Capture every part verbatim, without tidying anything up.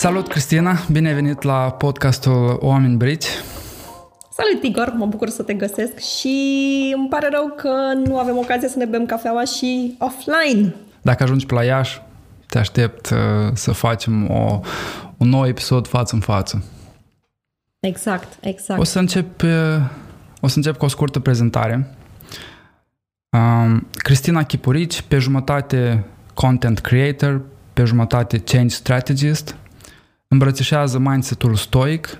Salut, Cristina! Bine ai venit la podcastul Oameni Brici. Salut, Igor! Mă bucur să te găsesc și îmi pare rău că nu avem ocazia să ne bem cafeaua și offline. Dacă ajungi pe la Iași, te aștept să facem o, un nou episod față în față. Exact, exact. O să încep, o să încep cu o scurtă prezentare. Um, Cristina Chipurici, pe jumătate content creator, pe jumătate change strategist, îmbrățișează mindset-ul stoic,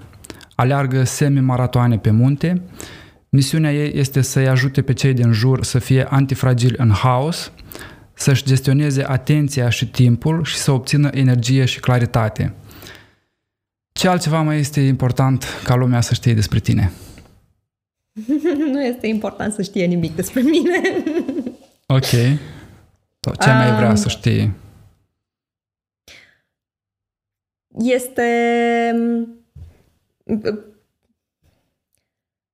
aleargă semi-maratoane pe munte. Misiunea ei este să-i ajute pe cei din jur să fie antifragili în haos, să-și gestioneze atenția și timpul și să obțină energie și claritate. Ce altceva mai este important ca lumea să știe despre tine? Nu este important să știe nimic despre mine. Ok. Ce mai vrea um, să știe? Este...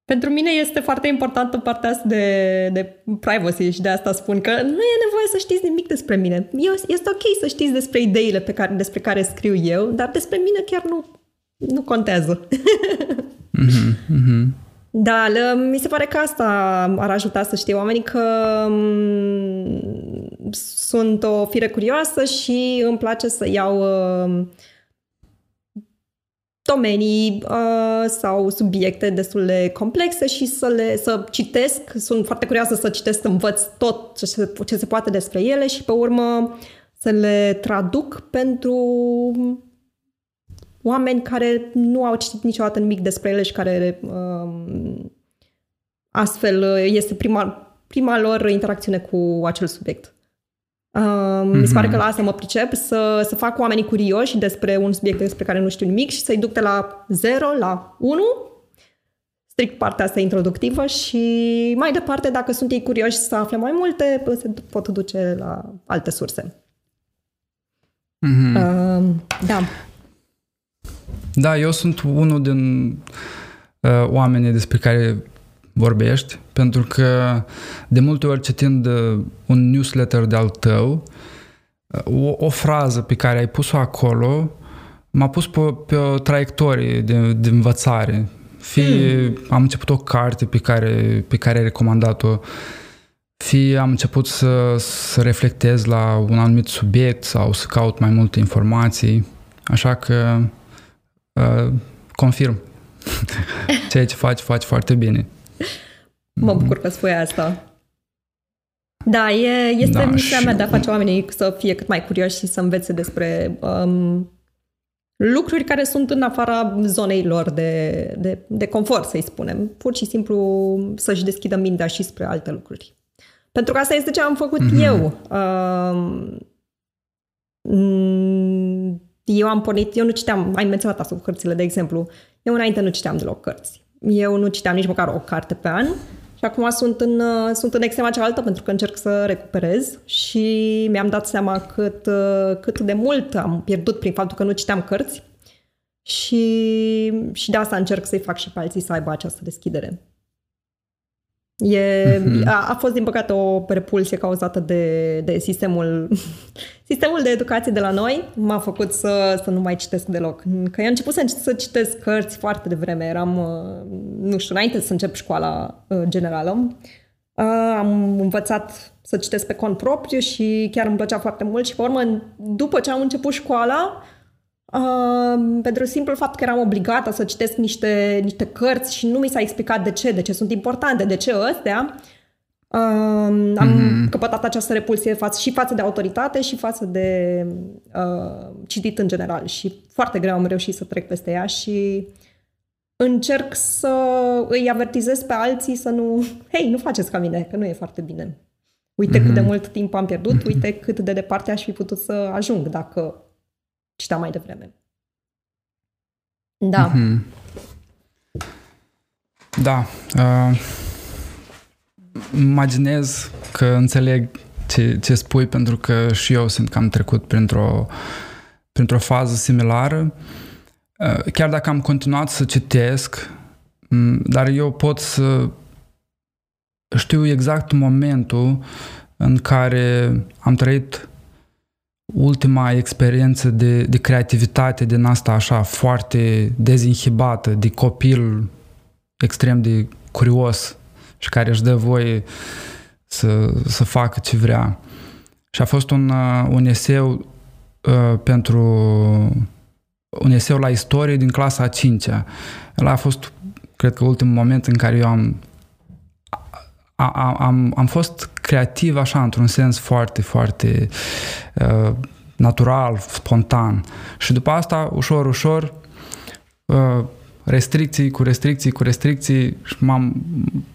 Pentru mine este foarte importantă partea asta de, de privacy și de asta spun că nu e nevoie să știți nimic despre mine. Este ok să știți despre ideile pe care, despre care scriu eu, dar despre mine chiar nu, nu contează. Mm-hmm, mm-hmm. Da, mi se pare că asta ar ajuta să știe oamenii că sunt o fire curioasă și îmi place să iau domenii sau subiecte destul de complexe și să le să citesc. Sunt foarte curioasă să citesc, să învăț tot ce se, ce se poate despre ele și pe urmă să le traduc pentru oameni care nu au citit niciodată nimic despre ele și care um, astfel este prima, prima lor interacțiune cu acel subiect. Um, mm-hmm. Mi se pare că la asta mă pricep, să, să fac oamenii curioși despre un subiect despre care nu știu nimic și să-i duc de la zero la unu, strict partea asta introductivă și mai departe, dacă sunt ei curioși să afle mai multe, se pot duce la alte surse. Mm-hmm. Um, da. Da, eu sunt unul din uh, oamenii despre care vorbești, pentru că de multe ori citind uh, un newsletter de-al tău, uh, o, o frază pe care ai pus-o acolo m-a pus pe, pe o traiectorie de, de învățare. Fie mm. am început o carte pe care, pe care ai recomandat-o, fie am început să, să reflectez la un anumit subiect sau să caut mai multe informații. Așa că Uh, confirm. Ceea ce faci, faci foarte bine. Mă bucur că spui asta. Da, e, este da, misiunea mea de a face oamenii să fie cât mai curioși și să învețe despre um, lucruri care sunt în afara zonei lor de, de, de confort, să-i spunem. Pur și simplu să-și deschidă mintea și spre alte lucruri. Pentru că asta este ce am făcut mm-hmm. eu. Um, Eu am pornit, eu nu citeam, ai menționat asta cu cărțile, de exemplu. Eu înainte nu citeam deloc cărți. Eu nu citeam nici măcar o carte pe an și acum sunt în, sunt în extrema cealaltă pentru că încerc să recuperez și mi-am dat seama cât, cât de mult am pierdut prin faptul că nu citeam cărți și, și de asta încerc să-i fac și pe alții să aibă această deschidere. E, a, a fost, din păcate, o repulsie cauzată de, de sistemul sistemul de educație de la noi. M-a făcut să, să nu mai citesc deloc. Că eu am început să, să citesc cărți foarte devreme. Eram, nu știu, înainte să încep școala generală. Am învățat să citesc pe cont propriu și chiar îmi plăcea foarte mult. Și, pe urmă, după ce am început școala, Uh, pentru simplul fapt că eram obligată să citesc niște, niște cărți și nu mi s-a explicat de ce, de ce sunt importante, de ce ăstea, uh, am mm-hmm. căpătat această repulsie față, și față de autoritate și față de uh, citit în general și foarte greu am reușit să trec peste ea și încerc să îi avertizez pe alții să nu, hei, nu faceți ca mine, că nu e foarte bine. Uite mm-hmm. cât de mult timp am pierdut, mm-hmm. uite cât de departe aș fi putut să ajung dacă citeam mai devreme. Da. Mm-hmm. Da. Uh, imaginez că înțeleg ce, ce spui, pentru că și eu sunt că am trecut printr-o, printr-o fază similară. Uh, chiar dacă am continuat să citesc, um, dar eu pot să știu exact momentul în care am trăit ultima experiență de, de creativitate din asta așa, foarte dezinhibată, de copil extrem de curios și care își dă voie să, să facă ce vrea. Și a fost un, un eseu uh, pentru un eseu la istorie din clasa a cincea. Ăla a fost, cred că, ultimul moment în care eu am a, a, am, am fost creativ așa, într-un sens foarte, foarte uh, natural, spontan. Și după asta, ușor, ușor, uh, restricții cu restricții cu restricții și m-am,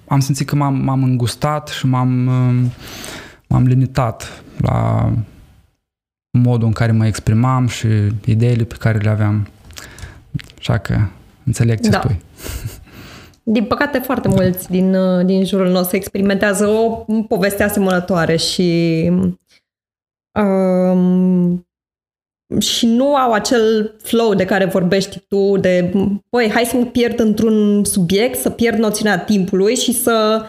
am simțit că m-am, m-am îngustat și m-am, uh, m-am limitat la modul în care mă exprimam și ideile pe care le aveam. Așa că înțeleg ce da. spui. Din păcate, foarte mulți din, din jurul nostru experimentează o poveste asemănătoare și, um, și nu au acel flow de care vorbești tu, de, băi, hai să mă pierd într-un subiect, să pierd noțiunea timpului și să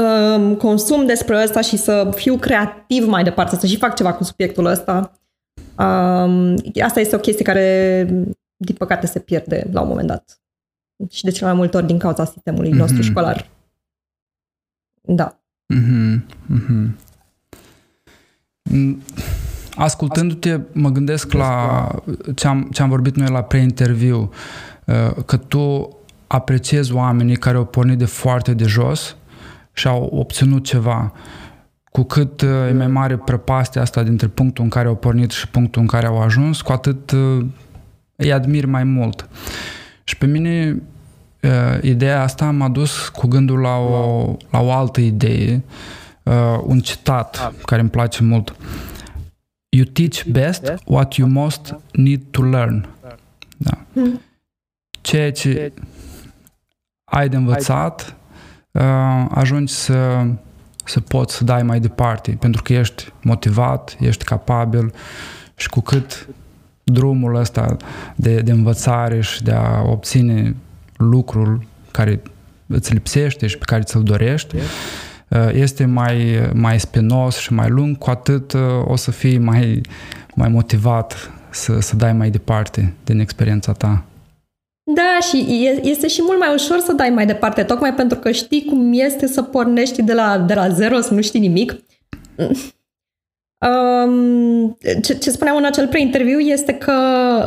um, consum despre ăsta și să fiu creativ mai departe, să și fac ceva cu subiectul ăsta. Um, asta este o chestie care, din păcate, se pierde la un moment dat. Și de cel mai multe ori din cauza sistemului mm-hmm. nostru școlar. Da. Mm-hmm. Mm-hmm. Ascultându-te, mă gândesc la ce am, ce am vorbit noi la pre-interviu, că tu apreciezi oamenii care au pornit de foarte de jos și au obținut ceva. Cu cât e mai mare prăpastia asta dintre punctul în care au pornit și punctul în care au ajuns, cu atât îi admiri mai mult. Și pe mine uh, ideea asta m-a dus cu gândul la o, la o altă idee, uh, un citat care îmi place mult. You teach best what you most need to learn. Da. Ceea ce ai de învățat, uh, ajungi să, să poți să dai mai departe, pentru că ești motivat, ești capabil și cu cât drumul ăsta de, de învățare și de a obține lucrul care îți lipsește și pe care ți-l dorești este mai, mai spinos și mai lung, cu atât o să fii mai, mai motivat să, să dai mai departe din experiența ta. Da, și este și mult mai ușor să dai mai departe, tocmai pentru că știi cum este să pornești de la, de la zero, să nu știi nimic. Um, ce, ce spuneam în acel pre-interviu este că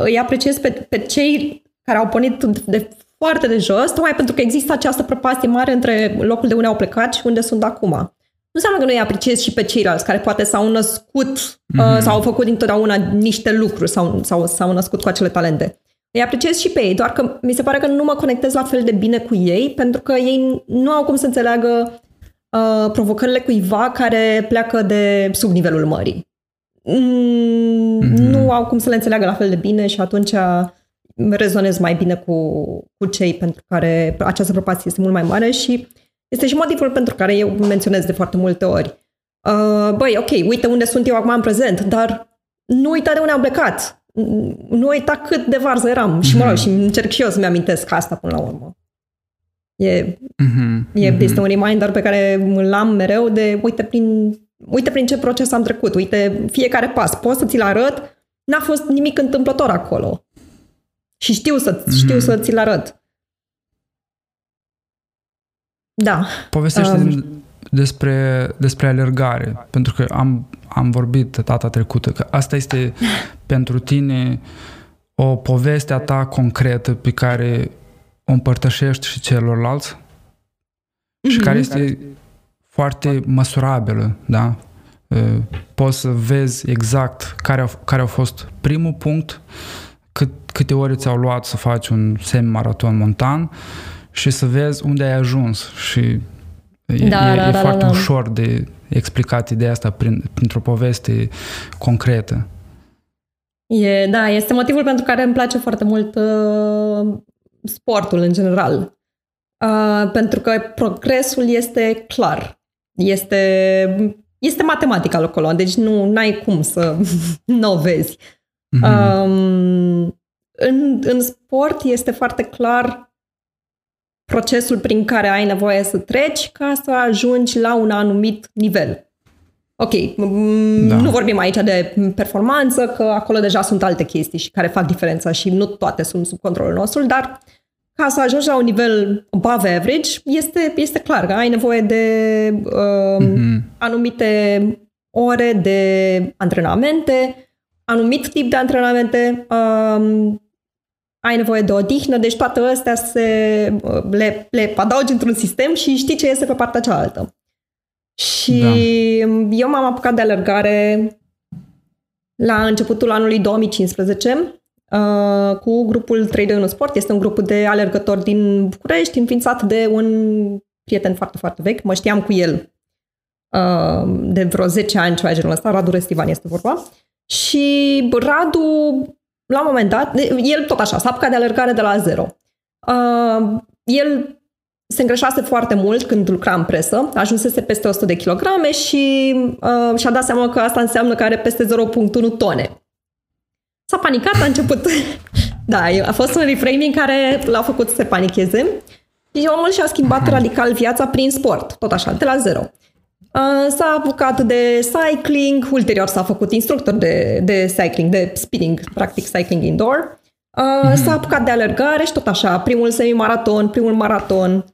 îi apreciez pe, pe cei care au pornit de, de foarte de jos, tocmai pentru că există această prăpastie mare între locul de unde au plecat și unde sunt acum. Nu înseamnă că nu îi apreciez și pe ceilalți care poate s-au născut mm-hmm. uh, sau au făcut dintotdeauna niște lucruri sau, sau s-au născut cu acele talente. Îi apreciez și pe ei, doar că mi se pare că nu mă conectez la fel de bine cu ei, pentru că ei nu au cum să înțeleagă provocările cuiva care pleacă de sub nivelul mării. Mm-hmm. Nu au cum să le înțeleagă la fel de bine și atunci rezonez mai bine cu, cu cei pentru care această prăpastie este mult mai mare și este și motivul pentru care eu menționez de foarte multe ori. Băi, ok, uite unde sunt eu acum în prezent, dar nu uita de unde am plecat. Nu uita cât de varză eram. Mm-hmm. Și mă rog, și încerc și eu să-mi amintesc asta până la urmă. E, mm-hmm, e, mm-hmm. Este un reminder pe care îl am mereu de uite prin, uite prin ce proces am trecut, uite fiecare pas, pot să ți-l arăt, n-a fost nimic întâmplător acolo și știu să, mm-hmm. știu să ți-l arăt. Da. Povestește um, despre, despre alergare, pentru că am, am vorbit data trecută că asta este pentru tine o poveste a ta concretă pe care o împărtășești și celorlalți mm-hmm. și care este foarte măsurabilă, da? Poți să vezi exact care a, care a fost primul punct, cât, câte ore ți-au luat să faci un semi-maraton montan și să vezi unde ai ajuns și e, da, e, da, e da, foarte da, da. ușor de explicat ideea asta prin, printr-o poveste concretă. E, da, este motivul pentru care îmi place foarte mult uh... sportul în general. Uh, pentru că progresul este clar. Este, este matematica acolo, deci nu n-ai cum să nu o vezi. Mm-hmm. Um, în, în sport este foarte clar procesul prin care ai nevoie să treci ca să ajungi la un anumit nivel. Ok, da. Nu vorbim aici de performanță, că acolo deja sunt alte chestii și care fac diferența și nu toate sunt sub controlul nostru, dar ca să ajungi la un nivel above average, este, este clar că ai nevoie de uh, mm-hmm. anumite ore de antrenamente, anumit tip de antrenamente, uh, ai nevoie de odihnă, deci toate astea se, le, le adaugi într-un sistem și știi ce este pe partea cealaltă. Și da. Eu m-am apucat de alergare la începutul anului două mii cincisprezece uh, cu grupul trei doi unu Sport. Este un grup de alergători din București, înființat de un prieten foarte, foarte vechi. Mă știam cu el uh, de vreo zece ani, ceva genul ăsta. Radu Restivan este vorba. Și Radu, la un moment dat, el tot așa, s-a apucat de alergare de la zero. Uh, el... se îngreșase foarte mult când lucra în presă, ajunsese peste o sută de kilograme și uh, și-a dat seama că asta înseamnă că are peste zero virgulă unu tone. S-a panicat, a început... da, a fost un reframing care l-a făcut să se panicheze și omul și-a schimbat radical viața prin sport, tot așa, de la zero. Uh, s-a apucat de cycling, ulterior s-a făcut instructor de, de cycling, de spinning, practic cycling indoor. Uh, mm-hmm. S-a apucat de alergare și tot așa, primul semimaraton, primul maraton...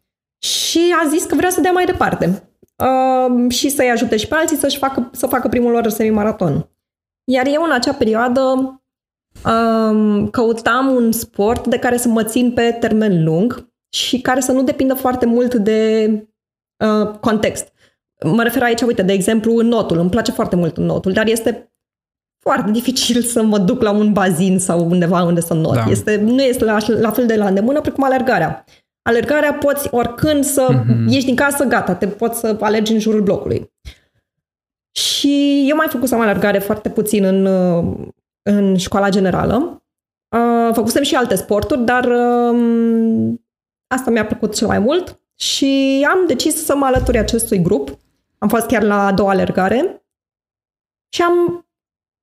Și a zis că vrea să dea mai departe uh, și să-i ajute și pe alții să-și facă, să facă primul lor semimaraton. Iar eu în acea perioadă uh, căutam un sport de care să mă țin pe termen lung și care să nu depindă foarte mult de uh, context. Mă refer aici, uite, de exemplu, notul. Îmi place foarte mult notul, dar este foarte dificil să mă duc la un bazin sau undeva unde să not. Da. Este, nu este la, la fel de la îndemână precum alergarea. Alergarea poți oricând să mm-hmm. ieși din casă, gata, te poți să alergi în jurul blocului. Și eu mai făcusem alergare foarte puțin în, în școala generală. Făcusem și alte sporturi, dar asta mi-a plăcut cel mai mult și am decis să mă alături acestui grup. Am fost chiar la a doua alergare și am...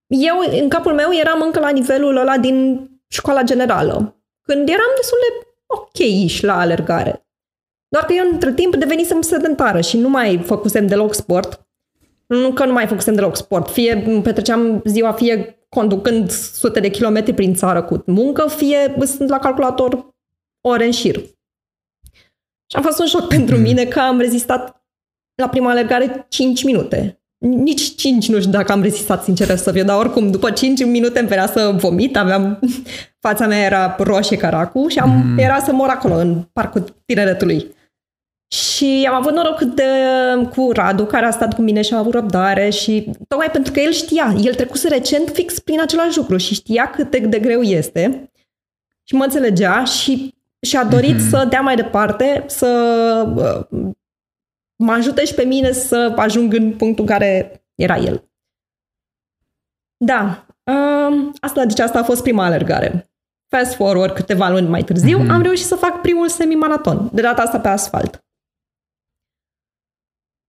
eu, în capul meu, eram încă la nivelul ăla din școala generală, când eram destul de ok-ish la alergare. Doar că eu între timp devenisem sedentară și nu mai făcusem deloc sport. Nu că nu mai făcusem deloc sport. Fie petreceam ziua, fie conducând sute de kilometri prin țară cu muncă, fie sunt la calculator ore în șir. Și a fost un șoc pentru mine că am rezistat la prima alergare cinci minute. Nici cinci nu știu dacă am rezistat, sincer să fiu, dar oricum după cinci minute îmi venea să vomit, aveam... fața mea era roșie ca racu și am, mm. era să mor acolo, în parcul tineretului. Și am avut noroc de, cu Radu, care a stat cu mine și a avut răbdare și tocmai pentru că el știa, el trecuse recent fix prin același lucru și știa cât de greu este și mă înțelegea și și-a dorit mm-hmm. să dea mai departe, să mă ajute și pe mine să ajung în punctul în care era el. Da, asta, deci asta a fost prima alergare. Fast forward, câteva luni mai târziu, mm-hmm. am reușit să fac primul semimaraton, de data asta pe asfalt.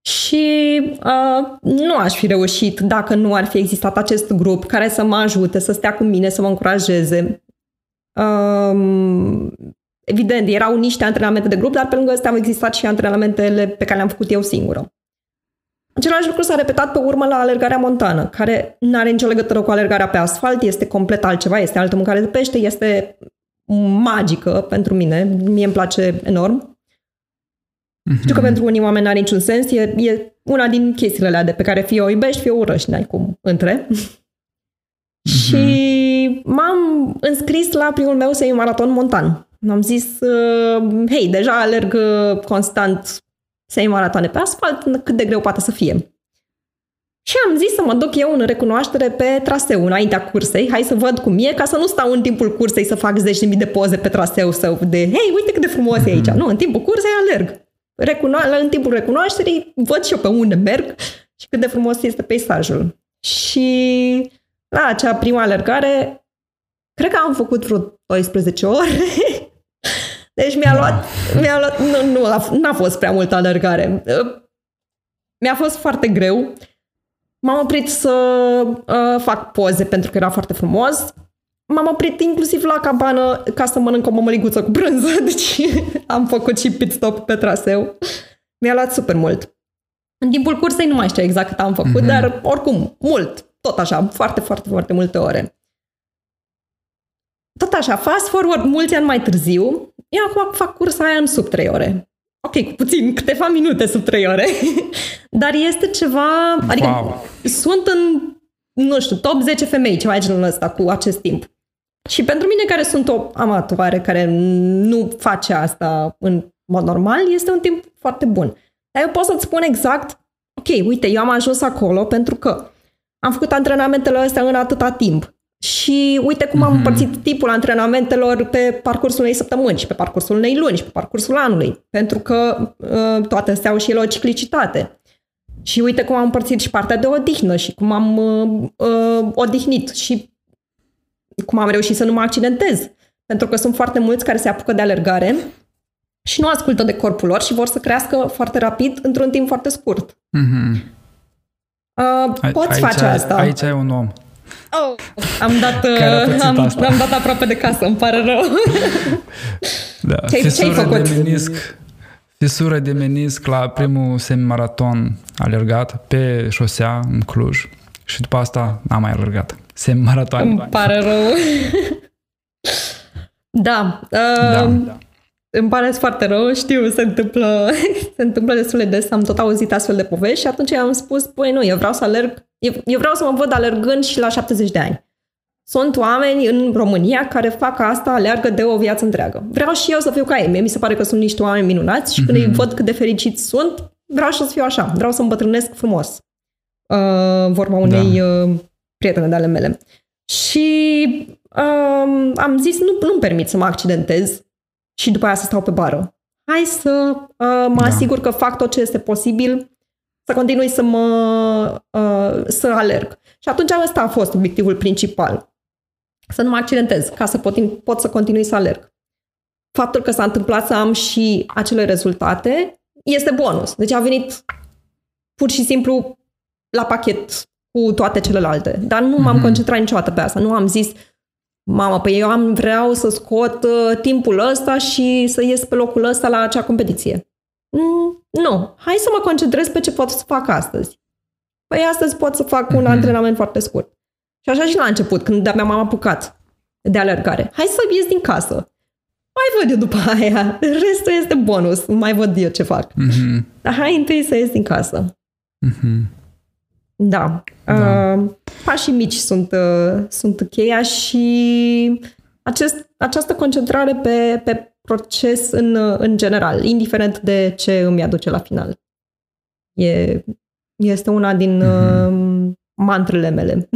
Și uh, nu aș fi reușit dacă nu ar fi existat acest grup care să mă ajute, să stea cu mine, să mă încurajeze. Uh, evident, erau niște antrenamente de grup, dar pe lângă astea au existat și antrenamentele pe care le-am făcut eu singură. Același lucru s-a repetat pe urmă la alergarea montană, care nu are nicio legătură cu alergarea pe asfalt, este complet altceva, este altă mâncare de pește, este magică pentru mine, mie îmi place enorm. Mm-hmm. Știu că pentru unii oameni nu are niciun sens, e, e una din chestiile alea de pe care fie o iubești, fie o urăști, n-ai cum între. Mm-hmm. Și m-am înscris la primul meu semimaraton montan. Am zis, hei, deja alerg constant semimaratoane pe asfalt, cât de greu poate să fie. Și am zis să mă duc eu în recunoaștere pe traseu, înaintea cursei, hai să văd cum e, ca să nu stau în timpul cursei să fac zece mii de poze pe traseu sau de, hei, uite cât de frumos e aici. Nu, în timpul cursei alerg. Recuno- în timpul recunoașterii văd și eu pe unde merg și cât de frumos este peisajul. Și la acea prima alergare, cred că am făcut vreo doisprezece ore. Deci mi-a luat, mi-a luat nu, nu, n-a fost prea multă alergare. Mi-a fost foarte greu. M-am oprit să uh, fac poze pentru că era foarte frumos. M-am oprit inclusiv la cabană ca să mănânc o mămăliguță cu brânză. Deci am făcut și pit stop pe traseu. Mi-a luat super mult. În timpul cursei nu mai știu exact cât am făcut, mm-hmm. dar oricum, mult, tot așa, foarte, foarte, foarte multe ore. Tot așa, fast forward, mulți ani mai târziu, eu acum fac cursa aia în sub trei ore. Ok, cu puțin, câteva minute sub trei ore, dar este ceva, adică wow. sunt în, nu știu, top zece femei, ceva de genul ăsta cu acest timp. Și pentru mine, care sunt o amatoare, care nu face asta în mod normal, este un timp foarte bun. Dar eu pot să-ți spun exact, ok, uite, eu am ajuns acolo pentru că am făcut antrenamentele astea în atâta timp. Și uite cum am împărțit mm-hmm. tipul antrenamentelor pe parcursul unei săptămâni și pe parcursul unei luni și pe parcursul anului. Pentru că uh, toate astea au și ele o ciclicitate. Și uite cum am împărțit și partea de odihnă și cum am uh, uh, odihnit și cum am reușit să nu mă accidentez. Pentru că sunt foarte mulți care se apucă de alergare și nu ascultă de corpul lor și vor să crească foarte rapid într-un timp foarte scurt. Mm-hmm. Uh, poți aici, face asta. Aici e un om. Oh, am dat, am, am dat aproape de casă, îmi pare rău. Da. Ce-ai, fisură, ce-ai făcut? De menisc, fisură de menisc la primul semimaraton alergat pe șosea în Cluj și după asta n-am mai alergat. Semimaraton. Îmi pare rău. Da, uh, da, da. Îmi pare foarte rău, știu, se întâmplă, se întâmplă destul de des, am tot auzit astfel de povești și atunci am spus, păi nu, eu vreau să alerg. Eu vreau să mă văd alergând și la șaptezeci de ani. Sunt oameni în România care fac asta, alergă de o viață întreagă. Vreau și eu să fiu ca ei. Mie mi se pare că sunt niște oameni minunați și mm-hmm. când îi văd cât de fericiți sunt, vreau și să fiu așa. Vreau să îmbătrânesc frumos. Uh, vorba unei da. uh, prietene de ale mele. Și uh, am zis, nu, nu-mi permit să mă accidentez și după aia să stau pe bară. Hai să uh, mă da. asigur că fac tot ce este posibil să continui să mă uh, să alerg. Și atunci ăsta a fost obiectivul principal. Să nu mă accidentez, ca să pot, pot să continui să alerg. Faptul că s-a întâmplat să am și acele rezultate este bonus. Deci a venit pur și simplu la pachet cu toate celelalte. Dar nu m-am mm-hmm. concentrat niciodată pe asta. Nu am zis, mamă, păi eu am, vreau să scot uh, timpul ăsta și să ies pe locul ăsta la acea competiție. Mm, nu, hai să mă concentrez pe ce pot să fac astăzi. Păi astăzi pot să fac un mm-hmm. antrenament foarte scurt. Și așa și la început, când de-abia m-am apucat de alergare. Hai să ies din casă. Mai văd eu după aia. Restul este bonus. Mai văd eu ce fac. Mm-hmm. Dar hai întâi să ies din casă. Mm-hmm. Da. da. Uh, pașii mici sunt, uh, sunt cheia și acest, această concentrare pe, pe proces în, în general, indiferent de ce îmi aduce la final. E, este una din mm-hmm. mantrele mele.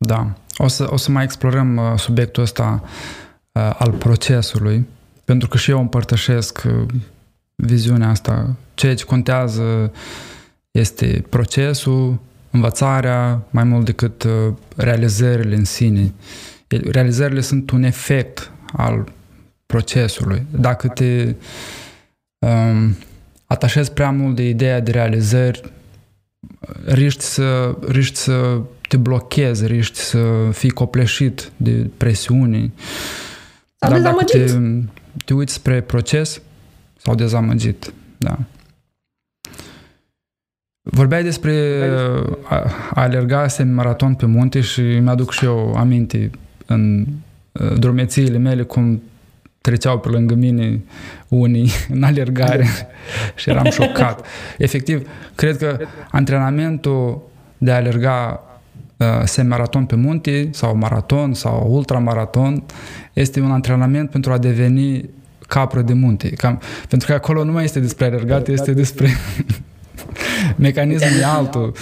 Da. O să, o să mai explorăm subiectul ăsta uh, al procesului, pentru că și eu împărtășesc viziunea asta. Ceea ce contează este procesul, învățarea, mai mult decât realizările în sine. Realizările sunt un efect al procesului. Dacă te um, atașezi prea mult de ideea de realizări, riști să, riști să te blochezi, riști să fii copleșit de presiuni. Sau dar dacă te, te uiți spre proces, sau dezamăgit. Da. Vorbeai despre a, a alerga semimaraton pe munte și mi-aduc și eu aminte în drumețiile mele cum treceau pe lângă mine unii în alergare și eram șocat. Efectiv, cred că antrenamentul de a alerga uh, semimaraton pe munte sau maraton sau ultramaraton este un antrenament pentru a deveni capră de munte. Cam, pentru că acolo nu mai este despre alergat, este despre mecanismul altul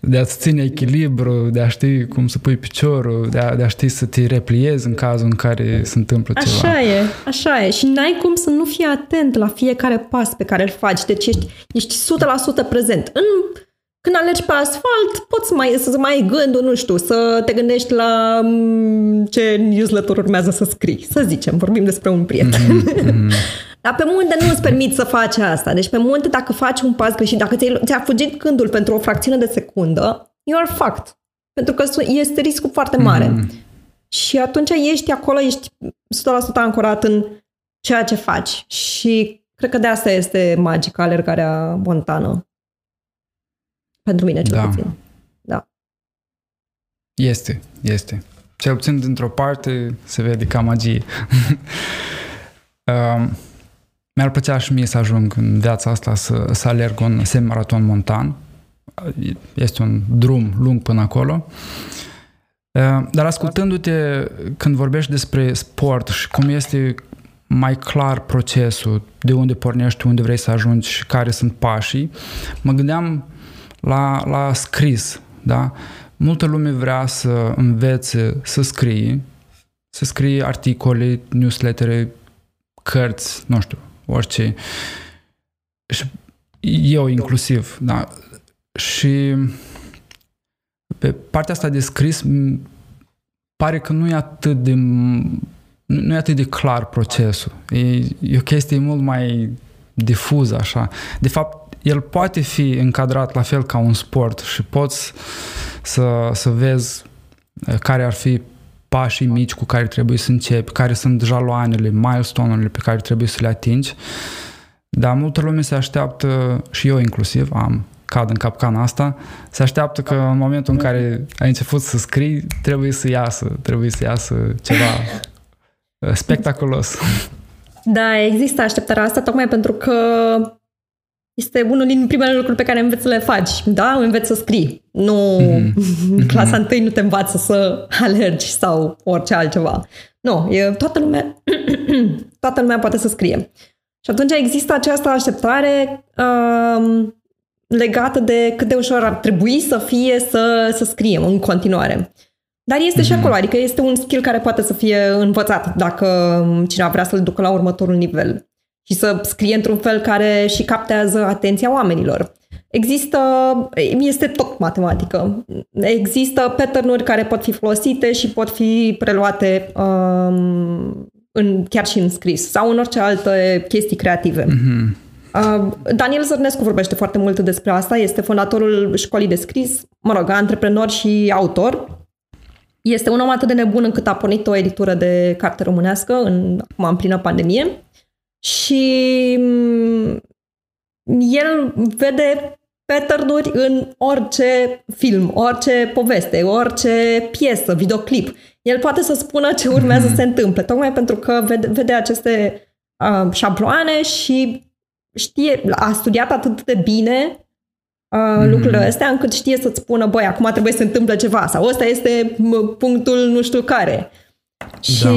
de a-ți ține echilibru, de a ști cum să pui piciorul, de a, de a ști să te repliezi în cazul în care se întâmplă ceva. Așa e, așa e. Și n-ai cum să nu fii atent la fiecare pas pe care îl faci. Deci ești, ești o sută la sută prezent. În, când alergi pe asfalt, poți mai, să mai ai gândul, nu știu, să te gândești la ce newsletter urmează să scrii. Să zicem, vorbim despre un prieten. Mm-hmm. Dar pe munte nu îți permiți să faci asta. Deci pe munte, dacă faci un pas greșit, dacă ți-ai, ți-a fugit gândul pentru o fracțiune de secundă, you are fucked. Pentru că este riscul foarte mare. Mm-hmm. Și atunci ești acolo, ești o sută la sută ancorat în ceea ce faci. Și Cred că de asta este magică alergarea montană. Pentru mine, cel da. puțin. Da. Este, este. Cel puțin dintr-o parte se vede ca magie. uh, mi-ar plăcea și mie să ajung în viața asta să, să alerg un semimaraton montan. Este un drum lung până acolo. Uh, dar ascultându-te când vorbești despre sport și cum este mai clar procesul, de unde pornești, unde vrei să ajungi și care sunt pașii, mă gândeam la, la scris, da? Multă lume vrea să învețe să scrie, să scrie articole, newslettere, cărți, nu știu, orice. Și eu inclusiv, da. Și pe partea asta de scris pare că nu e atât de nu e atât de clar procesul. E, e o chestie mult mai difuză așa. De fapt, el poate fi încadrat la fel ca un sport și poți să, să vezi care ar fi pașii mici cu care trebuie să începi, care sunt jaloanele, milestone-urile pe care trebuie să le atingi. Dar multă lume se așteaptă, și eu inclusiv am cad în capcana asta, se așteaptă că în momentul în care ai început să scrii, trebuie să iasă, trebuie să iasă ceva spectaculos. Da, există așteptarea asta tocmai pentru că este unul din primele lucruri pe care înveți să le faci. Da? Înveți să scrii. Nu, mm-hmm. Clasa întâi nu te învață să alergi sau orice altceva. Nu, e, toată lumea toată lumea poate să scrie. Și atunci există această așteptare um, legată de cât de ușor ar trebui să fie să, să scriem în continuare. Dar este și acolo, adică este un skill care poate să fie învățat dacă cineva vrea să-l ducă la următorul nivel și să scrie într-un fel care și captează atenția oamenilor. Există, este tot matematică, există pattern-uri care pot fi folosite și pot fi preluate um, în, chiar și în scris sau în orice alte chestii creative. Mm-hmm. Uh, Daniel Zărnescu vorbește foarte mult despre asta, este fondatorul școlii de scris, mă rog, antreprenor și autor. Este un om atât de nebun încât a pornit o editură de carte românească în, acum în plină pandemie și el vede pattern-uri în orice film, orice poveste, orice piesă, videoclip. El poate să spună ce urmează să se întâmple, tocmai pentru că vede, vede aceste uh, șabloane și știe, a studiat atât de bine Uh, lucrurile astea, încât știe să-ți spună, băi, acum trebuie să se întâmple ceva sau ăsta este punctul nu știu care. Și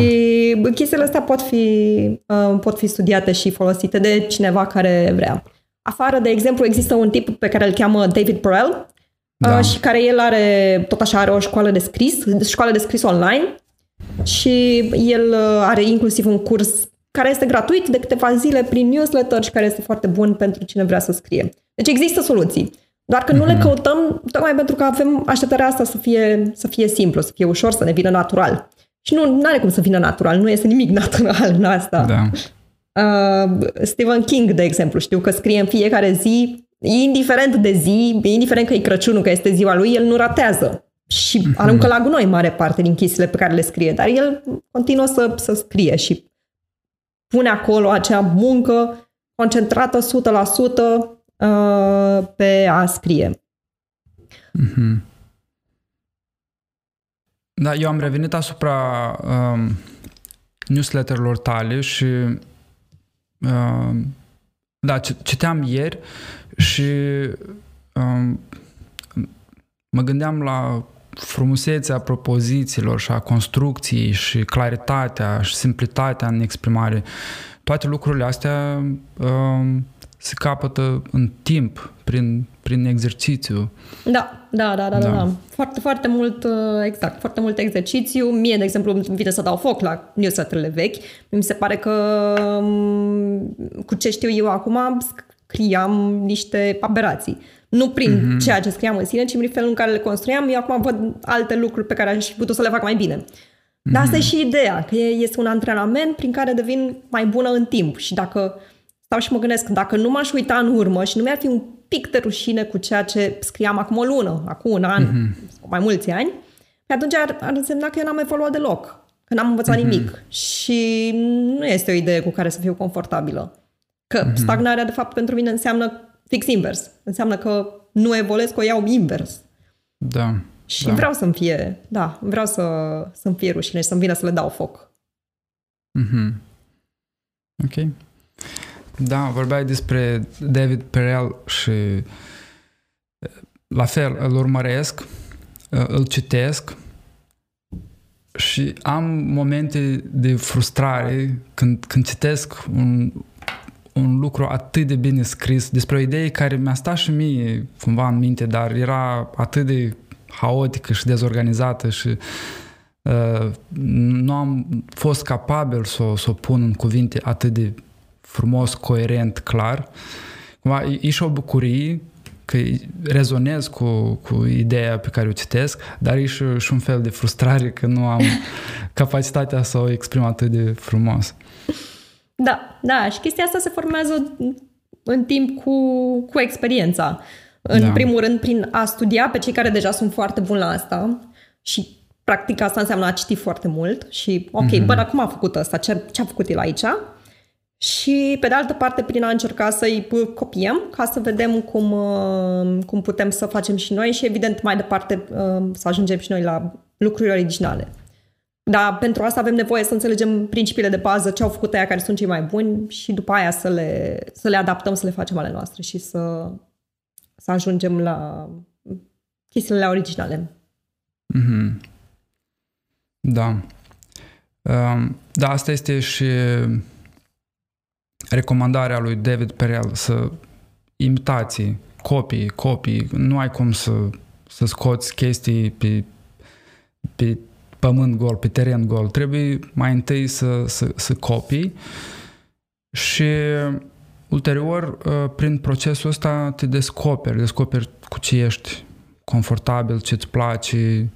da. chestiile astea pot fi, uh, pot fi studiate și folosite de cineva care vrea. Afară, de exemplu, există un tip pe care îl cheamă David Perell da. uh, și care el are, tot așa, are o școală de scris, școală de scris online și el are inclusiv un curs care este gratuit de câteva zile prin newsletter și care este foarte bun pentru cine vrea să scrie. Deci există soluții. Doar că nu le căutăm tocmai pentru că avem așteptarea asta să fie, să fie simplu, să fie ușor, să ne vină natural. Și nu are cum să vină natural, nu este nimic natural în asta. Da. Uh, Stephen King, de exemplu, știu că scrie în fiecare zi, indiferent de zi, indiferent că e Crăciunul, că este ziua lui, el nu ratează. Și uh-huh. aruncă la gunoi mare parte din chestiile pe care le scrie, dar el continuă să, să scrie și pune acolo acea muncă concentrată o sută la sută pe a scrie. Da, eu am revenit asupra uh, newsletter-urilor tale și uh, da, citeam ieri și uh, mă gândeam la frumusețea propozițiilor și a construcției și claritatea și simplitatea în exprimare. Toate lucrurile astea uh, se capătă în timp, prin, prin exercițiu. Da, da, da, da, da, da. Foarte, foarte mult, exact, foarte mult exercițiu. Mie, de exemplu, îmi vine să dau foc la newsletter-urile vechi. Mi se pare că, cu ce știu eu acum, scriam niște aberații. Nu prin mm-hmm. ceea ce scriam în sine, ci prin felul în care le construiam. Eu acum văd alte lucruri pe care aș fi putut să le fac mai bine. Mm-hmm. Dar asta e și ideea, că este un antrenament prin care devin mai bună în timp. Și dacă... Stau și mă gândesc, dacă nu m-aș uita în urmă și nu mi-ar fi un pic de rușine cu ceea ce scriam acum o lună, acum un an, mm-hmm. sau mai mulți ani, atunci ar, ar însemna că eu n-am evoluat deloc, că n-am învățat mm-hmm. nimic. Și nu este o idee cu care să fiu confortabilă. Că mm-hmm. stagnarea, de fapt, pentru mine înseamnă fix invers. Înseamnă că nu evoluez, că o iau invers. Da. Și da. vreau să-mi fie, da, vreau să, să-mi fie rușine și să-mi vină să le dau foc. Mm-hmm. Ok. Da, vorbeai despre David Perell și la fel îl urmăresc, îl citesc și am momente de frustrare când, când citesc un, un lucru atât de bine scris despre o idee care mi-a stat și mie cumva în minte, dar era atât de haotică și dezorganizată și uh, nu am fost capabil să o s-o pun în cuvinte atât de frumos, coerent, clar. Cumva e și o bucurie că rezonez cu, cu ideea pe care o citesc, dar e și, și un fel de frustrare că nu am capacitatea să o exprim atât de frumos. Da, da, și chestia asta se formează în timp cu, cu experiența. În da. primul rând, prin a studia pe cei care deja sunt foarte buni la asta și practic asta înseamnă a citi foarte mult și ok, mm-hmm. bă, dar cum a făcut ăsta? Ce, ce a făcut el aici? Și, pe de altă parte, prin a încerca să-i copiem, ca să vedem cum, cum putem să facem și noi și, evident, mai departe să ajungem și noi la lucruri originale. Dar pentru asta avem nevoie să înțelegem principiile de bază, ce au făcut aia care sunt cei mai buni și după aia să le, să le adaptăm, să le facem ale noastre și să, să ajungem la chestiile originale. Mm-hmm. Da. Um, da, asta este și recomandarea lui David Perell, să imitații, copii, copii, nu ai cum să, să scoți chestii pe, pe pământ gol, pe teren gol. Trebuie mai întâi să, să, să copii și ulterior, prin procesul ăsta te descoperi, descoperi cu ce ești confortabil, ce îți place.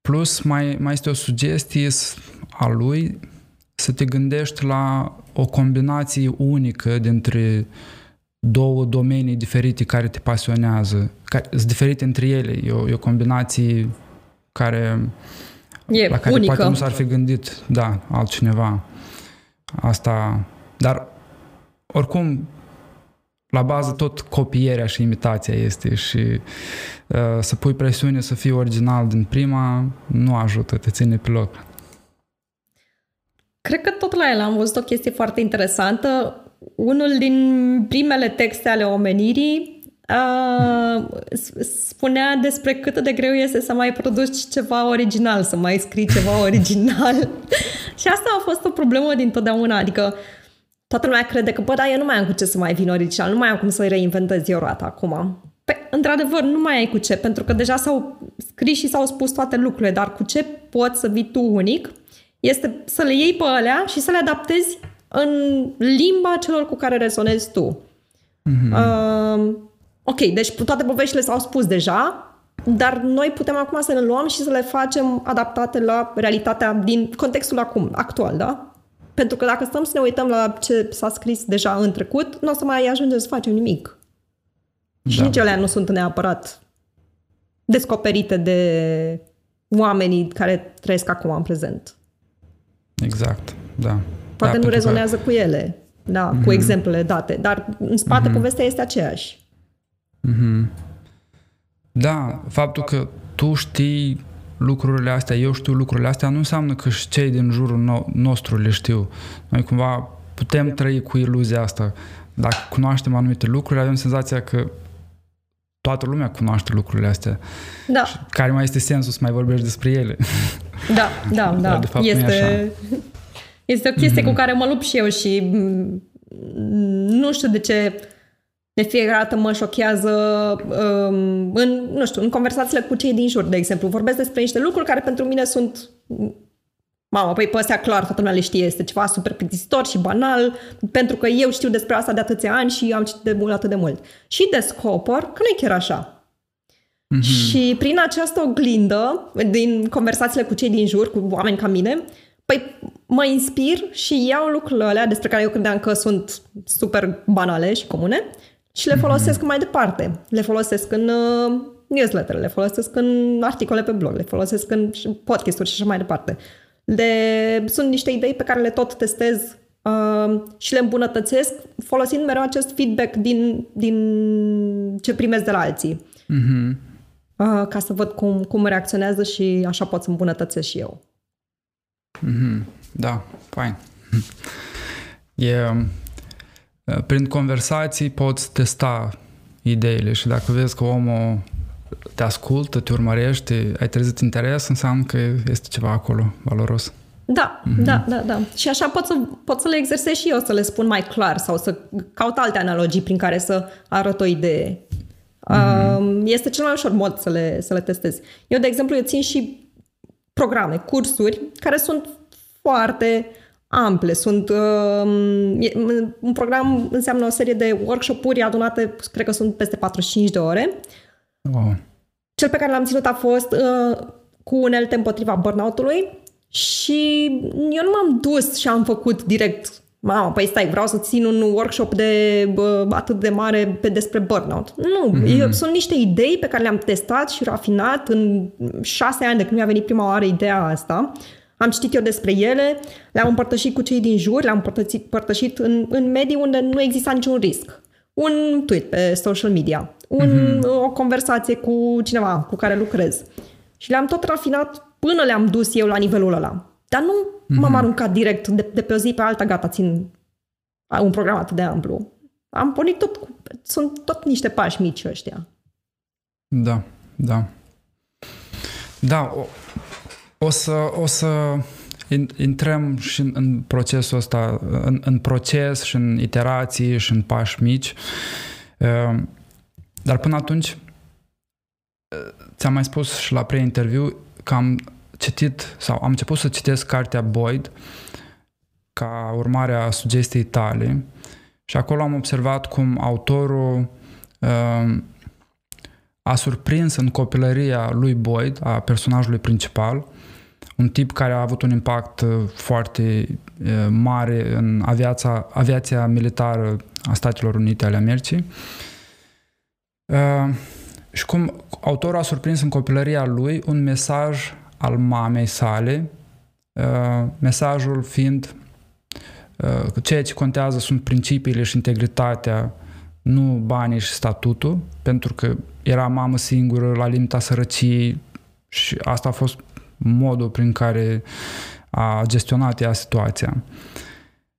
Plus, mai, mai este o sugestie a lui să te gândești la o combinație unică dintre două domenii diferite care te pasionează, care sunt diferite între ele. E o, e o combinație care, e la care unică. Poate nu s-ar fi gândit, da, altcineva. Asta, dar oricum, la bază tot copierea și imitația este și uh, să pui presiune să fii original din prima nu ajută, te ține pe loc. Cred că tot la el am văzut o chestie foarte interesantă. Unul din primele texte ale omenirii uh, spunea despre cât de greu este să mai produci ceva original, să mai scrii ceva original. Și asta a fost o problemă dintotdeauna. Adică toată lumea crede că, bă, dar eu nu mai am cu ce să mai vin original, nu mai am cum să-i reinventez eu roata acum. Păi, într-adevăr, nu mai ai cu ce, pentru că deja s-au scris și s-au spus toate lucrurile, dar cu ce poți să vii tu unic este să le iei pe alea și să le adaptezi în limba celor cu care rezonezi tu. Mm-hmm. Uh, ok, deci toate poveștile s-au spus deja, dar noi putem acum să le luăm și să le facem adaptate la realitatea din contextul acum, actual, da? Pentru că dacă stăm să ne uităm la ce s-a scris deja în trecut, nu o să mai ajungem să facem nimic. Da. Și nici alea nu sunt neapărat descoperite de oamenii care trăiesc acum în prezent. Exact, da. Poate da, nu rezonează că... cu ele, da, mm-hmm. cu exemplele date, dar în spate mm-hmm. povestea este aceeași. Mm-hmm. Da, faptul că tu știi lucrurile astea, eu știu lucrurile astea, nu înseamnă că și cei din jurul nostru le știu. Noi cumva putem trăi cu iluzia asta. Dacă cunoaștem anumite lucruri, avem senzația că toată lumea cunoaște lucrurile astea. Da. Și care mai este sensul să mai vorbești despre ele? Da, da, da. De fapt, este, este o chestie mm-hmm. cu care mă lupt și eu și nu știu de ce de fiecare dată mă șochează um, în, nu știu, în conversațiile cu cei din jur, de exemplu. Vorbesc despre niște lucruri care pentru mine sunt mamă, păi pe astea clar, toată lumea le știe, este ceva super plictisitor și banal, pentru că eu știu despre asta de atâția ani și am citit de mult atât de mult. Și descoper că nu e chiar așa. Mm-hmm. Și prin această oglindă, din conversațiile cu cei din jur, cu oameni ca mine, păi mă inspir și iau lucrurile alea despre care eu credeam că sunt super banale și comune și le folosesc mm-hmm. mai departe. Le folosesc în uh, newsletter, le folosesc în articole pe blog, le folosesc în podcast-uri și așa mai departe. Le... Sunt niște idei pe care le tot testez uh, și le îmbunătățesc folosind mereu acest feedback din, din ce primesc de la alții. Mm-hmm. Uh, ca să văd cum, cum reacționează și așa pot să îmbunătățesc și eu. Mm-hmm. Da, fain. E, prin conversații poți testa ideile și dacă vezi că omul te ascultă, te urmărește, ai trezit interes, înseamnă că este ceva acolo valoros. Da, mm-hmm. da, da, da. Și așa pot să, pot să le exersez și eu, să le spun mai clar sau să caut alte analogii prin care să arăt o idee. Mm-hmm. Este cel mai ușor mod să le, să le testez. Eu, de exemplu, eu țin și programe, cursuri, care sunt foarte ample. Sunt, um, un program înseamnă o serie de workshop-uri adunate, cred că sunt peste patruzeci și cinci de ore. Wow. Cel pe care l-am ținut a fost uh, cu unelte împotriva burnout-ului și eu nu m-am dus și am făcut direct mamă, păi stai, vreau să țin un workshop de bă, atât de mare pe, despre burnout. Nu, mm-hmm. eu, sunt niște idei pe care le-am testat și rafinat în șase ani de când mi-a venit prima oară ideea asta. Am citit eu despre ele, le-am împărtășit cu cei din jur, le-am împărtășit în, în medii unde nu exista niciun risc. Un tweet pe social media, un, mm-hmm. o conversație cu cineva cu care lucrez. Și le-am tot rafinat până le-am dus eu la nivelul ăla. Dar nu mm-hmm. m-am aruncat direct de, de pe o zi pe alta, gata, țin un program atât de amplu. Am pornit tot, cu, sunt tot niște pași mici ăștia. Da, da. Da, o, o să, o să intrăm și în, în procesul ăsta, în, în proces și în iterații și în pași mici. Dar până atunci, ți-am mai spus și la pre-interviu că am citit sau am început să citesc cartea Boyd ca urmare a sugestiei tale și acolo am observat cum autorul uh, a surprins în copilăria lui Boyd, a personajului principal, un tip care a avut un impact foarte uh, mare în aviața, aviația militară a Statelor Unite ale Americii. Uh, și cum autorul a surprins în copilăria lui un mesaj al mamei sale, uh, mesajul fiind că uh, ceea ce contează sunt principiile și integritatea, nu banii și statutul, pentru că era mamă singură, la limita sărăciei și asta a fost modul prin care a gestionat ea situația.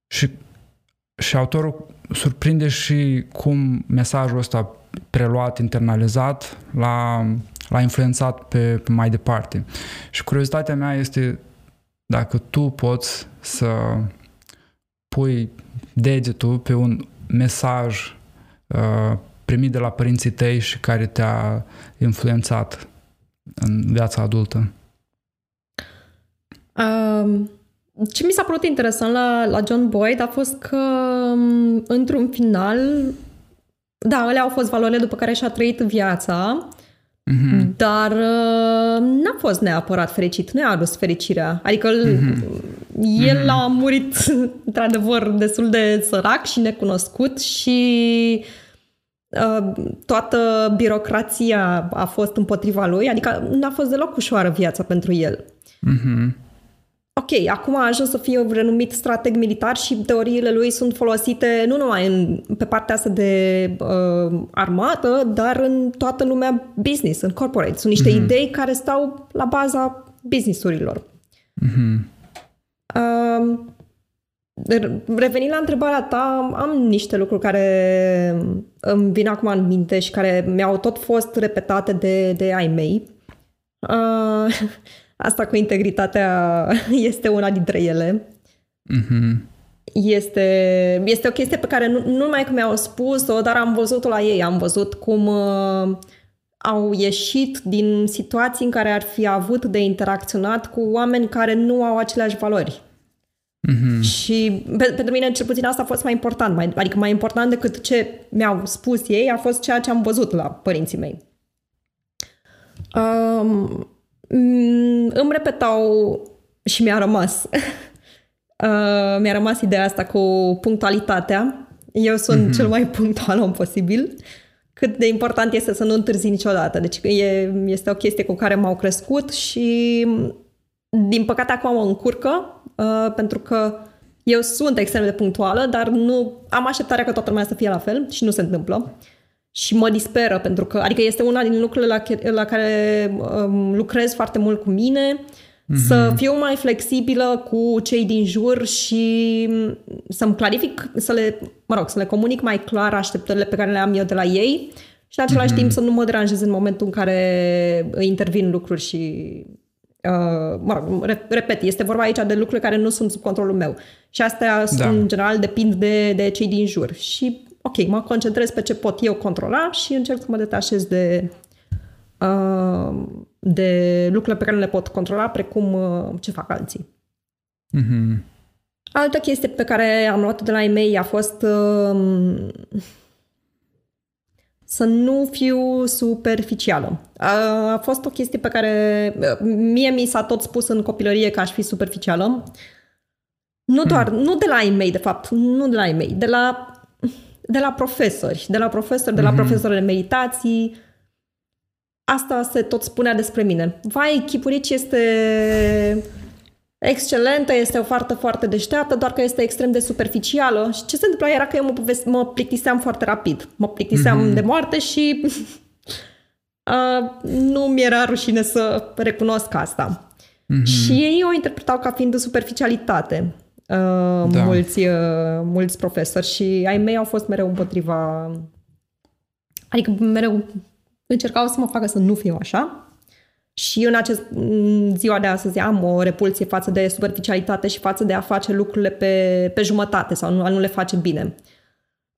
Și, și autorul surprinde și cum mesajul ăsta preluat, internalizat, la l-a influențat pe, pe mai departe. Și curiozitatea mea este dacă tu poți să pui degetul pe un mesaj uh, primit de la părinții tăi și care te-a influențat în viața adultă. Um, ce mi s-a părut interesant la, la John Boyd a fost că într-un final, da, ele au fost valorile după care și-a trăit viața. Mm-hmm. Dar uh, n-a fost neapărat fericit, nu i-a adus fericirea. Adică mm-hmm. el mm-hmm. a murit într-adevăr destul de sărac și necunoscut și uh, toată birocrația a fost împotriva lui, adică n-a fost deloc ușoară viața pentru el. Mm-hmm. Ok, acum a ajuns să fie renumit strateg militar și teoriile lui sunt folosite nu numai în, pe partea asta de uh, armată, dar în toată lumea business, în corporate. Sunt niște mm-hmm. idei care stau la baza business-urilor. Mm-hmm. Uh, revenind la întrebarea ta, am niște lucruri care îmi vin acum în minte și care mi-au tot fost repetate de, de ai mei. Uh, Asta cu integritatea este una dintre ele. Mm-hmm. Este, este o chestie pe care nu, nu numai că mi-au spus-o, dar am văzut-o la ei. Am văzut cum uh, au ieșit din situații în care ar fi avut de interacționat cu oameni care nu au aceleași valori. Mm-hmm. Și pe, pentru mine, cel puțin, asta a fost mai important. Mai, adică mai important decât ce mi-au spus ei a fost ceea ce am văzut la părinții mei. Um, Îmi repetau și mi-a rămas uh, mi-a rămas ideea asta cu punctualitatea. Eu sunt mm-hmm. cel mai punctual om posibil. Cât de important este să nu întârzi niciodată. Deci e, este o chestie cu care m-au crescut și din păcate acum mă încurcă uh, pentru că Eu sunt extrem de punctuală, dar nu am așteptarea că toată lumea să fie la fel și nu se întâmplă. Și mă disperă pentru că, adică este una din lucrurile la, la care um, lucrez foarte mult cu mine, mm-hmm. să fiu mai flexibilă cu cei din jur și să-mi clarific, să le, mă rog, să le comunic mai clar așteptările pe care le am eu de la ei și în același mm-hmm. timp să nu mă deranjez în momentul în care intervin lucruri și... Uh, mă rog, repet, este vorba aici de lucruri care nu sunt sub controlul meu. Și astea, da. În general, depind de, de cei din jur. Și, ok, mă concentrez pe ce pot eu controla și încerc să mă detașez de, uh, de lucrurile pe care le pot controla, precum uh, ce fac alții. Mm-hmm. Altă chestie pe care am luat-o de la e-mail a fost uh, să nu fiu superficială. A fost o chestie pe care mie mi s-a tot spus în copilărie că aș fi superficială. Nu doar, mm. nu de la e-mail, de fapt, nu de la e-mail, de la, de la profesori, de la profesori, de la mm-hmm. profesori de meditații. Asta se tot spunea despre mine. Vai, Chipurici este excelentă, este o fată foarte deșteaptă, doar că este extrem de superficială. Și ce se întâmpla era că eu mă, poveste, mă plictiseam foarte rapid. Mă plictiseam mm-hmm. de moarte și... Uh, nu mi-era rușine să recunosc asta. Mm-hmm. Și ei o interpretau ca fiind de superficialitate. Uh, da. mulți, uh, mulți profesori și ai mei au fost mereu împotriva... Adică mereu încercau să mă facă să nu fiu așa. Și în acest ziua de astăzi am o repulsie față de superficialitate și față de a face lucrurile pe, pe jumătate sau nu, a nu le face bine.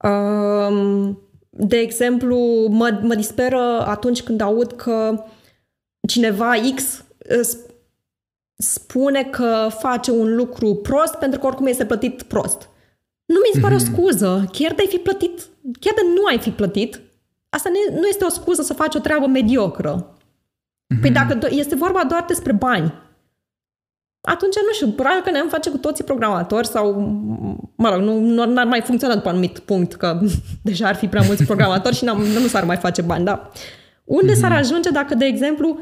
Uh, De exemplu, mă, mă disperă atunci când aud că cineva X spune că face un lucru prost pentru că oricum este plătit prost. Nu mi se pare o scuză. Chiar de ai fi plătit, chiar de nu ai fi plătit, asta nu este o scuză să faci o treabă mediocră. Păi dacă este vorba doar despre bani, atunci nu știu, probabil că ne-am face cu toții programatori sau, mă rog, nu, n-ar mai funcționa după anumit punct, că deja ar fi prea mulți programatori și nu s-ar mai face bani, da. Unde mm-hmm. s-ar ajunge dacă, de exemplu,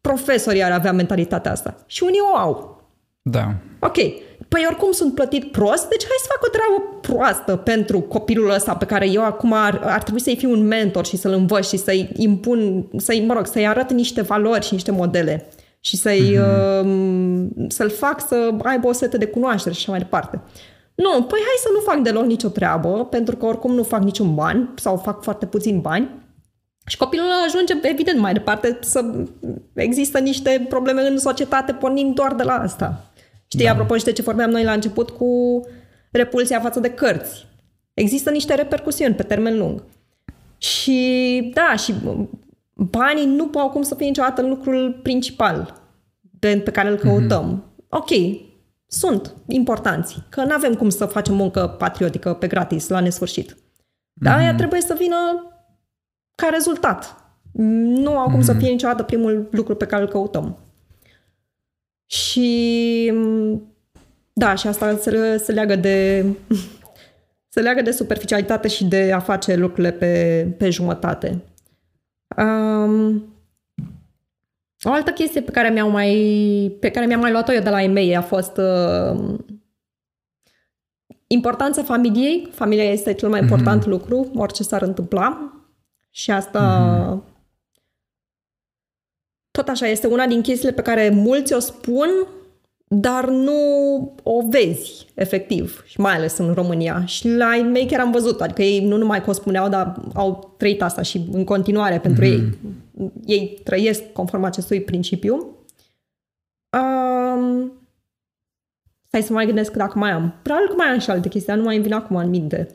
profesorii ar avea mentalitatea asta? Și unii o au. Da. Ok. Păi oricum sunt plătit prost, deci hai să fac o treabă proastă pentru copilul ăsta pe care eu acum ar, ar trebui să-i fiu un mentor și să-l învăț și să-i impun, să-i, mă rog, să-i arăt niște valori și niște modele. Și să-i, mm-hmm. uh, să-l fac să aibă o setă de cunoaștere și așa mai departe. Nu, păi hai să nu fac deloc nicio treabă, pentru că oricum nu fac niciun bani sau fac foarte puțin bani. Și copilul ajunge, evident, mai departe să există niște probleme în societate pornind doar de la asta. Știi, da. Apropo, de ce vorbeam noi la început cu repulsia față de cărți. Există niște repercusiuni pe termen lung. Și, da, și... Banii nu au cum să fie niciodată lucrul principal pe care îl căutăm. Mm-hmm. Ok, sunt importanți, că nu avem cum să facem muncă patriotică pe gratis, la nesfârșit. Mm-hmm. Dar aia trebuie să vină ca rezultat. Nu au cum mm-hmm. să fie niciodată primul lucru pe care îl căutăm. Și da, și asta se, se leagă de se leagă de superficialitate și de a face lucrurile pe, pe jumătate. Um, o altă chestie pe care mi-am mai, pe care mi-am mai luat-o eu de la e-mail a fost uh, importanța familiei. Familia este cel mai important mm-hmm. lucru, orice s-ar întâmpla. Și asta mm-hmm. tot așa este una din chestiile pe care mulți o spun, dar nu o vezi efectiv, și mai ales în România. Și la e-mail chiar am văzut, adică ei nu numai că o spuneau, dar au trăit asta și în continuare pentru mm-hmm. ei. Ei trăiesc conform acestui principiu. Um, stai să mai gândesc dacă mai am. Probabil că mai am și alte chestii, dar nu mai îmi vin acum în minte.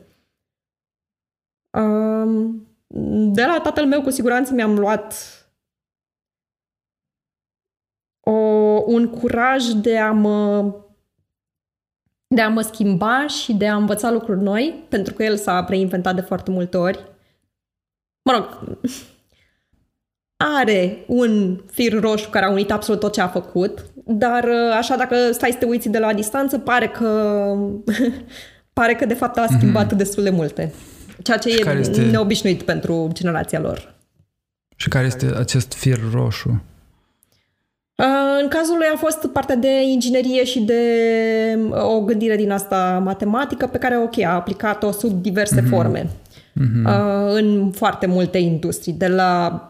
Um, de la tatăl meu, cu siguranță, mi-am luat... O, un curaj de a mă de a mă schimba și de a învăța lucruri noi, pentru că el s-a preinventat de foarte multe ori. Mă rog, are un fir roșu care a unit absolut tot ce a făcut, dar așa dacă stai să te uiți de la distanță, pare că pare că de fapt a schimbat mm-hmm. destul de multe, ceea ce și e este... neobișnuit pentru generația lor. Și care este acest fir roșu? În cazul lui a fost partea de inginerie și de o gândire din asta matematică pe care, ok, a aplicat-o sub diverse mm-hmm. forme mm-hmm. în foarte multe industrii, de la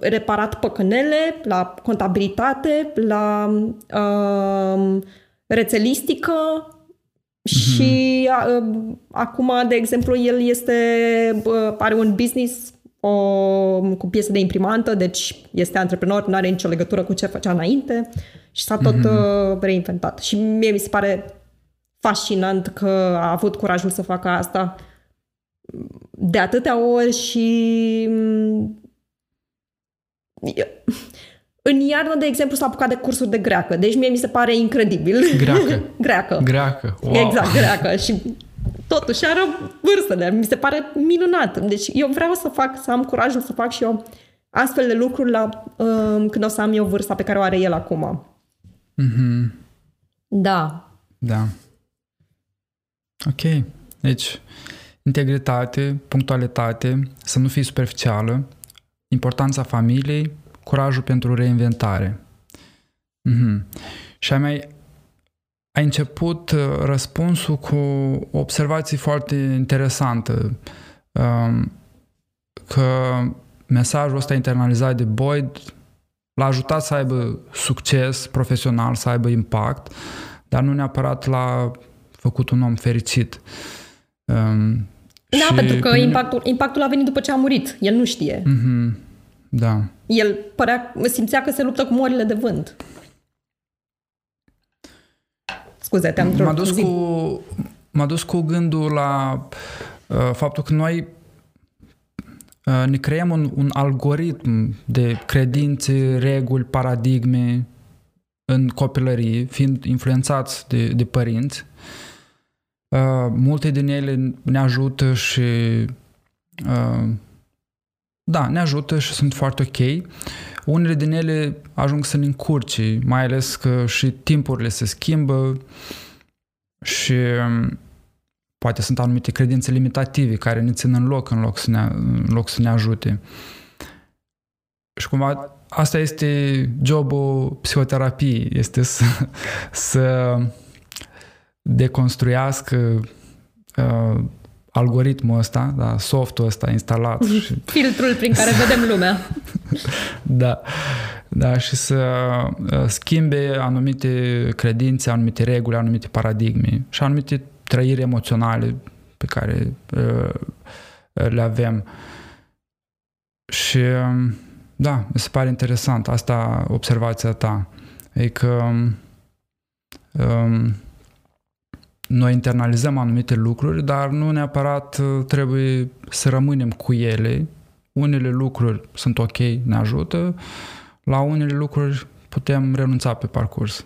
reparat păcănele, la contabilitate, la uh, rețelistică mm-hmm. și uh, acum, de exemplu, el este, uh, are un business o, cu piese de imprimantă, deci este antreprenor, nu are nicio legătură cu ce făcea înainte și s-a tot mm-hmm. uh, reinventat. Și mie mi se pare fascinant că a avut curajul să facă asta de atâtea ori și... În iarnă, de exemplu, s-a apucat de cursuri de greacă. Deci mie mi se pare incredibil. Greacă. Greacă. Greacă. Wow. Exact, greacă. Și totuși are vârstele. Mi se pare minunat. Deci eu vreau să fac, să am curajul să fac și eu astfel de lucruri la, uh, când o să am eu vârsta pe care o are el acum. Mm-hmm. Da. Da. Ok. Deci, integritate, punctualitate, să nu fii superficială, importanța familiei, curajul pentru reinventare. Mm-hmm. Și ai mai ai început răspunsul cu o observație foarte interesantă, că mesajul ăsta internalizat de Boyd l-a ajutat să aibă succes profesional, să aibă impact, dar nu neapărat l-a făcut un om fericit. Da, pentru că impactul, impactul a venit după ce a murit. El nu știe. Mm-hmm. Da. El părea, simțea că se luptă cu morile de vânt. Scuze, te-am m-a dus, cu, m-a dus cu gândul la uh, faptul că noi uh, ne creăm un, un algoritm de credințe, reguli, paradigme în copilărie, fiind influențați de, de părinți. Uh, multe din ele ne ajută și uh, da, ne ajută și sunt foarte ok. Unele din ele ajung să ne încurce, mai ales că și timpurile se schimbă și um, poate sunt anumite credințe limitative care ne țin în loc în loc să ne, în loc să ne ajute. Și cumva asta este jobul psihoterapiei, este să, să deconstruiască uh, algoritmul ăsta, da, softul ăsta instalat. Și filtrul prin care vedem lumea. Da. Da, și să schimbe anumite credințe, anumite reguli, anumite paradigme și anumite trăiri emoționale pe care uh, le avem. Și uh, da, mi se pare interesant asta, observația ta. E că um, noi internalizăm anumite lucruri, dar nu neapărat trebuie să rămânem cu ele. Unele lucruri sunt ok, ne ajută. La unele lucruri putem renunța pe parcurs.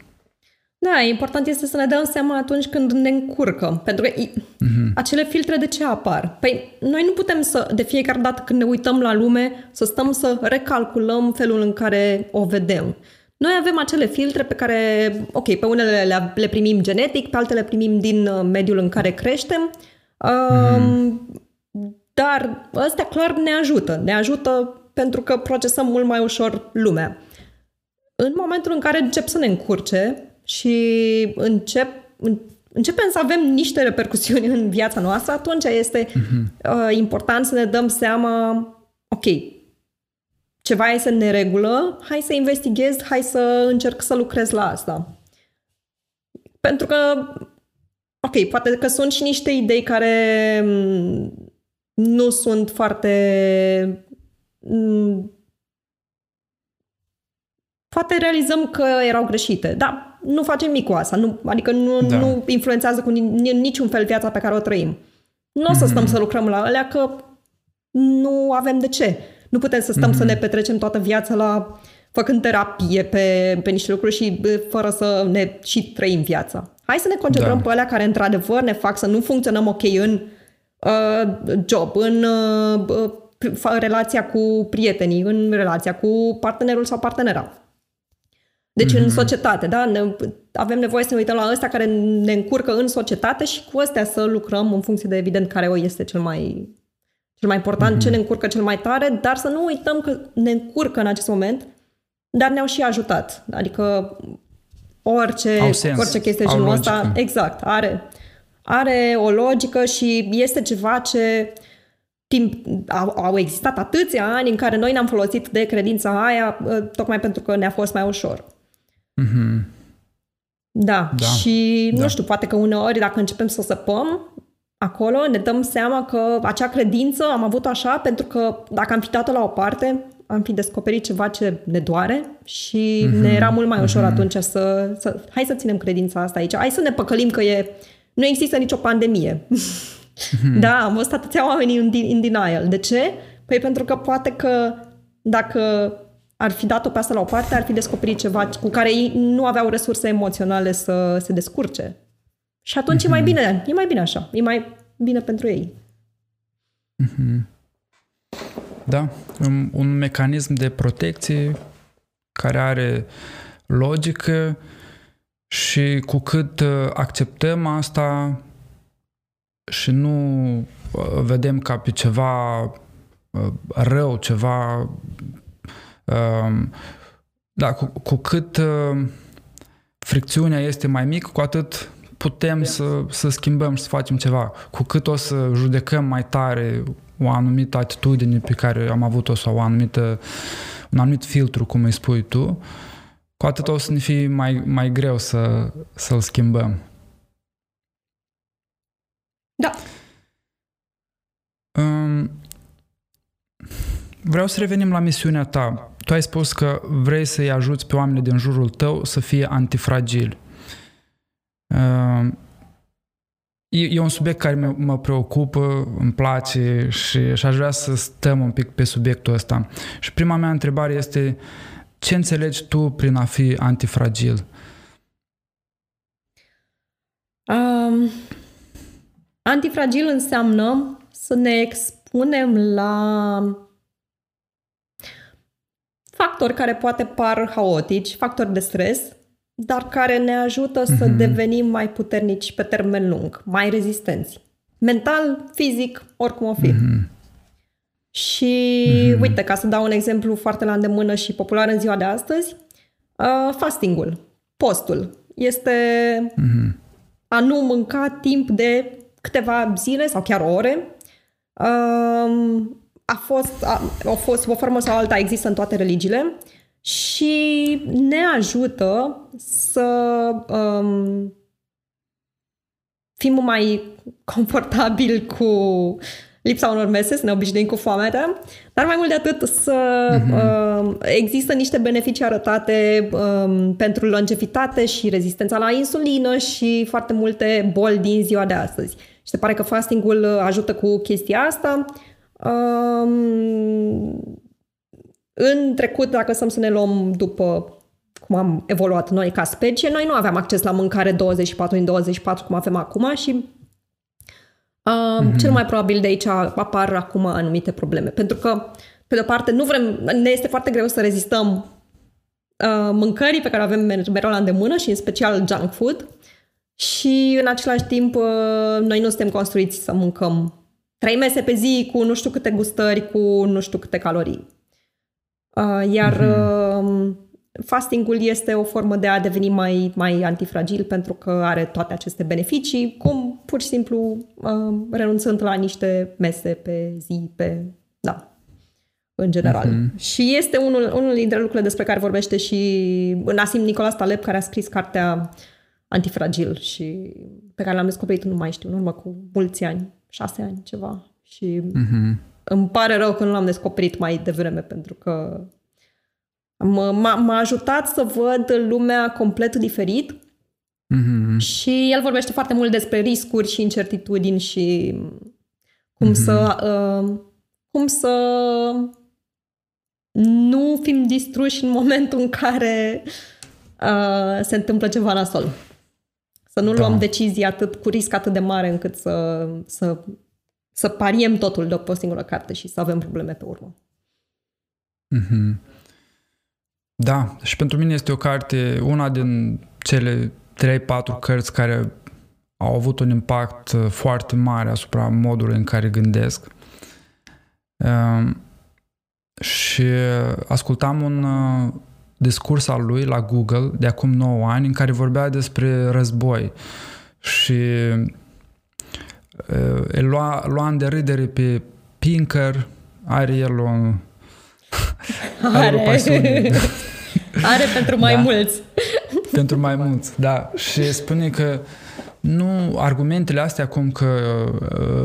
Da, important este să ne dăm seama atunci când ne încurcăm. Pentru că mm-hmm. acele filtre de ce apar? Păi noi nu putem să, de fiecare dată când ne uităm la lume, să stăm să recalculăm felul în care o vedem. Noi avem acele filtre pe care, ok, pe unele le, le primim genetic, pe altele primim din mediul în care creștem, um, dar astea clar ne ajută. Ne ajută pentru că procesăm mult mai ușor lumea. În momentul în care încep să ne încurce și încep, începem să avem niște repercusiuni în viața noastră, atunci este uh, important să ne dăm seama, ok, ceva este în neregulă, hai să investighez, hai să încerc să lucrez la asta. Pentru că, ok, poate că sunt și niște idei care nu sunt foarte... Poate realizăm că erau greșite, dar nu facem nimic cu asta, nu, adică nu, da. nu influențează cu niciun fel viața pe care o trăim. Nu o să stăm mm-hmm. să lucrăm la alea că nu avem de ce. Nu putem să stăm mm-hmm. să ne petrecem toată viața la făcând terapie pe, pe niște lucruri și fără să ne și trăim viața. Hai să ne concentrăm da. pe alea care într-adevăr ne fac să nu funcționăm ok în uh, job, în uh, relația cu prietenii, în relația cu partenerul sau partenera. Deci mm-hmm. în societate, da? Ne, avem nevoie să ne uităm la ăsta care ne încurcă în societate și cu ăstea să lucrăm în funcție de evident care o este cel mai... cel mai important, mm-hmm. ce ne încurcă cel mai tare, dar să nu uităm că ne încurcă în acest moment dar ne-au și ajutat. Adică orice, orice chestie genul ăsta, exact, are, are o logică și este ceva ce timp, au, au existat atâția ani în care noi ne-am folosit de credința aia tocmai pentru că ne-a fost mai ușor. Mm-hmm. Da. da, și da. nu știu, poate că uneori dacă începem să săpăm acolo, ne dăm seama că acea credință am avut-o așa pentru că dacă am fi dat-o la o parte, am fi descoperit ceva ce ne doare și mm-hmm. ne era mult mai ușor mm-hmm. atunci să, să... Hai să ținem credința asta aici, hai să ne păcălim că e, nu există nicio pandemie. Mm-hmm. Da, am văzut atâția oameni în, în denial. De ce? Păi pentru că poate că dacă ar fi dat-o pe asta la o parte, ar fi descoperit ceva cu care ei nu aveau resurse emoționale să se descurce. Și atunci mm-hmm. e mai bine, e mai bine așa, e mai bine pentru ei. Mm-hmm. Da, un, un mecanism de protecție care are logică și cu cât acceptăm asta și nu vedem ca pe ceva rău, ceva... Da, cu, cu cât fricțiunea este mai mică, cu atât putem să, să schimbăm și să facem ceva. Cu cât o să judecăm mai tare o anumită atitudine pe care am avut-o sau o anumită, un anumit filtru, cum îi spui tu, cu atât o să ne fie mai, mai greu să, să-l schimbăm. Da. Um, vreau să revenim la misiunea ta. Tu ai spus că vrei să-i ajuți pe oamenii din jurul tău să fie antifragili. Um, E un subiect care mă, mă preocupă, îmi place și, și aș vrea să stăm un pic pe subiectul ăsta. Și prima mea întrebare este, ce înțelegi tu prin a fi antifragil? Um, antifragil înseamnă să ne expunem la factori care poate par haotici, factori de stres, dar care ne ajută să mm-hmm. devenim mai puternici pe termen lung, mai rezistenți. Mental, fizic, oricum o fi. Mm-hmm. Și, mm-hmm. uite, ca să dau un exemplu foarte la îndemână și popular în ziua de astăzi, uh, fastingul, postul, este mm-hmm. a nu mânca timp de câteva zile sau chiar ore. Uh, a fost, a, a fost o formă sau alta, există în toate religiile. Și ne ajută să um, fim mai confortabili cu lipsa unor mese, să ne obișnuim cu foamea, dar mai mult de atât să mm-hmm. um, există niște beneficii arătate um, pentru longevitate și rezistența la insulină și foarte multe boli din ziua de astăzi. Și se pare că fastingul ajută cu chestia asta. Um, În trecut, dacă să ne luăm după cum am evoluat noi ca specie, noi nu aveam acces la mâncare douăzeci și patru din douăzeci și patru cum avem acum și uh, mm-hmm. cel mai probabil de aici apar acum anumite probleme. Pentru că, pe de-o parte, nu vrem, ne este foarte greu să rezistăm uh, mâncării pe care avem mereu la îndemână și în special junk food și în același timp uh, noi nu suntem construiți să mâncăm trei mese pe zi cu nu știu câte gustări, cu nu știu câte calorii. Iar mm-hmm. fastingul este o formă de a deveni mai, mai antifragil pentru că are toate aceste beneficii, cum pur și simplu renunțând la niște mese pe zi, pe... da, în general. Mm-hmm. Și este unul, unul dintre lucrurile despre care vorbește și Nassim Nicholas Taleb, care a scris cartea Antifragil și pe care l-am descoperit, nu mai știu, în urmă cu mulți ani, șase ani, ceva. Și... Mm-hmm. Îmi pare rău că nu l-am descoperit mai devreme, pentru că m-a, m-a ajutat să văd lumea complet diferit mm-hmm. și el vorbește foarte mult despre riscuri și incertitudini și cum mm-hmm. să uh, cum să nu fim distruși în momentul în care uh, se întâmplă ceva nasol. Să nu da. luăm decizii atât cu risc atât de mare încât să... să Să pariem totul de pe o singură carte și să avem probleme pe urmă. Mm-hmm. Da, și pentru mine este o carte, una din cele trei patru cărți care au avut un impact foarte mare asupra modului în care gândesc. Um, și ascultam un, discurs al lui la Google de acum nouă ani în care vorbea despre război și îl lua, lua în derâdere pe Pinker, are el o are, are, are pentru mai da. mulți. Pentru mai mulți, da. Și spune că nu, argumentele astea cum că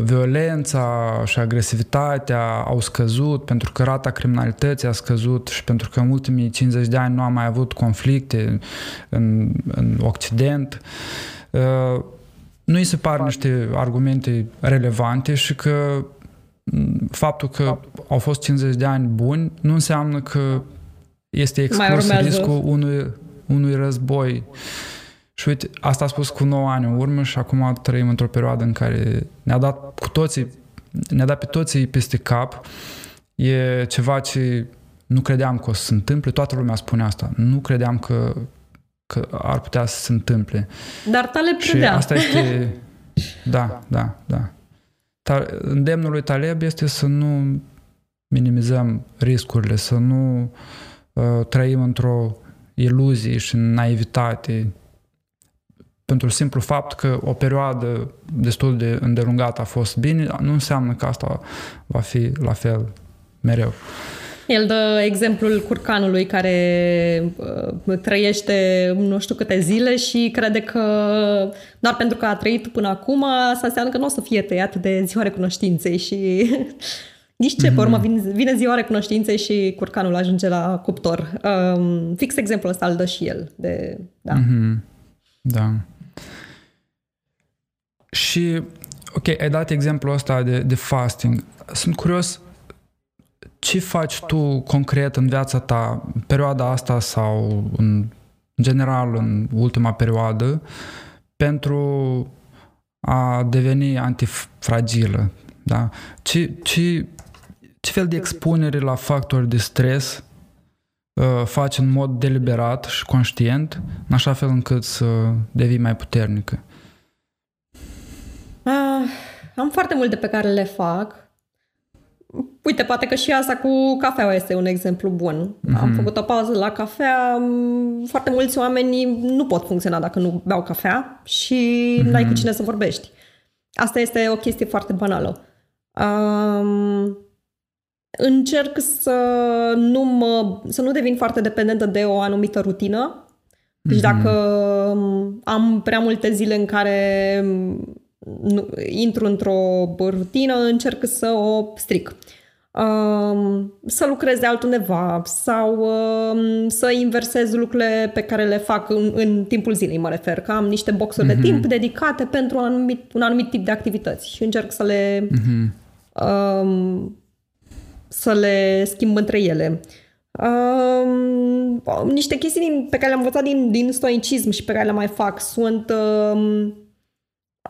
violența și agresivitatea au scăzut pentru că rata criminalității a scăzut și pentru că în ultimii cincizeci de ani nu am mai avut conflicte în, în Occident, nu îi se par niște argumente relevante și că faptul că au fost cincizeci de ani buni nu înseamnă că este exclus riscul unui, unui război. Și uite, asta a spus cu nouă ani în urmă și acum trăim într-o perioadă în care ne-a dat cu toții, ne-a dat pe toții peste cap. E ceva ce nu credeam că o să se întâmple. Toată lumea spune asta. Nu credeam că, că ar putea să se întâmple. Dar Taleb credea. Asta este... Da, da, da. Dar îndemnul lui Taleb este să nu minimizăm riscurile, să nu uh, trăim într-o iluzie și în naivitate, pentru simplu fapt că o perioadă destul de îndelungată a fost bine, nu înseamnă că asta va fi la fel mereu. El dă exemplul curcanului care trăiește nu știu câte zile și crede că doar pentru că a trăit până acum, asta înseamnă că nu o să fie tăiat de ziua recunoștinței și nici ce, mm-hmm. pe urmă vine ziua recunoștinței și curcanul ajunge la cuptor. Um, fix exemplul ăsta îl dă și el. De, da. Mm-hmm. Da. Și, ok, ai dat exemplul ăsta de, de fasting. Sunt curios, ce faci tu concret în viața ta, în perioada asta sau în general în ultima perioadă, pentru a deveni antifragilă? Da? Ce, ce, ce fel de expunere la factori de stres faci în mod deliberat și conștient, în așa fel încât să devii mai puternică? Ah, am foarte multe pe care le fac. Uite, poate că și asta cu cafeaua este un exemplu bun. Mm-hmm. Am făcut o pauză la cafea. Foarte mulți oameni nu pot funcționa dacă nu beau cafea și mm-hmm. n-ai cu cine să vorbești. Asta este o chestie foarte banală. Um... Încerc să nu, mă, să nu devin foarte dependentă de o anumită rutină. Deci mm-hmm. dacă am prea multe zile în care nu, intru într-o rutină, încerc să o stric. Um, să lucrez de altundeva sau um, să inversez lucrurile pe care le fac în, în timpul zilei, mă refer, că am niște boxuri mm-hmm. de timp dedicate pentru un anumit, un anumit tip de activități și încerc să le... Mm-hmm. Um, să le schimb între ele. Um, niște chestii din, pe care le-am învățat din, din stoicism și pe care le mai fac sunt um,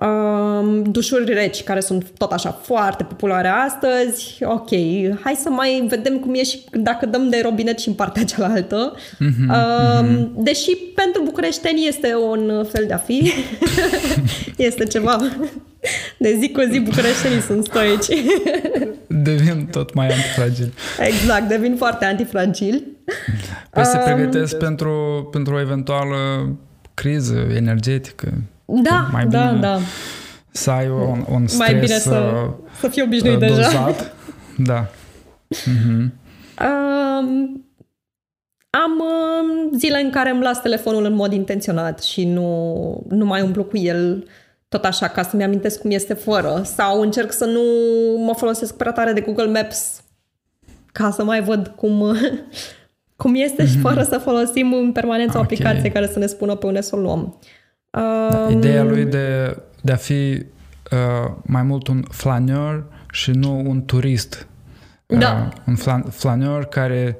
um, dușuri reci, care sunt tot așa foarte populare astăzi. Ok, hai să mai vedem cum e și dacă dăm de robinet și în partea cealaltă. Mm-hmm, um, mm-hmm. Deși pentru bucureșteni este un fel de a fi. Este ceva... De zi cu zi bucureștenii sunt stoici. Devin tot mai antifragili. Exact, devin foarte antifragili. Păi um, se pregătesc pentru, pentru o eventuală criză energetică. Da, mai bine da, da. Să ai un, un stres mai bine să, să fii obișnuit dozat. Deja. Da. Uh-huh. Um, am zile în care îmi las telefonul în mod intenționat și nu, nu mai umplu cu el tot așa, ca să-mi amintesc cum este fără. Sau încerc să nu mă folosesc prea tare de Google Maps ca să mai văd cum, cum este și fără să folosim în permanență okay. o aplicație care să ne spună pe unde să o luăm. Da, um, ideea lui de, de a fi uh, mai mult un flaneur și nu un turist. Da. Uh, un flan, flaneur care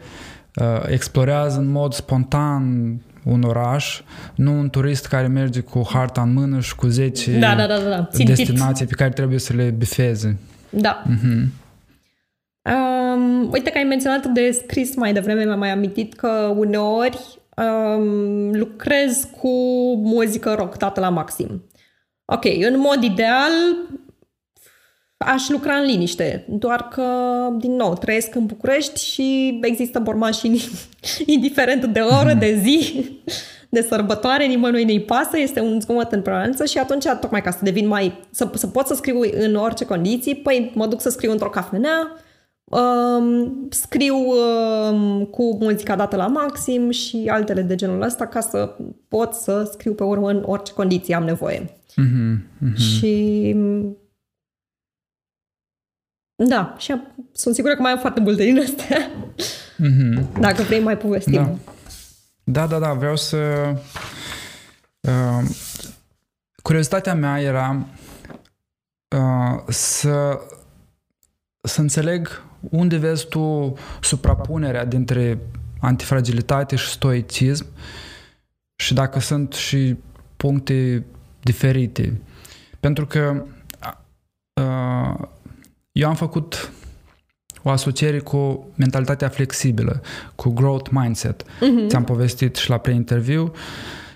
uh, explorează în mod spontan un oraș, nu un turist care merge cu harta în mână și cu zece da, da, da, da. destinații pe care trebuie să le bifeze. Da. Uh-huh. Um, uite că ai menționat de scris mai devreme, mi-am mai amintit că uneori um, lucrez cu muzică rock dată la maxim. Ok, în mod ideal aș lucra în liniște, doar că, din nou, trăiesc în București și există bormașini indiferent de oră, de zi, de sărbătoare, nimănui nu-i pasă, este un zgomot în prevalență și atunci, tocmai ca să devin mai, să, să pot să scriu în orice condiții, păi mă duc să scriu într-o cafenea, um, scriu um, cu muzica dată la maxim și altele de genul ăsta ca să pot să scriu pe urmă în orice condiții am nevoie. Mm-hmm, mm-hmm. Și... Da, și sunt sigură că mai am foarte multe din astea. Mm-hmm. Dacă vrei, mai povestim. Da, da, da, da vreau să... Uh, curiozitatea mea era uh, să, să înțeleg unde vezi tu suprapunerea dintre antifragilitate și stoicism și dacă sunt și puncte diferite. Pentru că... Uh, Eu am făcut o asociere cu mentalitatea flexibilă, cu growth mindset. Uh-huh. Ți-am povestit și la pre-interviu.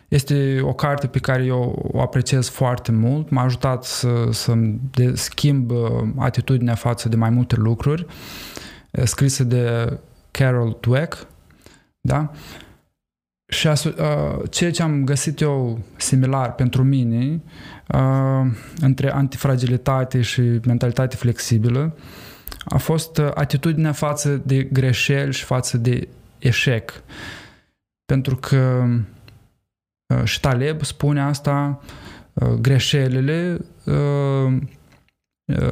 Este o carte pe care eu o apreciez foarte mult. M-a ajutat să, să-mi schimb atitudinea față de mai multe lucruri. Scrisă de Carol Dweck. Da? Și aso- ceea ce am găsit eu similar pentru mine între antifragilitate și mentalitate flexibilă a fost atitudinea față de greșeli și față de eșec. Pentru că și Taleb spune asta, greșelile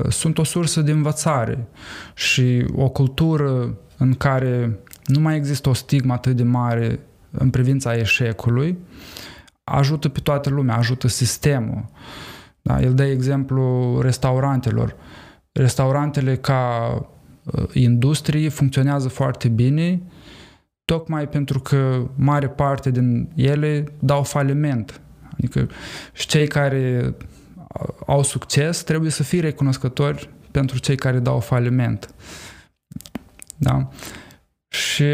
sunt o sursă de învățare și o cultură în care nu mai există o stigmă atât de mare în privința eșecului, ajută pe toată lumea, ajută sistemul. Da? El dă exemplu restaurantelor. Restaurantele ca industrie funcționează foarte bine tocmai pentru că mare parte din ele dau faliment. Adică și cei care au succes trebuie să fie recunoscători pentru cei care dau faliment. Da? Și...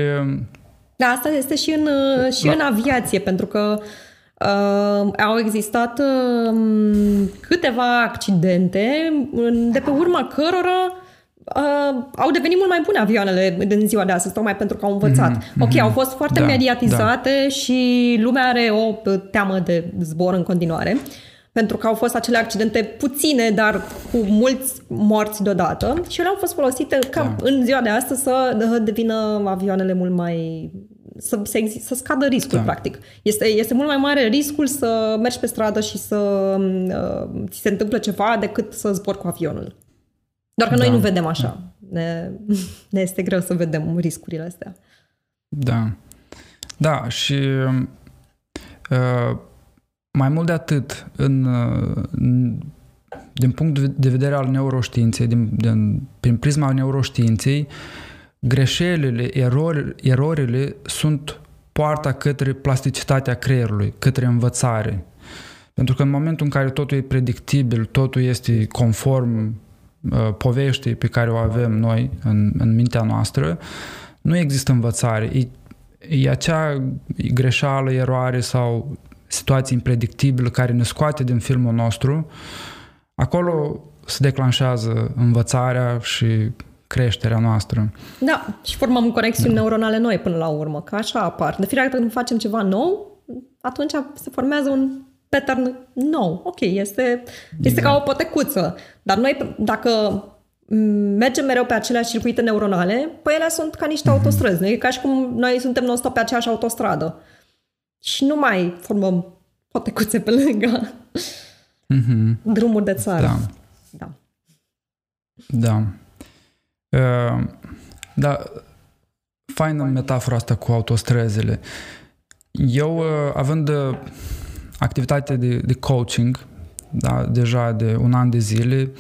Da, asta este și în, și da. în aviație, pentru că uh, au existat uh, câteva accidente de pe urma cărora uh, au devenit mult mai bune avioanele din ziua de astăzi, tocmai pentru că au învățat. Mm-hmm. Ok, au fost foarte da, mediatizate da. și lumea are o teamă de zbor în continuare, pentru că au fost acele accidente puține, dar cu mulți morți deodată și ele au fost folosite ca da. în ziua de astăzi să devină avioanele mult mai... să, să, să scadă riscul, da. practic. Este, este mult mai mare riscul să mergi pe stradă și să uh, ți se întâmplă ceva decât să zbori cu avionul. Doar că da. noi nu vedem așa. Ne, ne este greu să vedem riscurile astea. Da. Da, și... Uh, Mai mult de atât, în, din punct de vedere al neuroștiinței, din, din, prin prisma neuroștiinței, greșelile, erori, erorile sunt poarta către plasticitatea creierului, către învățare. Pentru că în momentul în care totul e predictibil, totul este conform uh, poveștii pe care o avem noi în, în mintea noastră, nu există învățare. E, e acea greșeală, eroare sau... situații impredictibile care ne scoate din filmul nostru, acolo se declanșează învățarea și creșterea noastră. Da, și formăm conexiuni da. neuronale noi până la urmă, că așa apar. De fiecare dată când facem ceva nou, atunci se formează un pattern nou. Ok, este, este da. ca o potecuță. Dar noi, dacă mergem mereu pe aceleași circuite neuronale, păi ele sunt ca niște mm-hmm. autostrăzi. E ca și cum noi suntem non-stop pe aceeași autostradă. Și nu mai formăm potecuțe pe lângă mm-hmm. drumuri de țară. Da. Da. Da. Uh, da. Faină metafora asta cu autostrăzile. Eu, uh, având uh, activitate de, de coaching, da, deja de un an de zile,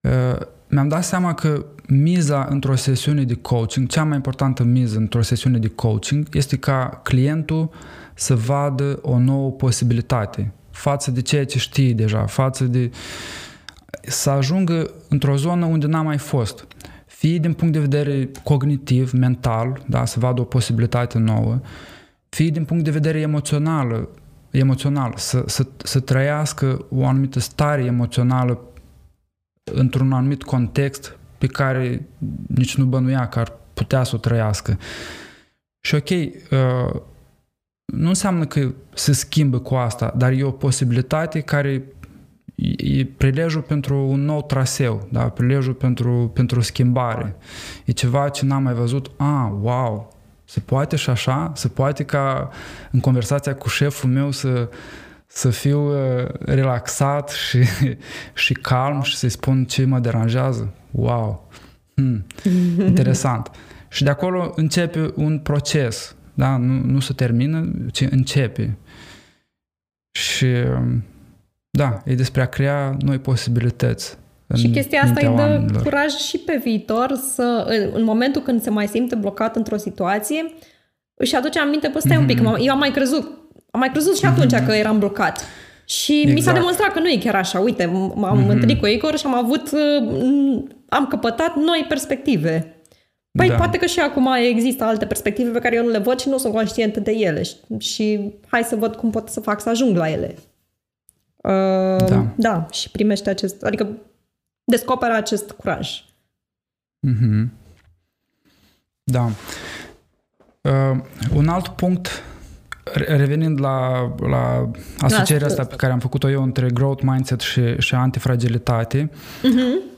uh, mi-am dat seama că miza într-o sesiune de coaching, cea mai importantă miză într-o sesiune de coaching este ca clientul să vadă o nouă posibilitate față de ceea ce știe deja, față de... să ajungă într-o zonă unde n-a mai fost. Fie din punct de vedere cognitiv, mental, da, să vadă o posibilitate nouă, fie din punct de vedere emoțional, emoțional să, să, să trăiască o anumită stare emoțională într-un anumit context pe care nici nu bănuia că ar putea să o trăiască. Și ok, nu înseamnă că se schimbă cu asta, dar e o posibilitate care e prilejul pentru un nou traseu, da? Prilejul pentru, pentru schimbare. E ceva ce n-am mai văzut. Ah, wow! Se poate și așa? Se poate ca în conversația cu șeful meu să, să fiu relaxat și, și calm și să-i spun ce mă deranjează? Wow! Hmm, interesant! Și de acolo începe un proces. Da? Nu, nu se termină, ci începe. Și... da, e despre a crea noi posibilități. Și chestia asta îi dă oamenilor curaj și pe viitor să, în momentul când se mai simte blocat într-o situație, își aduce aminte, păi stai mm-hmm. un pic, eu am mai crezut, am mai crezut și atunci mm-hmm. că eram blocat. Și exact. Mi s-a demonstrat că nu e chiar așa. Uite, m-am mm-hmm. întâlnit cu Igor și am avut, am căpătat noi perspective. Păi da. Poate că și acum există alte perspective pe care eu nu le văd și nu sunt conștientă de ele. Și, și hai să văd cum pot să fac să ajung la ele. Da. Da, și primește acest, adică descoperă acest curaj. Mm-hmm. Da. Uh, un alt punct, revenind la, la asocierea asta pe care am făcut-o eu între growth mindset și, și antifragilitate, mm-hmm.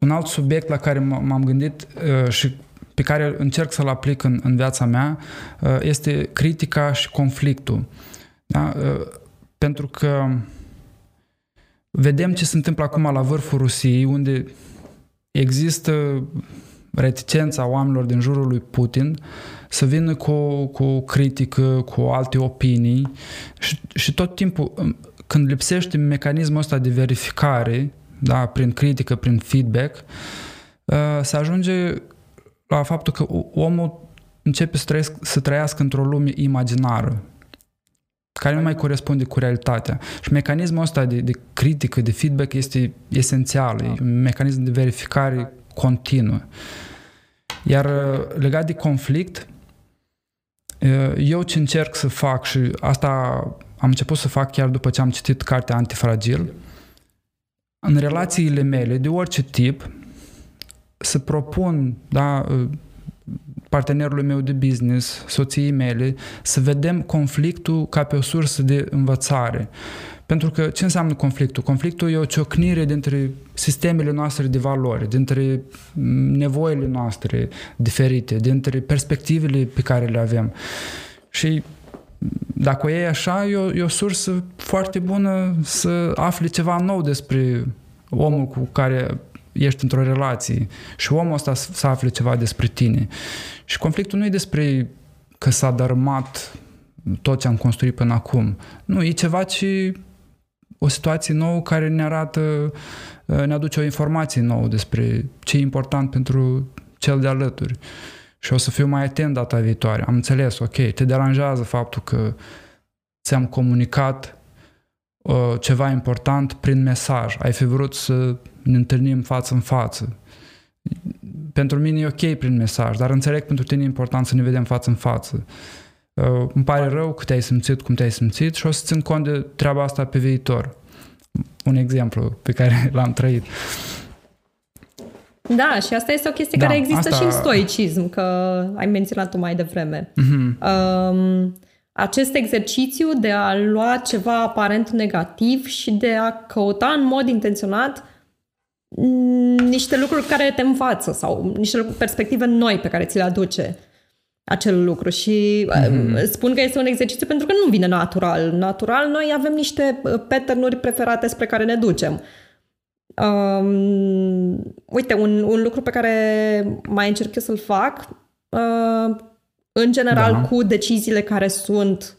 un alt subiect la care m-am gândit uh, și pe care încerc să-l aplic în, în viața mea uh, este critica și conflictul. Da? Uh, Pentru că vedem ce se întâmplă acum la vârful Rusiei, unde există reticența oamenilor din jurul lui Putin să vină cu, cu o critică, cu alte opinii și, și tot timpul când lipsește mecanismul ăsta de verificare, da, prin critică, prin feedback, se ajunge la faptul că omul începe să trăiască, să trăiască într-o lume imaginară, care nu mai corespunde cu realitatea. Și mecanismul ăsta de, de critică, de feedback este esențial, e un mecanism de verificare continuă. Iar legat de conflict, eu ce încerc să fac, și asta am început să fac chiar după ce am citit cartea Antifragil, în relațiile mele, de orice tip, să propun, da, partenerului meu de business, soției mele, să vedem conflictul ca pe o sursă de învățare. Pentru că ce înseamnă conflictul? Conflictul e o ciocnire dintre sistemele noastre de valori, dintre nevoile noastre diferite, dintre perspectivele pe care le avem. Și dacă o iei așa, e o, e o sursă foarte bună să afli ceva nou despre omul cu care ești într-o relație și omul ăsta să afle ceva despre tine. Și conflictul nu e despre că s-a dărâmat tot ce am construit până acum. Nu, e ceva ce o situație nouă care ne arată, ne aduce o informație nouă despre ce e important pentru cel de alături. Și o să fiu mai atent data viitoare. Am înțeles, ok, te deranjează faptul că ți-am comunicat uh, ceva important prin mesaj. Ai fi vrut să ne întâlnim față în față. Pentru mine e ok prin mesaj, dar înțeleg pentru tine e important să ne vedem față în față. Uh, îmi pare rău că te-ai simțit, cum te-ai simțit și o să țin cont de treaba asta pe viitor. Un exemplu pe care l-am trăit. Da, și asta este o chestie da, care există asta... și în stoicism, că ai menționat-o mai devreme. Mm-hmm. Uh, acest exercițiu de a lua ceva aparent negativ și de a căuta în mod intenționat niște lucruri care te învață sau niște perspective noi pe care ți le aduce acel lucru. Și mm-hmm. spun că este un exercițiu pentru că nu vine natural. Natural, noi avem niște pattern-uri preferate spre care ne ducem. Um, uite, un, un lucru pe care mai încerc eu să-l fac, uh, în general da. Cu deciziile care sunt